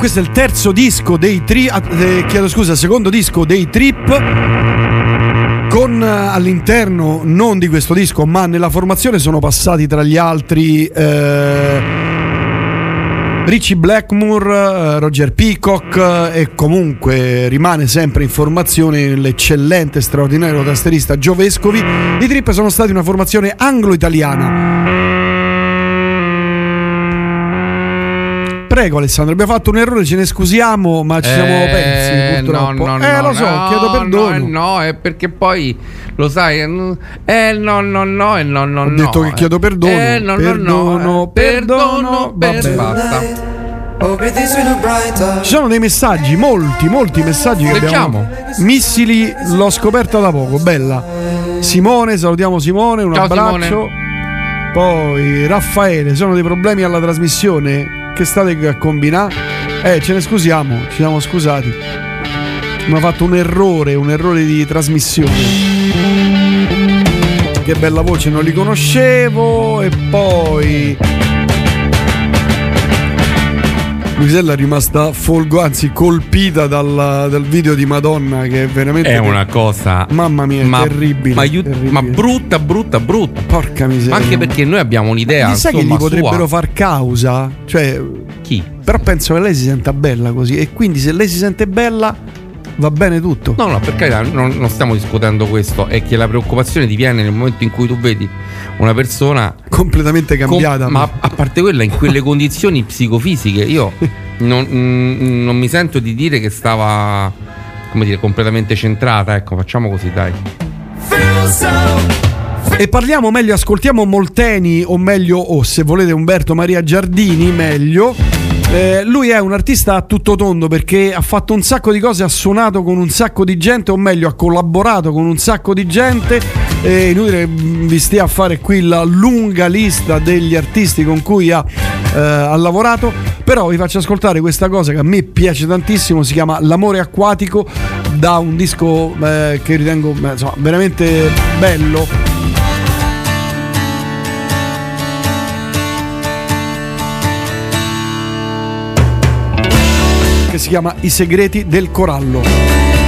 Questo è il terzo disco dei Trip, eh, chiedo scusa, il secondo disco dei Trip. Con all'interno, non di questo disco, ma nella formazione sono passati tra gli altri eh, Richie Blackmore, Roger Peacock eh, e comunque rimane sempre in formazione l'eccellente, straordinario tastierista Joe Vescovi. I Trip sono stati una formazione anglo-italiana. Prego Alessandro, abbiamo fatto un errore, ce ne scusiamo, ma ci siamo eh... persi. No, no, eh no, lo so, no, chiedo perdono. No, no, è perché poi lo sai, eh no, no, no, eh, no, no, ho detto no, che chiedo perdono. Eh, no, perdono, no, no, perdono, perdono, perdono, basta. Ci sono dei messaggi, molti, molti messaggi che leggiamo. Abbiamo. Missili, l'ho scoperta da poco, bella. Simone, salutiamo Simone, un ciao, abbraccio. Simone. Poi Raffaele, sono dei problemi alla trasmissione che state a combinare? Eh, ce ne scusiamo, ci siamo scusati. Mi ha fatto un errore, un errore di trasmissione. Che bella voce, non li conoscevo. E poi Luisella è rimasta folgo, anzi colpita dal, dal video di Madonna, che è veramente è una cosa, mamma mia, ma, terribile, ma, io, terribile, ma brutta, brutta, brutta. Porca miseria. Anche perché noi abbiamo un'idea, sai, che gli potrebbero sua. far causa, cioè chi? Però penso che lei si senta bella così, e quindi se lei si sente bella va bene tutto. No, no, per carità, non, non stiamo discutendo questo. È che la preoccupazione ti viene nel momento in cui tu vedi una persona completamente cambiata. Com- ma a parte quella, in quelle condizioni psicofisiche, io non, mm, non mi sento di dire che stava, come dire, completamente centrata. Ecco, facciamo così, dai. E parliamo meglio, ascoltiamo Molteni, o meglio, o oh, se volete Umberto Maria Giardini, meglio. Eh, lui è un artista a tutto tondo, perché ha fatto un sacco di cose, ha suonato con un sacco di gente, o meglio ha collaborato con un sacco di gente. È inutile vi stia a fare qui la lunga lista degli artisti con cui ha, eh, ha lavorato, però vi faccio ascoltare questa cosa che a me piace tantissimo, si chiama L'amore acquatico, da un disco eh, che ritengo eh, insomma, veramente bello. Si chiama I segreti del corallo.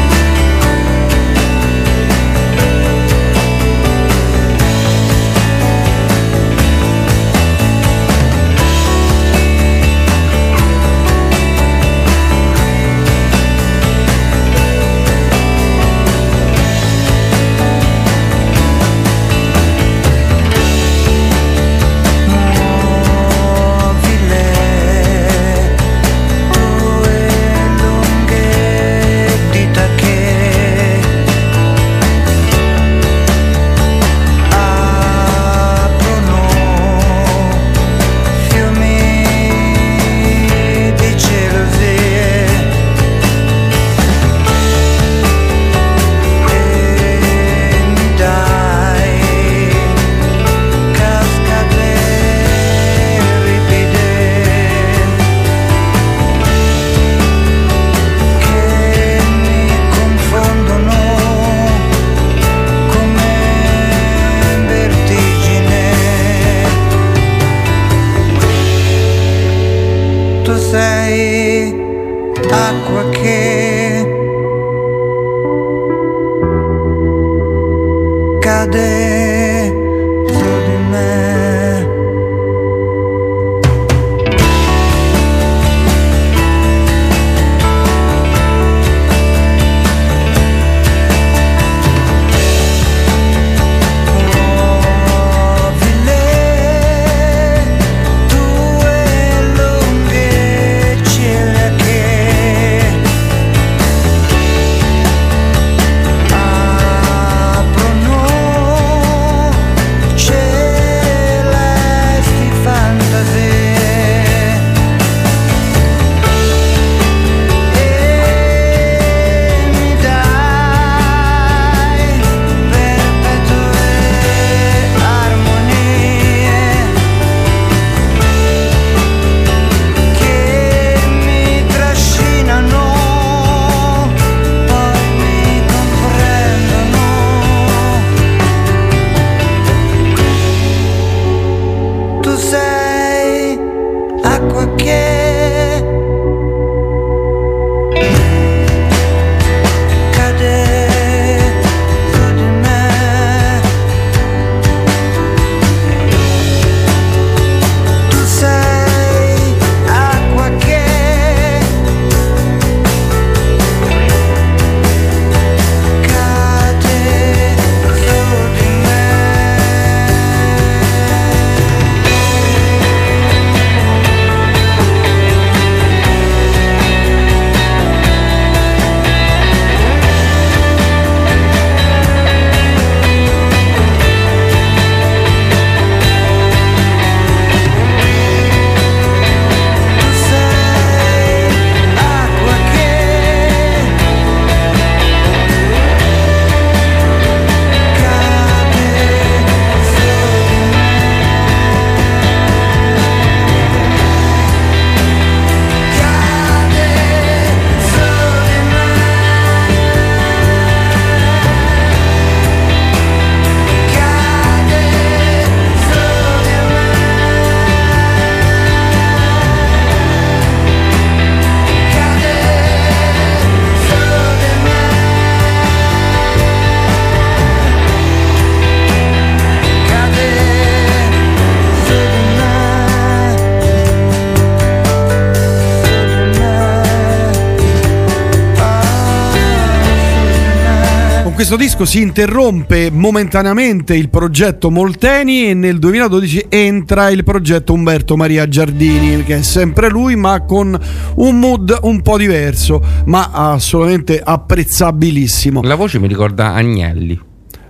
con questo disco si interrompe momentaneamente il progetto Molteni e nel duemiladodici entra il progetto Umberto Maria Giardini, che è sempre lui ma con un mood un po' diverso, ma assolutamente apprezzabilissimo. La voce mi ricorda Agnelli.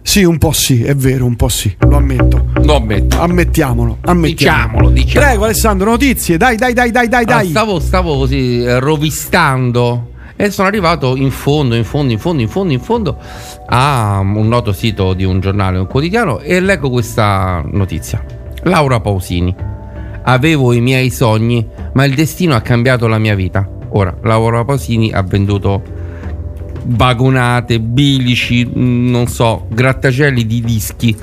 Sì, un po' sì, è vero, un po' sì, lo ammetto. Lo ammetto. Ammettiamolo, ammettiamolo. Diciamolo, diciamolo. Prego Alessandro, notizie, dai, dai, dai, dai, dai. Ah, stavo, stavo così rovistando e sono arrivato in fondo, in fondo, in fondo, in fondo, in fondo a un noto sito di un giornale, un quotidiano, e leggo questa notizia. Laura Pausini: avevo i miei sogni, ma il destino ha cambiato la mia vita. Ora, Laura Pausini ha venduto vagonate, bilici, non so, grattacieli di dischi.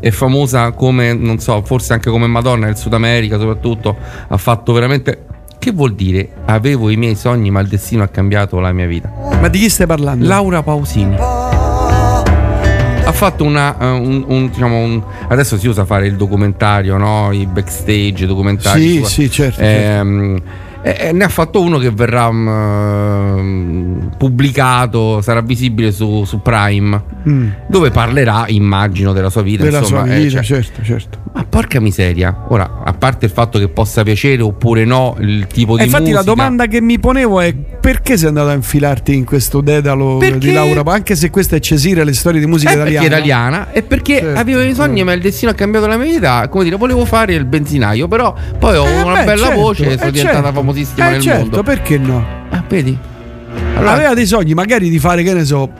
È famosa come, non so, forse anche come Madonna nel Sud America, soprattutto. Ha fatto veramente... Che vuol dire? Avevo i miei sogni, ma il destino ha cambiato la mia vita. Ma di chi stai parlando? Laura Pausini. Ha fatto una uh, un, un, diciamo un... Adesso si usa fare il documentario, no? I backstage documentari. Sì, sì, certo, ehm, certo. E ne ha fatto uno che verrà um, pubblicato, sarà visibile su, su Prime, mm. dove parlerà, immagino, della sua vita. Della insomma, sua vita, eh, cioè, certo, certo. Ma porca miseria. Ora, a parte il fatto che possa piacere oppure no il tipo e di infatti musica. Infatti la domanda che mi ponevo è: perché sei andato a infilarti in questo dedalo perché... di Laura? Anche se questa è Cesire, le storie di musica eh, italiana. Perché italiana. E perché certo, avevo i sogni, ma il destino ha cambiato la mia vita. Come dire, volevo fare il benzinaio, però poi ho eh, una beh, bella certo, voce e eh, sono diventata certo. famosa. Eh nel certo, mondo. Perché no? Ah, vedi? Allora, aveva dei sogni magari di fare, che ne so,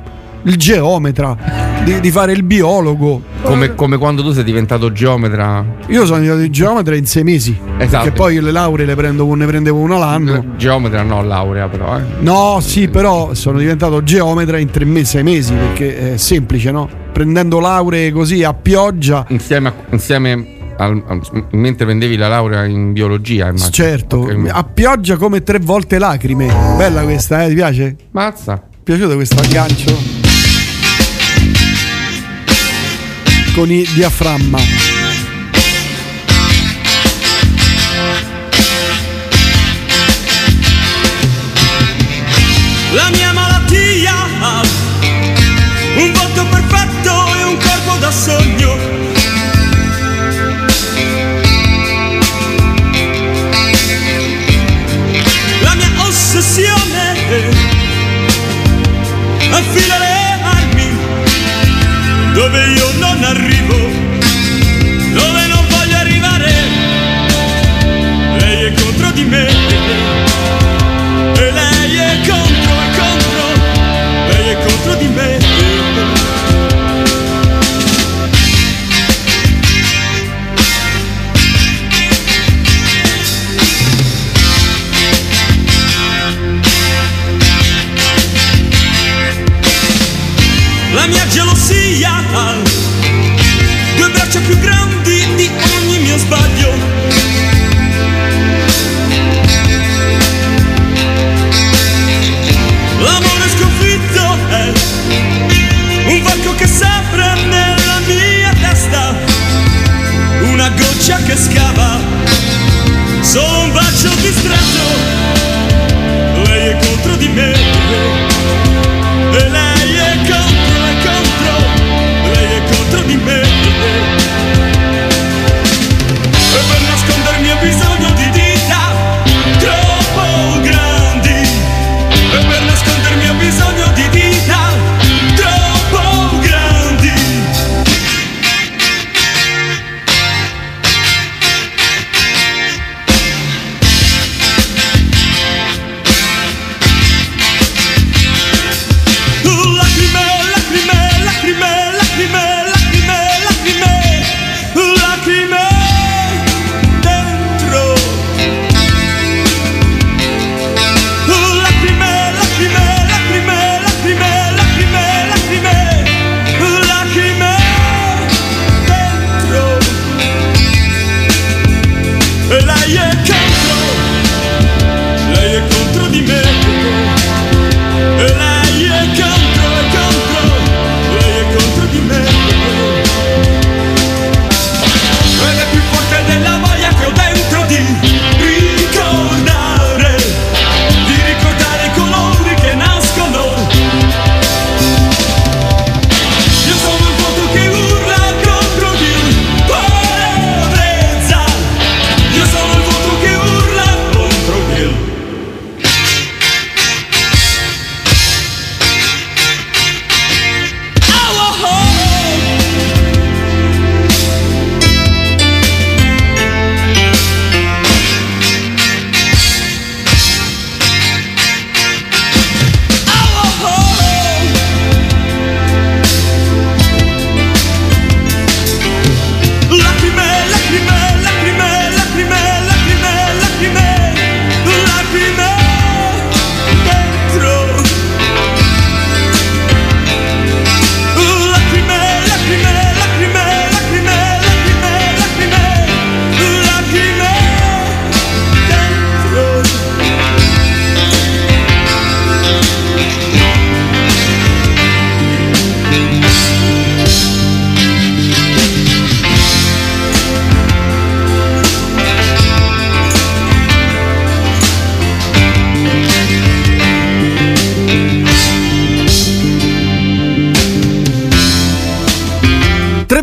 il geometra, di, di fare il biologo. Come, come quando tu sei diventato geometra. Io sono diventato geometra in sei mesi. Esatto. Perché poi io le lauree le prendo, ne prendevo una l'anno. Geometra no, laurea però eh. No, sì, però sono diventato geometra in tre mesi, sei mesi, perché è semplice, no? Prendendo lauree così a pioggia. Insieme a... Insieme Al, al, mentre prendevi la laurea in biologia, immagino. Certo, okay. A pioggia come tre volte lacrime. Bella questa, eh? Ti piace? Mazza. Piaciuto questo aggancio? Con i diaframma. La mia malattia, un volto perfetto e un corpo da sogno. Affila le armi dove io non arrivo, dove non voglio arrivare. Lei è contro di me e lei è contro, è contro, lei è contro di me. La mia gelosia, due braccia più grandi di ogni mio sbaglio. L'amore sconfitto è un varco che s'apre nella mia testa, una goccia che scava, solo un bacio distretto. Lei è contro di me e lei è contro. Lei è contro di me.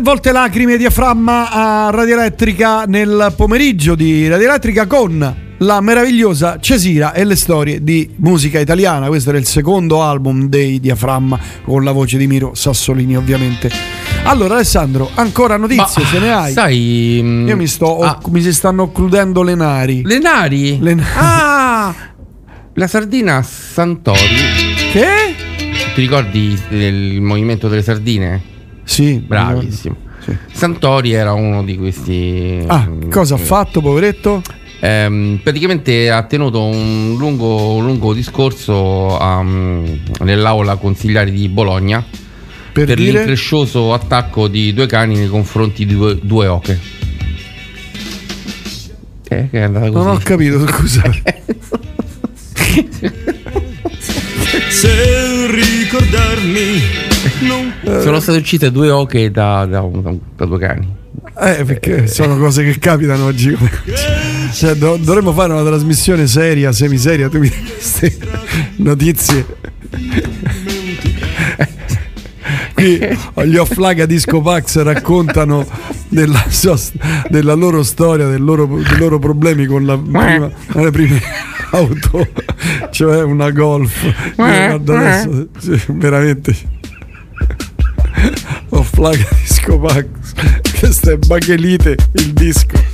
volte lacrime e diaframma a Radio Elettrica nel pomeriggio di Radio Elettrica con la meravigliosa Cesira e le storie di musica italiana. Questo era il secondo album dei Diaframma con la voce di Miro Sassolini, ovviamente. Allora Alessandro, ancora notizie? Ma, se ne hai? Sai, io mi sto ah, mi si stanno occludendo le nari. Le nari? Le nari. Ah! La sardina Santori. Che? Ti ricordi il movimento delle sardine? Sì, bravissimo. Sì. Santori era uno di questi. Ah, cosa ha fatto, poveretto? Ehm, praticamente ha tenuto un lungo, un lungo discorso um, nell'aula consigliare di Bologna per, per dire... l'increscioso attacco di due cani nei confronti di due, due oche. Eh, che è andata così. Non ho capito, scusate. Se ricordarmi non... Sono state uccise due oche da, da, da, da due cani. Eh, perché sono cose che capitano oggi. Cioè, do- dovremmo fare una trasmissione seria, semiseria. Tu mi dai queste notizie. Qui gli Offlaga Disco Pax raccontano della, so- della loro storia, del loro, dei loro problemi con la prima, le prime auto, cioè una Golf. Adesso, cioè, veramente. Offlaga Disco Pax. Queste Bachelite, il disco.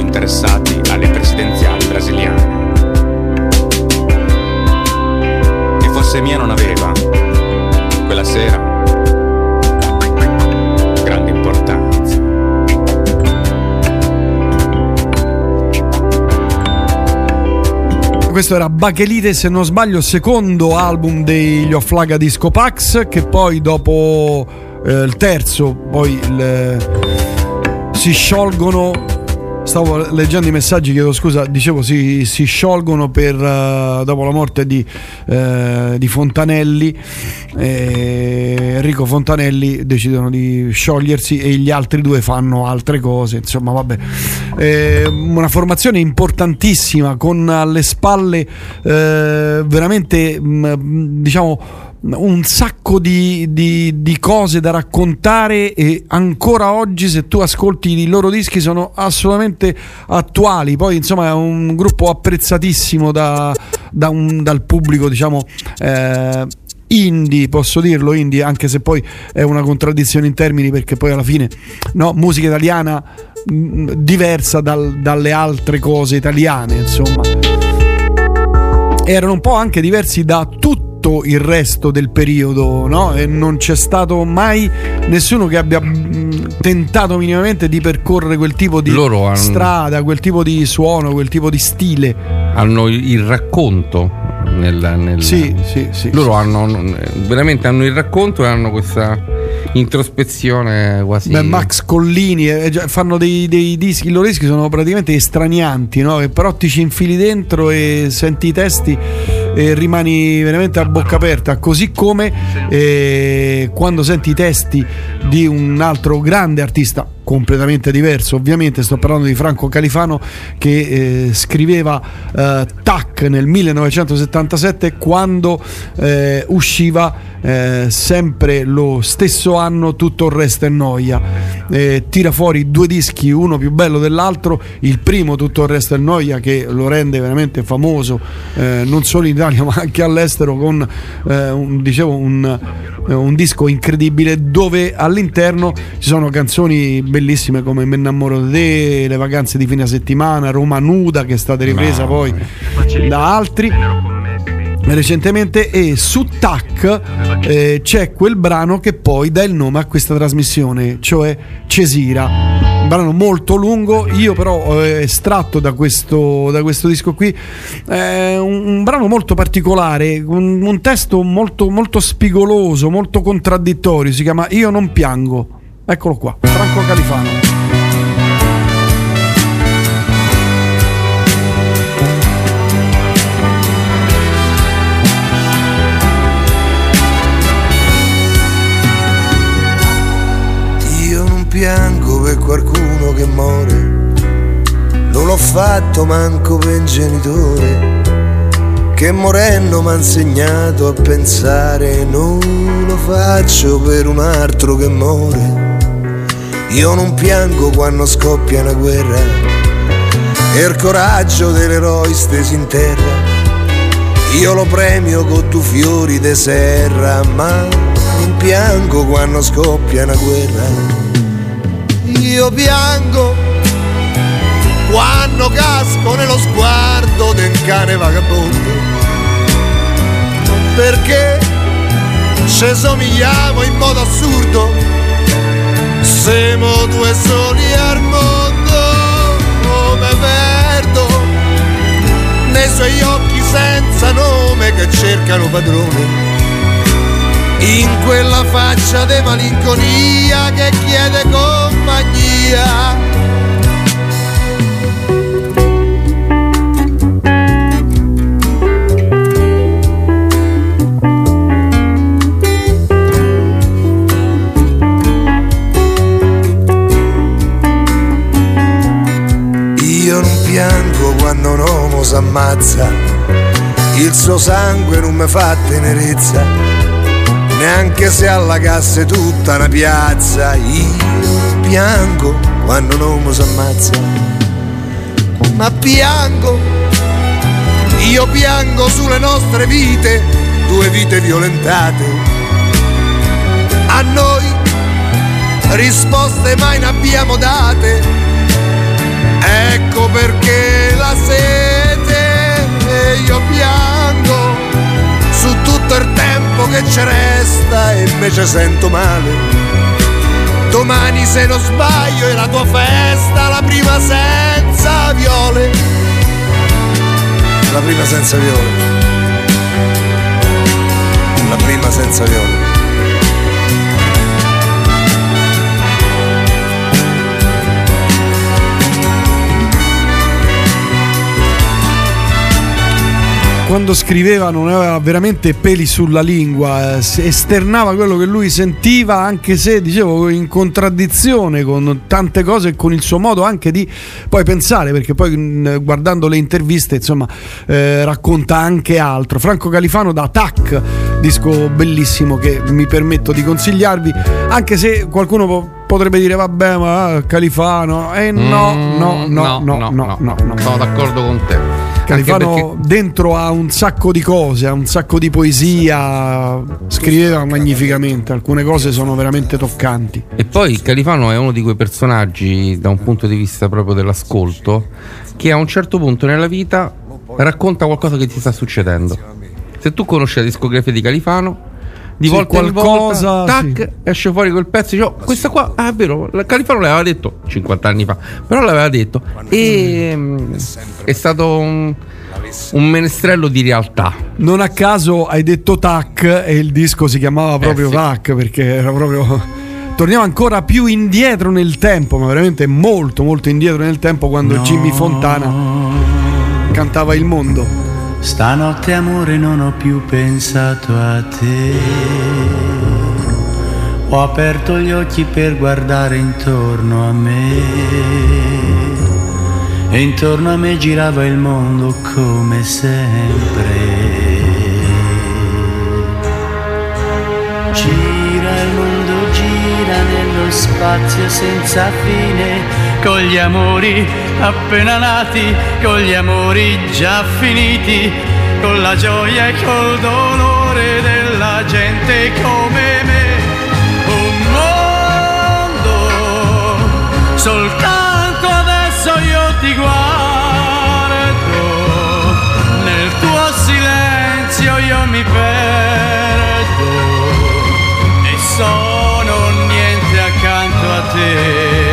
molto interessati alle presidenziali brasiliane. Che forse mia non aveva, quella sera, grande importanza. Questo era Bachelite, se non sbaglio, secondo album degli Offlaga Disco Pax, che poi dopo eh, il terzo, poi il... si sciolgono, stavo leggendo i messaggi, chiedo scusa, dicevo si, si sciolgono per uh, dopo la morte di, uh, di Fontanelli, eh, Enrico Fontanelli, decidono di sciogliersi e gli altri due fanno altre cose, insomma vabbè, eh, una formazione importantissima con alle spalle eh, veramente mh, diciamo un sacco di, di, di cose da raccontare, e ancora oggi se tu ascolti i loro dischi sono assolutamente attuali. Poi insomma è un gruppo apprezzatissimo da, da un, dal pubblico, diciamo eh, indie, posso dirlo indie, anche se poi è una contraddizione in termini, perché poi alla fine no, musica italiana mh, diversa dal, dalle altre cose italiane, insomma erano un po' anche diversi da tutti il resto del periodo, no? E non c'è stato mai nessuno che abbia tentato minimamente di percorrere quel tipo di Loro hanno, strada, quel tipo di suono, quel tipo di stile. Hanno il racconto nella, nella... Sì, sì, sì. Loro hanno veramente hanno il racconto e hanno questa introspezione quasi. Beh, Max Collini eh, fanno dei, dei dischi, i loro dischi sono praticamente estranianti, no? Che però ti ci infili dentro e senti i testi e rimani veramente a bocca aperta, così come eh, quando senti i testi di un altro grande artista completamente diverso, ovviamente sto parlando di Franco Califano, che eh, scriveva eh, Tac nel millenovecentosettantasette, quando eh, usciva eh, sempre lo stesso anno Tutto il resto è noia. Eh, tira fuori due dischi, uno più bello dell'altro, il primo Tutto il resto è noia che lo rende veramente famoso eh, non solo in Italia ma anche all'estero, con eh, un, dicevo un, eh, un disco incredibile dove all'interno ci sono canzoni bellissime come Me innamoro di te, Le vacanze di fine settimana, Roma nuda, che è stata ripresa no, poi da altri recentemente, e su Tac eh, c'è quel brano che poi dà il nome a questa trasmissione, cioè Cesira, un brano molto lungo. Io però ho estratto da questo, da questo disco qui eh, un, un brano molto particolare, un, un testo molto, molto spigoloso, molto contraddittorio, si chiama Io non piango, eccolo qua, Franco Califano. Piango per qualcuno che muore, non l'ho fatto manco per un genitore che morendo m'ha insegnato a pensare, non lo faccio per un altro che muore. Io non piango quando scoppia una guerra e il coraggio dell'eroe steso in terra, io lo premio con tu fiori de serra, ma non piango quando scoppia una guerra. Io piango quando casco nello sguardo di un cane vagabondo, perché ci somigliamo in modo assurdo, siamo due soli al mondo. Come perdo nei suoi occhi senza nome che cercano padrone, in quella faccia di malinconia che chiede compagnia. Io non piango quando un uomo s'ammazza, il suo sangue non mi fa tenerezza, neanche se allagasse tutta una piazza. Io piango quando un uomo s'ammazza, ma piango, io piango sulle nostre vite, due vite violentate, a noi risposte mai ne abbiamo date, ecco ci resta e invece sento male. Domani se non sbaglio è la tua festa, la prima senza viole, la prima senza viole, la prima senza viole. Quando scriveva non aveva veramente peli sulla lingua, esternava quello che lui sentiva, anche se, dicevo, in contraddizione con tante cose e con il suo modo anche di poi pensare, perché poi guardando le interviste, insomma, eh, racconta anche altro. Franco Califano da Tac, disco bellissimo che mi permetto di consigliarvi, anche se qualcuno può potrebbe dire vabbè ma Califano, e eh, no, mm, no, no, no, no, no, no, no, no, sono d'accordo con te. Califano perché... dentro ha un sacco di cose, ha un sacco di poesia, scriveva magnificamente, alcune cose sono veramente toccanti. E poi Califano è uno di quei personaggi, da un punto di vista proprio dell'ascolto, che a un certo punto nella vita racconta qualcosa che ti sta succedendo. Se tu conosci la discografia di Califano, di sì, volta qualcosa, in volta, tac, sì, esce fuori quel pezzo, dice, oh, questa qua, ah, è vero, la Califano l'aveva detto cinquanta anni fa, però l'aveva detto, e mh, è stato un, un menestrello di realtà. Non a caso hai detto Tac e il disco si chiamava proprio eh, sì. Tac, perché era proprio... Torniamo ancora più indietro nel tempo, ma veramente molto molto indietro nel tempo, quando no, Jimmy Fontana cantava Il Mondo. Stanotte amore non ho più pensato a te, ho aperto gli occhi per guardare intorno a me, e intorno a me girava il mondo come sempre. Gira il mondo, gira nello spazio senza fine, con gli amori appena nati, con gli amori già finiti, con la gioia e col dolore della gente come me. Un mondo, soltanto adesso io ti guardo, nel tuo silenzio io mi perdo e sono niente accanto a te.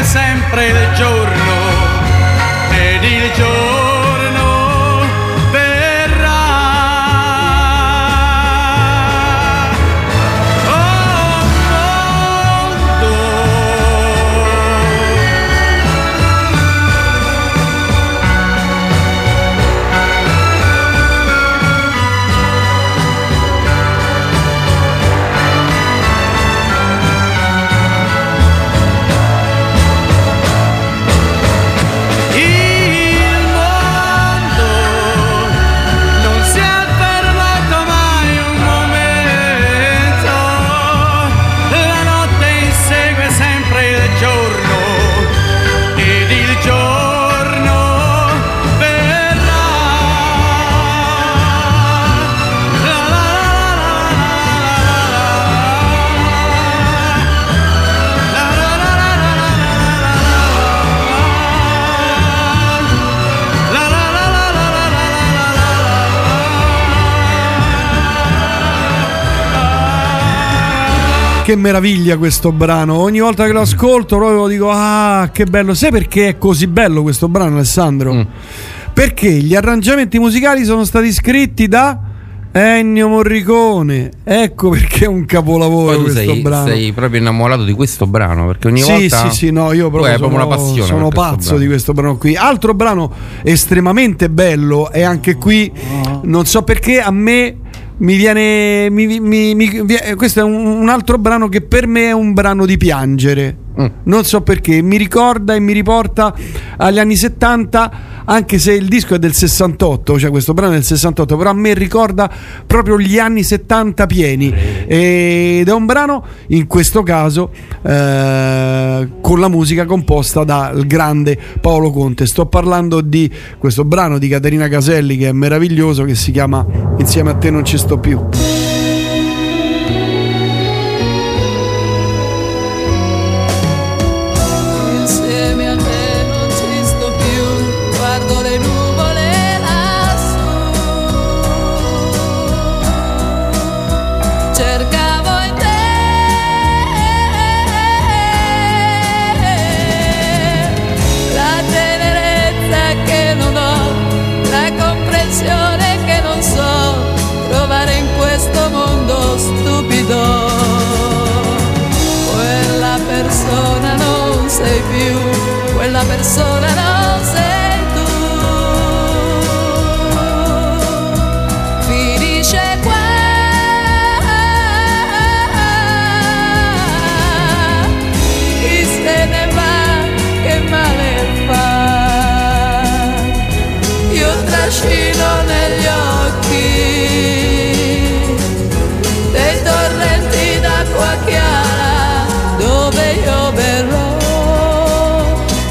Sempre il giorno ed il giorno verrà. Oh mondo, che meraviglia questo brano, ogni volta che lo ascolto proprio dico ah che bello. Sai perché è così bello questo brano, Alessandro? Mm. Perché gli arrangiamenti musicali sono stati scritti da Ennio Morricone, ecco perché è un capolavoro. Poi tu questo sei, brano sei proprio innamorato di questo brano, perché ogni sì, volta sì sì no io proprio sono, proprio una passione, sono pazzo brano. Di questo brano qui. Altro brano estremamente bello, e anche qui non so perché a me Mi viene. Mi, mi, mi, questo è un, un altro brano che per me è un brano di piangere. Mm. Non so perché, mi ricorda e mi riporta agli anni settanta, anche se il disco è del sessantotto, cioè questo brano è del sessantotto, però a me ricorda proprio gli anni settanta pieni. Ed è un brano, in questo caso, eh, con la musica composta dal grande Paolo Conte. Sto parlando di questo brano di Caterina Caselli che è meraviglioso, che si chiama Insieme a te non ci sto più. una persona, no, sei tu. Finisce qua. Chi se ne va, che male fa. Io trascino negli occhi dei torrenti d'acqua chiara, dove io verrò.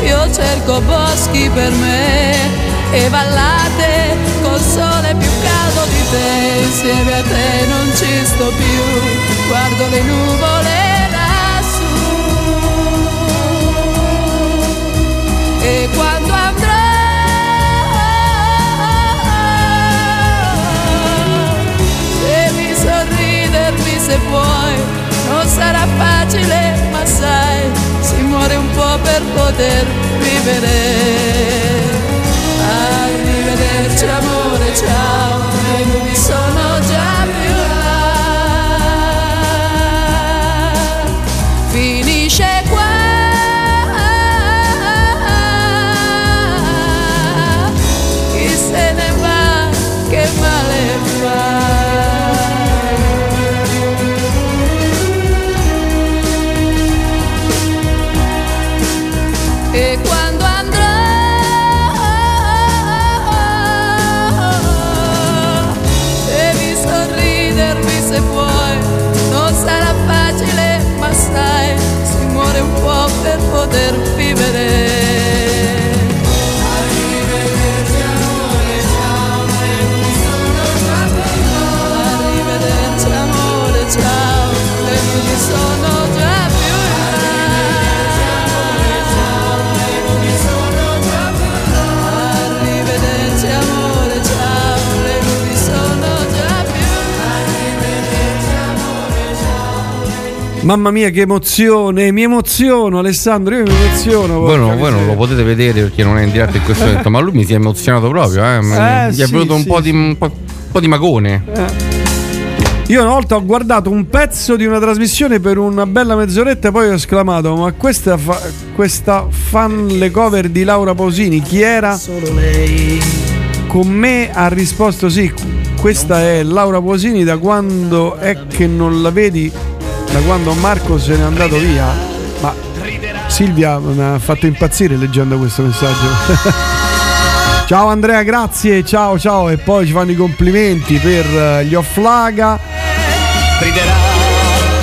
Io cerco boschi per me e vallate col sole più caldo di te. Insieme a te non ci sto più, guardo le nuvole lassù. E quando andrò, devi sorridermi se vuoi. Non sarà facile, ma sai, si muore un po' per poter vivere. Arrivederci amore, ciao, i lumi sono già più là. Finisce qua. Chi se ne va, che male fa. Per poter vivere. Arrivederci amore, ciao, le lumi sono già più là. Arrivederci amore, ciao, le lumi sono già più là. Arrivederci amore, ciao, le lumi sono già più là. Arrivederci amore, ciao, le lumi sono già più là. Arrivederci amore, ciao. Mamma mia che emozione, mi emoziono Alessandro, io mi emoziono. Voi non, voi non lo potete vedere perché non è in diretta in questo momento, ma lui mi si è emozionato proprio, eh? Eh, gli sì, è venuto sì, un, po sì. di, un, po', un po' di magone. Eh. Io una volta ho guardato un pezzo di una trasmissione per una bella mezz'oretta e poi ho esclamato: ma questa, fa, questa fan le cover di Laura Pausini, chi era? Solo lei. Con me ha risposto sì, questa è Laura Pausini, da quando è che non la vedi, da quando Marco se n'è andato via. Ma Silvia mi ha fatto impazzire leggendo questo messaggio. Ciao Andrea, grazie, ciao ciao. E poi ci fanno i complimenti per gli Offlaga,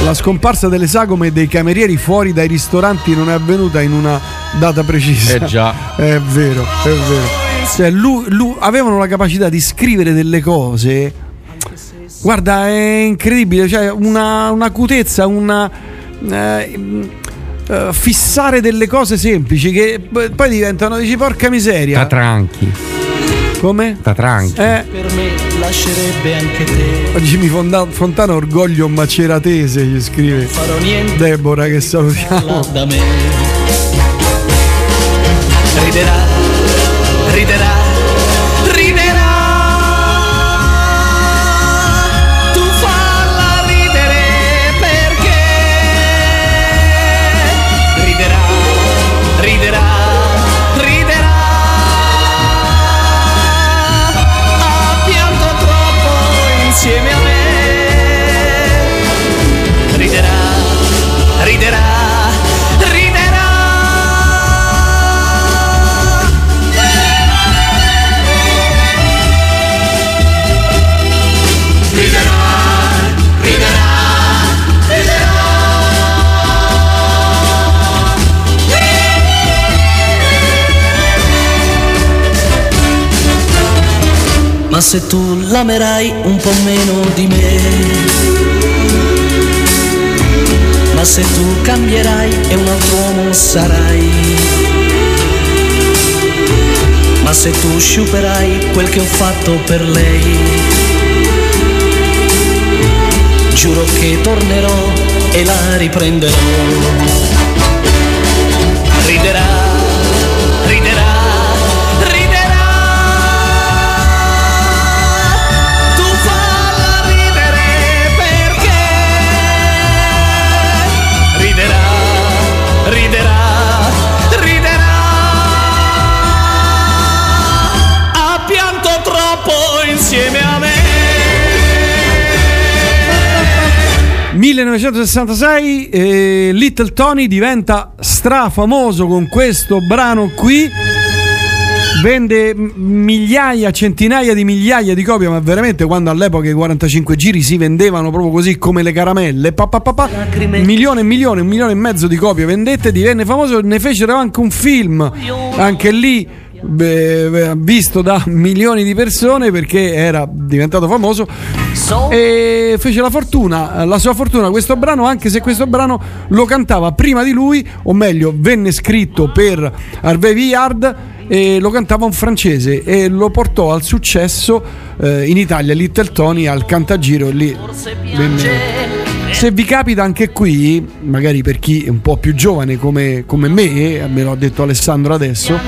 la scomparsa delle sagome e dei camerieri fuori dai ristoranti non è avvenuta in una data precisa. Eh già, è vero, è vero, cioè, lui, lui, avevano la capacità di scrivere delle cose, guarda, è incredibile, cioè una, una acutezza, una eh, Uh, fissare delle cose semplici che poi diventano, dici porca miseria. Tatranchi. Come? Tatranchi. Eh. Per me lascerebbe anche te. Jimmy Fonda- Fontana, orgoglio maceratese, gli scrive Deborah, che salutiamo. Da me. Riderà, riderà, riderà. Tu falla ridere perché riderà, riderà, ha pianto troppo insieme a me. Riderà, riderà, riderà. Riderà, riderà, riderà. Ma se tu l'amerai un po' meno di me, ma se tu cambierai e un altro uomo sarai, ma se tu sciuperai quel che ho fatto per lei, giuro che tornerò e la riprenderò. Riderà, riderà. Riderà, riderà, riderà. millenovecentosessantasei eh, Little Tony diventa strafamoso con questo brano qui, vende migliaia, centinaia di migliaia di copie, ma veramente, quando all'epoca i quarantacinque giri si vendevano proprio così come le caramelle, pa, pa, pa, pa, milione e milione, un milione e mezzo di copie vendette, divenne famoso, ne fecero anche un film, anche lì beh, visto da milioni di persone perché era diventato famoso e fece la fortuna, la sua fortuna questo brano, anche se questo brano lo cantava prima di lui, o meglio venne scritto per Hervé Villard e lo cantava un francese e lo portò al successo eh, in Italia. Little Tony al Cantagiro, lì venne. Se vi capita anche qui, magari per chi è un po' più giovane come, come me, me l'ha detto Alessandro adesso,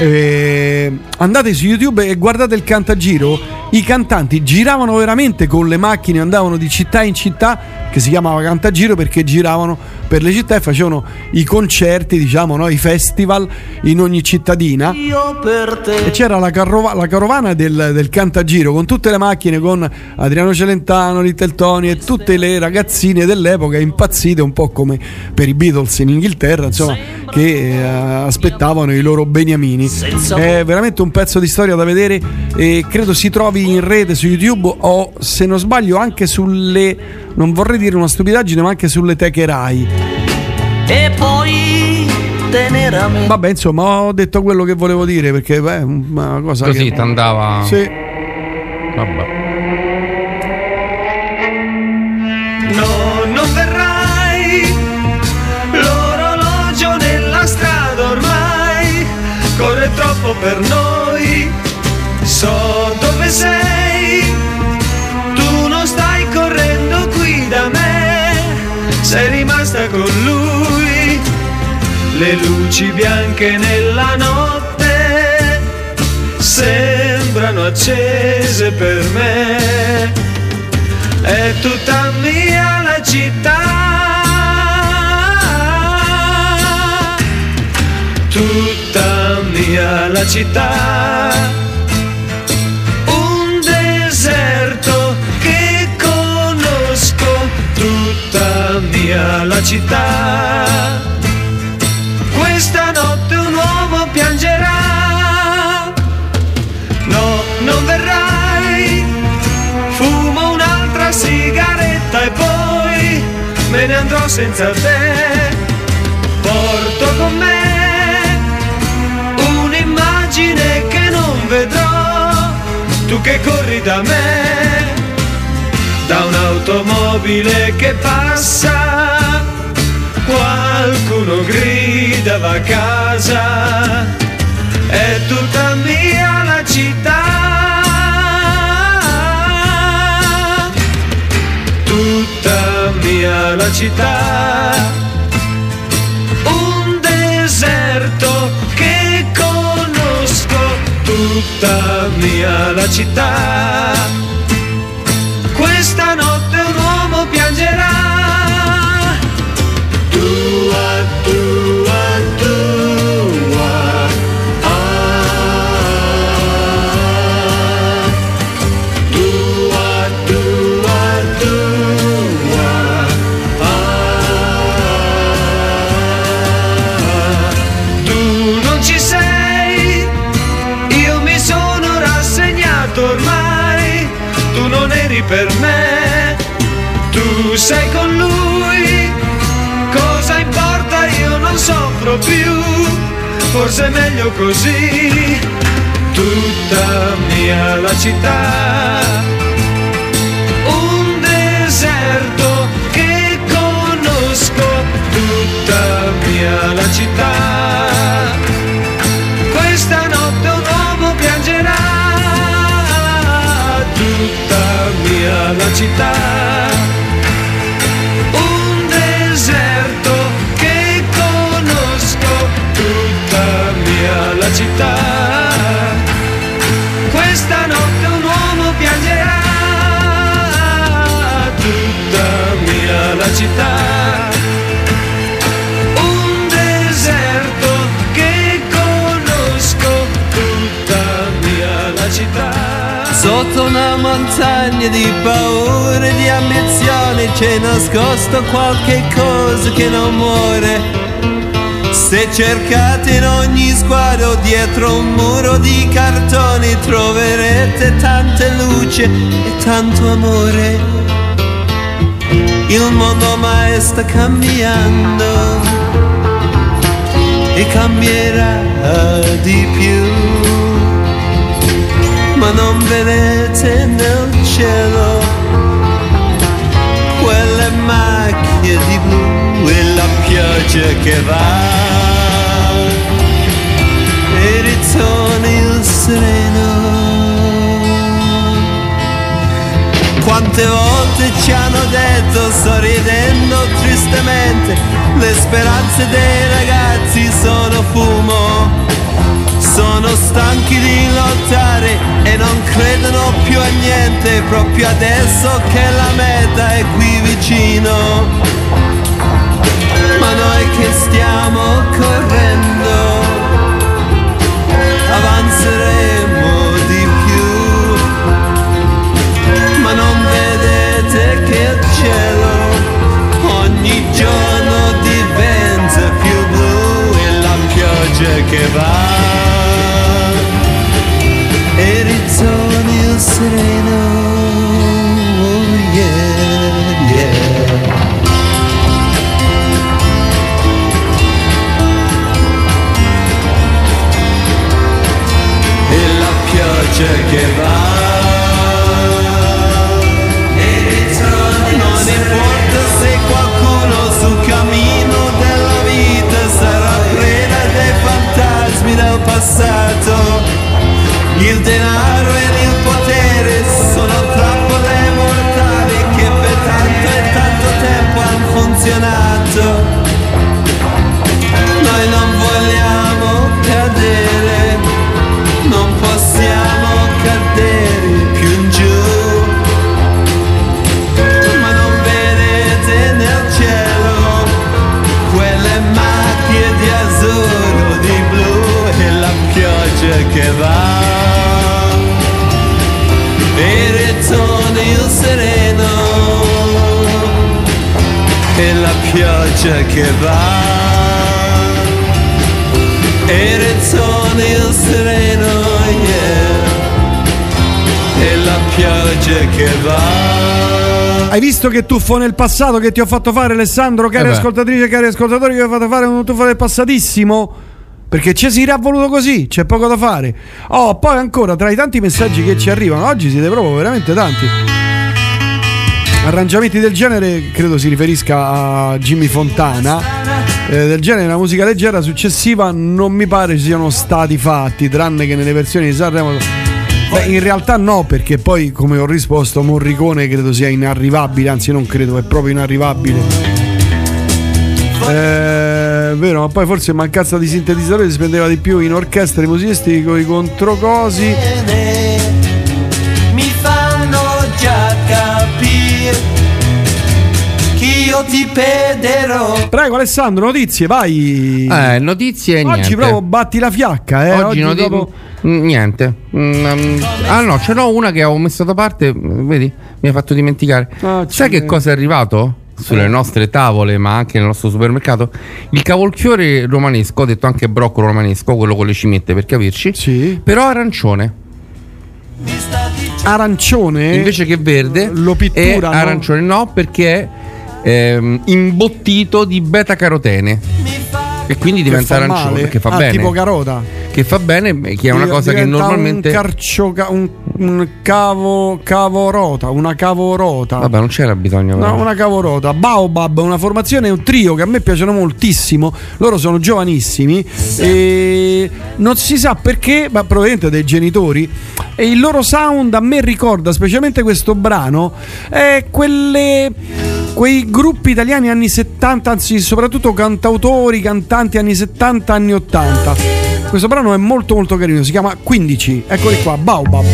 eh, andate su YouTube e guardate il Cantagiro. I cantanti giravano veramente con le macchine, andavano di città in città, che si chiamava Cantagiro perché giravano per le città e facevano i concerti, diciamo, no? I festival in ogni cittadina. Io per te. E c'era la, carova- la carovana del, del Cantagiro con tutte le macchine, con Adriano Celentano, Little Tony e tutte le ragazzine dell'epoca impazzite, un po' come per i Beatles in Inghilterra, insomma, che eh, aspettavano i loro beniamini. È veramente un pezzo di storia da vedere e credo si trovi in rete su YouTube o, se non sbaglio, anche sulle... non vorrei dire una stupidaggine, ma anche sulle teche Rai. E poi teneramente. Vabbè, insomma, ho detto quello che volevo dire perché beh, una cosa così che... t'andava. Sì. Vabbè. No, non verrai. L'orologio della strada ormai corre troppo per noi. So dove sei. Tu non stai correndo qui da me, sei rimasta con lui, le luci bianche nella notte sembrano accese per me, è tutta mia la città, tutta mia la città. Tutta mia la città, questa notte un uomo piangerà. No, non verrai, fumo un'altra sigaretta e poi me ne andrò senza te. Porto con me un'immagine che non vedrò, tu che corri da me, da un'automobile che passa, qualcuno grida va a casa, è tutta mia la città, tutta mia la città, un deserto che conosco, tutta mia la città. Questa notte un uomo piangerà. Tua, tua, tua, ah. Tua, tua, tua, ah. Tu non ci sei, io mi sono rassegnato ormai, tu non eri per me. Tu sei con lui, cosa importa, io non soffro più, forse è meglio così, tutta mia la città, un deserto che conosco, tutta mia la città, questa notte un uomo piangerà, tutta mia la città. La città, questa notte un uomo piangerà, tutta mia la città, un deserto che conosco, tutta mia la città. sotto una montagna di paure, di ambizioni, c'è nascosto qualche cosa che non muore. Se cercate in ogni sguardo dietro un muro di cartoni, troverete tante luci e tanto amore. Il mondo ormai sta cambiando e cambierà di più, ma non vedete nel cielo quelle macchie di blu e la pioggia che va e ritorna il sereno. Quante volte ci hanno detto, sorridendo tristemente, le speranze dei ragazzi sono fumo. Sono stanchi di lottare e non credono più a niente, proprio adesso che la meta è qui vicino. Ma noi che stiamo correndo avanzeremo di più, ma non vedete che il cielo ogni giorno diventa più blu e la pioggia che va e ritorni il sereno, oh yeah, yeah. E la pioggia che va e ritorni il non sereno. Non importa se qualcuno sul cammino della vita sarà preda dei fantasmi del passato. Il denaro ed il potere sono trappole mortali che per tanto e tanto tempo hanno funzionato. Noi non vogliamo cadere, non possiamo cadere più in giù, ma non vedete nel cielo quelle macchie di azzurro, di blu e la pioggia che va. Pioggia che va e ritorna il sereno, yeah. E la pioggia che va. Hai visto che tuffo nel passato che ti ho fatto fare, Alessandro? Cari eh ascoltatrici e cari ascoltatori, che ho fatto fare un tuffo del passatissimo, perché ci si era voluto così, c'è poco da fare. Oh, poi ancora, tra i tanti messaggi che ci arrivano oggi, siete proprio veramente tanti. Arrangiamenti del genere, credo si riferisca a Jimmy Fontana, eh, del genere la musica leggera successiva non mi pare ci siano stati fatti, tranne che nelle versioni di Sanremo. Beh, in realtà no, perché poi, come ho risposto, Morricone credo sia inarrivabile, anzi non credo, è proprio inarrivabile, eh, vero, ma poi forse mancanza di sintetizzatore si spendeva di più in orchestre, i musicisti con i controcosi. Mi fanno già capire che io ti perderò. Prego Alessandro, notizie, vai. Eh, notizie oggi niente. Oggi proprio batti la fiacca, eh. Oggi, oggi notizie proprio... niente. Mm, ah no, ce n'ho una che avevo messo da parte, vedi, mi ha fatto dimenticare. Ah, sai che cosa è arrivato sulle nostre tavole, ma anche nel nostro supermercato? Il cavolfiore romanesco, ho detto anche broccolo romanesco, quello con le cimette per capirci. Sì. Però arancione. Arancione invece che verde, lo pittura è arancione, no, no, perché è ehm, imbottito di beta carotene e quindi diventa che arancione male. Che fa ah, bene, tipo carota, che fa bene, che è una cosa che normalmente un carcio un, un cavo cavorota, una cavorota, vabbè non c'era bisogno, no, una cavorota. Baobab, una formazione, un trio che a me piacciono moltissimo, loro sono giovanissimi, sì. E non si sa perché, ma probabilmente dai genitori, e il loro sound a me ricorda, specialmente questo brano, è quelle quei gruppi italiani anni settanta, anzi soprattutto cantautori, cantanti anni settanta, anni ottanta. Questo brano è molto molto carino, si chiama quindici, eccoli qua, Baobab.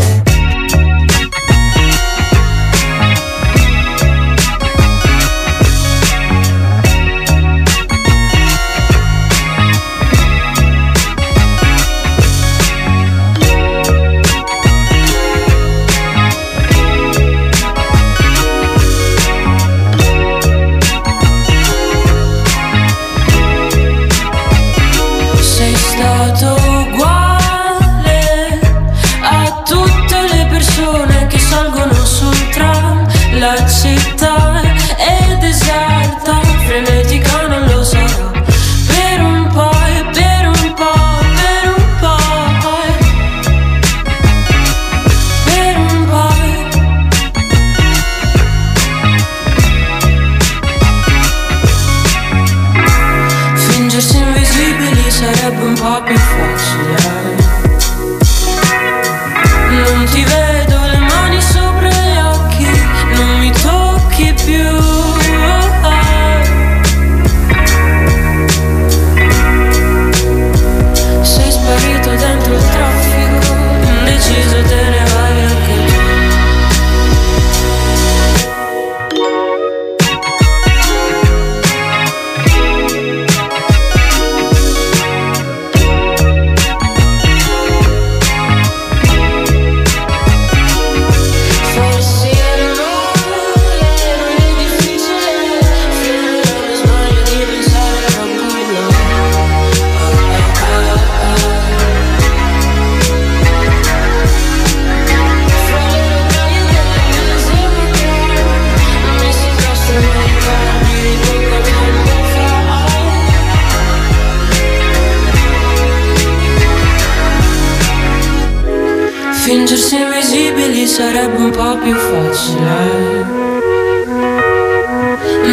Fingersi invisibili sarebbe un po' più facile.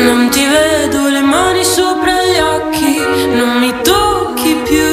Non ti vedo le mani sopra gli occhi, non mi tocchi più.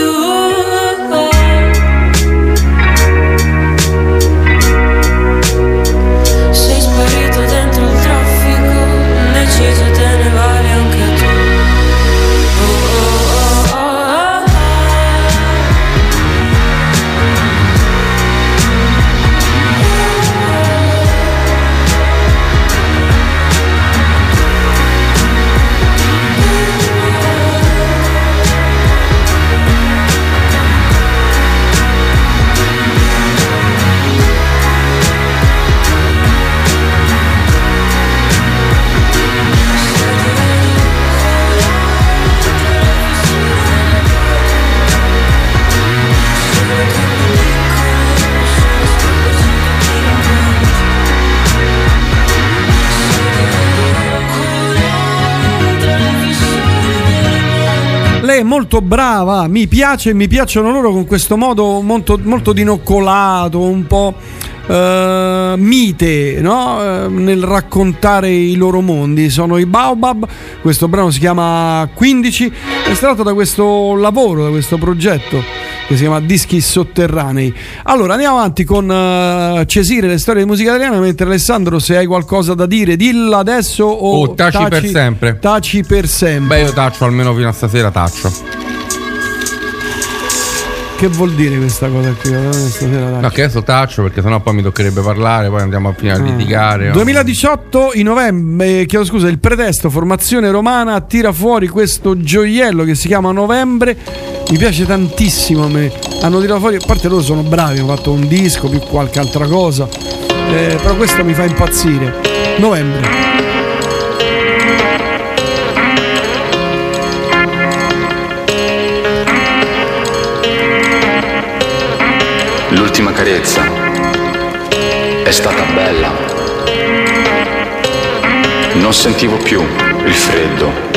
Molto brava, mi piace, mi piacciono loro con questo modo molto, molto dinoccolato, un po' eh, mite, no? Eh, nel raccontare i loro mondi. Sono i Baobab, questo brano si chiama quindici, è estratto da questo lavoro, da questo progetto che si chiama Dischi Sotterranei. Allora andiamo avanti con uh, Cesire, le storie di musica italiana, mentre Alessandro, se hai qualcosa da dire dilla adesso o oh, taci, taci per sempre. Taci per sempre. Beh, io taccio almeno fino a stasera, taccio. Che vuol dire questa cosa qui? Stasera no, che adesso taccio perché sennò poi mi toccherebbe parlare, poi andiamo a finire a litigare. Ah. duemiladiciotto in novembre, eh, chiedo scusa, Il Pretesto, formazione romana, tira fuori questo gioiello che si chiama Novembre. Mi piace tantissimo a me. Hanno tirato fuori, a parte loro sono bravi, hanno fatto un disco più qualche altra cosa, eh, però questo mi fa impazzire. Novembre. L'ultima carezza è stata bella. Non sentivo più il freddo.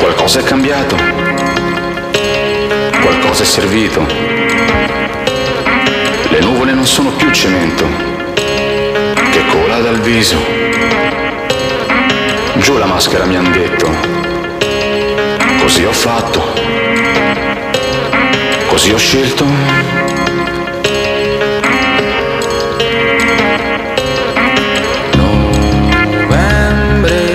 Qualcosa è cambiato, qualcosa è servito. Le nuvole non sono più cemento che cola dal viso. Giù la maschera, mi han detto. Così ho fatto, così ho scelto. Novembre,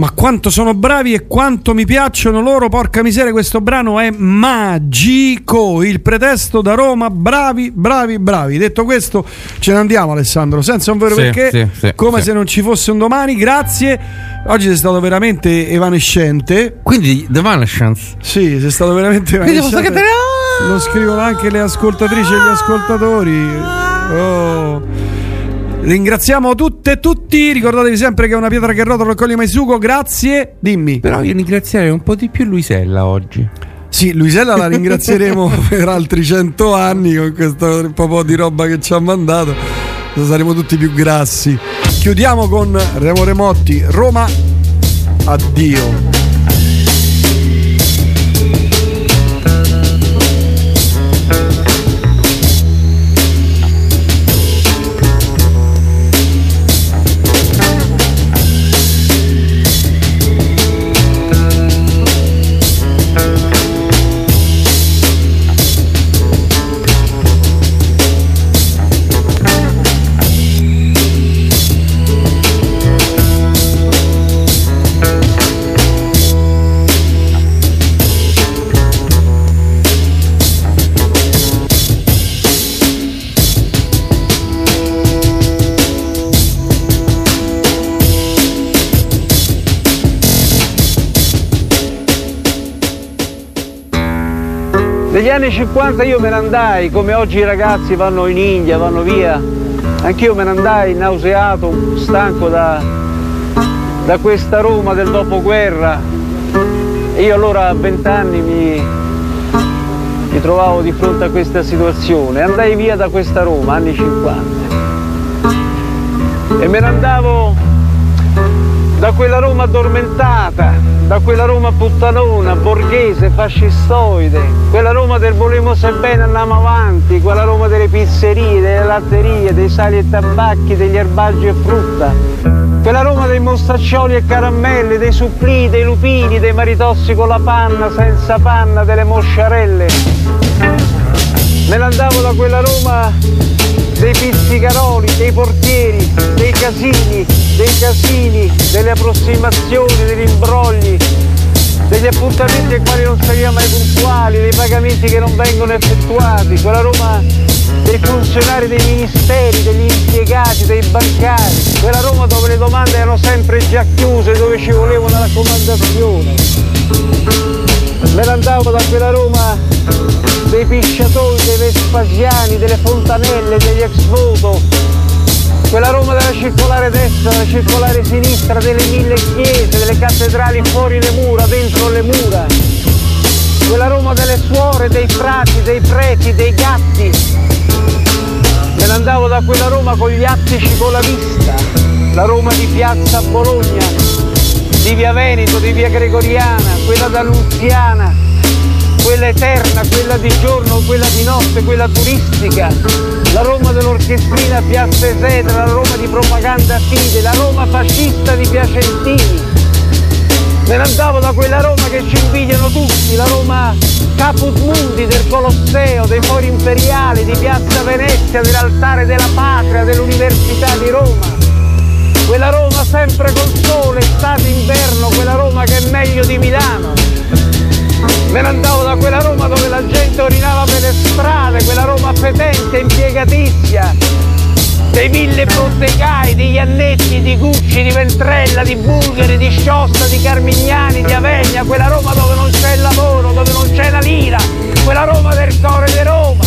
Ma quanto sono bravi e quanto mi piacciono loro, porca miseria, questo brano è magico. Il Pretesto da Roma, bravi, bravi, bravi. Detto questo, ce ne andiamo, Alessandro, senza un vero sì, perché, sì, sì, come sì. se non ci fosse un domani. Grazie. Oggi sei stato veramente evanescente. Quindi The Vanishance. Sì, sei stato veramente evanescente. Lo scrivono anche le ascoltatrici e gli ascoltatori. Oh. Ringraziamo tutte e tutti. Ricordatevi sempre che è una pietra che rotola, raccoglie mai sugo. Grazie, dimmi. Però io ringrazierei un po' di più Luisella oggi. Sì, Luisella la ringrazieremo per altri cento anni con questo po' di roba che ci ha mandato. Saremo tutti più grassi. Chiudiamo con Remo Remotti, Roma, addio. Negli anni cinquanta io me ne andai, come oggi i ragazzi vanno in India, vanno via, anch'io me ne andai nauseato, stanco da, da questa Roma del dopoguerra. Io allora a vent'anni mi, mi trovavo di fronte a questa situazione, andai via da questa Roma, anni cinquanta, e me ne andavo da quella Roma addormentata, da quella Roma puttanona, borghese, fascistoide, quella Roma del volemo se bene andiamo avanti, quella Roma delle pizzerie, delle latterie, dei sali e tabacchi, degli erbaggi e frutta, quella Roma dei mostaccioli e caramelle, dei supplì, dei lupini, dei maritozzi con la panna, senza panna, delle mosciarelle. Me ne andavo da quella Roma dei pizzicaroli, dei portieri, dei casini, dei casini, delle approssimazioni, degli imbrogli, degli appuntamenti ai quali non saremo mai puntuali, dei pagamenti che non vengono effettuati, quella Roma dei funzionari dei ministeri, degli impiegati, dei bancari, quella Roma dove le domande erano sempre già chiuse, dove ci voleva una raccomandazione. Me ne andavo da quella Roma dei pisciatori, dei Vespasiani, delle Fontanelle, degli ex voto, quella Roma della circolare destra, della circolare sinistra, delle mille chiese, delle cattedrali fuori le mura, dentro le mura, quella Roma delle suore, dei frati, dei preti, dei gatti. Me ne andavo da quella Roma con gli attici con la vista, la Roma di piazza Bologna, di via Veneto, di via Gregoriana, quella da Luziana, quella eterna, quella di giorno, quella di notte, quella turistica, la Roma dell'orchestrina Piazza Esedra, la Roma di propaganda fide, la Roma fascista di Piacentini. Me ne andavo da quella Roma che ci invidiano tutti, la Roma Caput Mundi del Colosseo, dei Fori Imperiali, di Piazza Venezia, dell'Altare della Patria, dell'Università di Roma. Quella Roma sempre col sole, estate, inverno, quella Roma che è meglio di Milano. Me ne andavo da quella Roma dove la gente orinava per le strade, quella Roma fetente, impiegatizia, dei mille bottegai, di Iannetti, di Gucci, di Ventrella, di Bulgari, di Sciossa, di Carmignani, di Avegna, quella Roma dove non c'è il lavoro, dove non c'è la lira, quella Roma del cuore di Roma.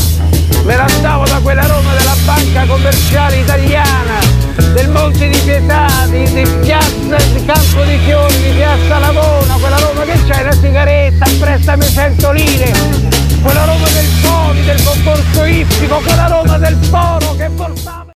Me ne andavo da quella Roma della Banca Commerciale Italiana, del Monte di Pietà, di, di Piazza di Campo di Fiori, di Piazza Lavona, quella Roma che c'è la sigaretta, prestami cento lire, quella Roma del Covid, del concorso ippico, quella Roma del Foro che portava...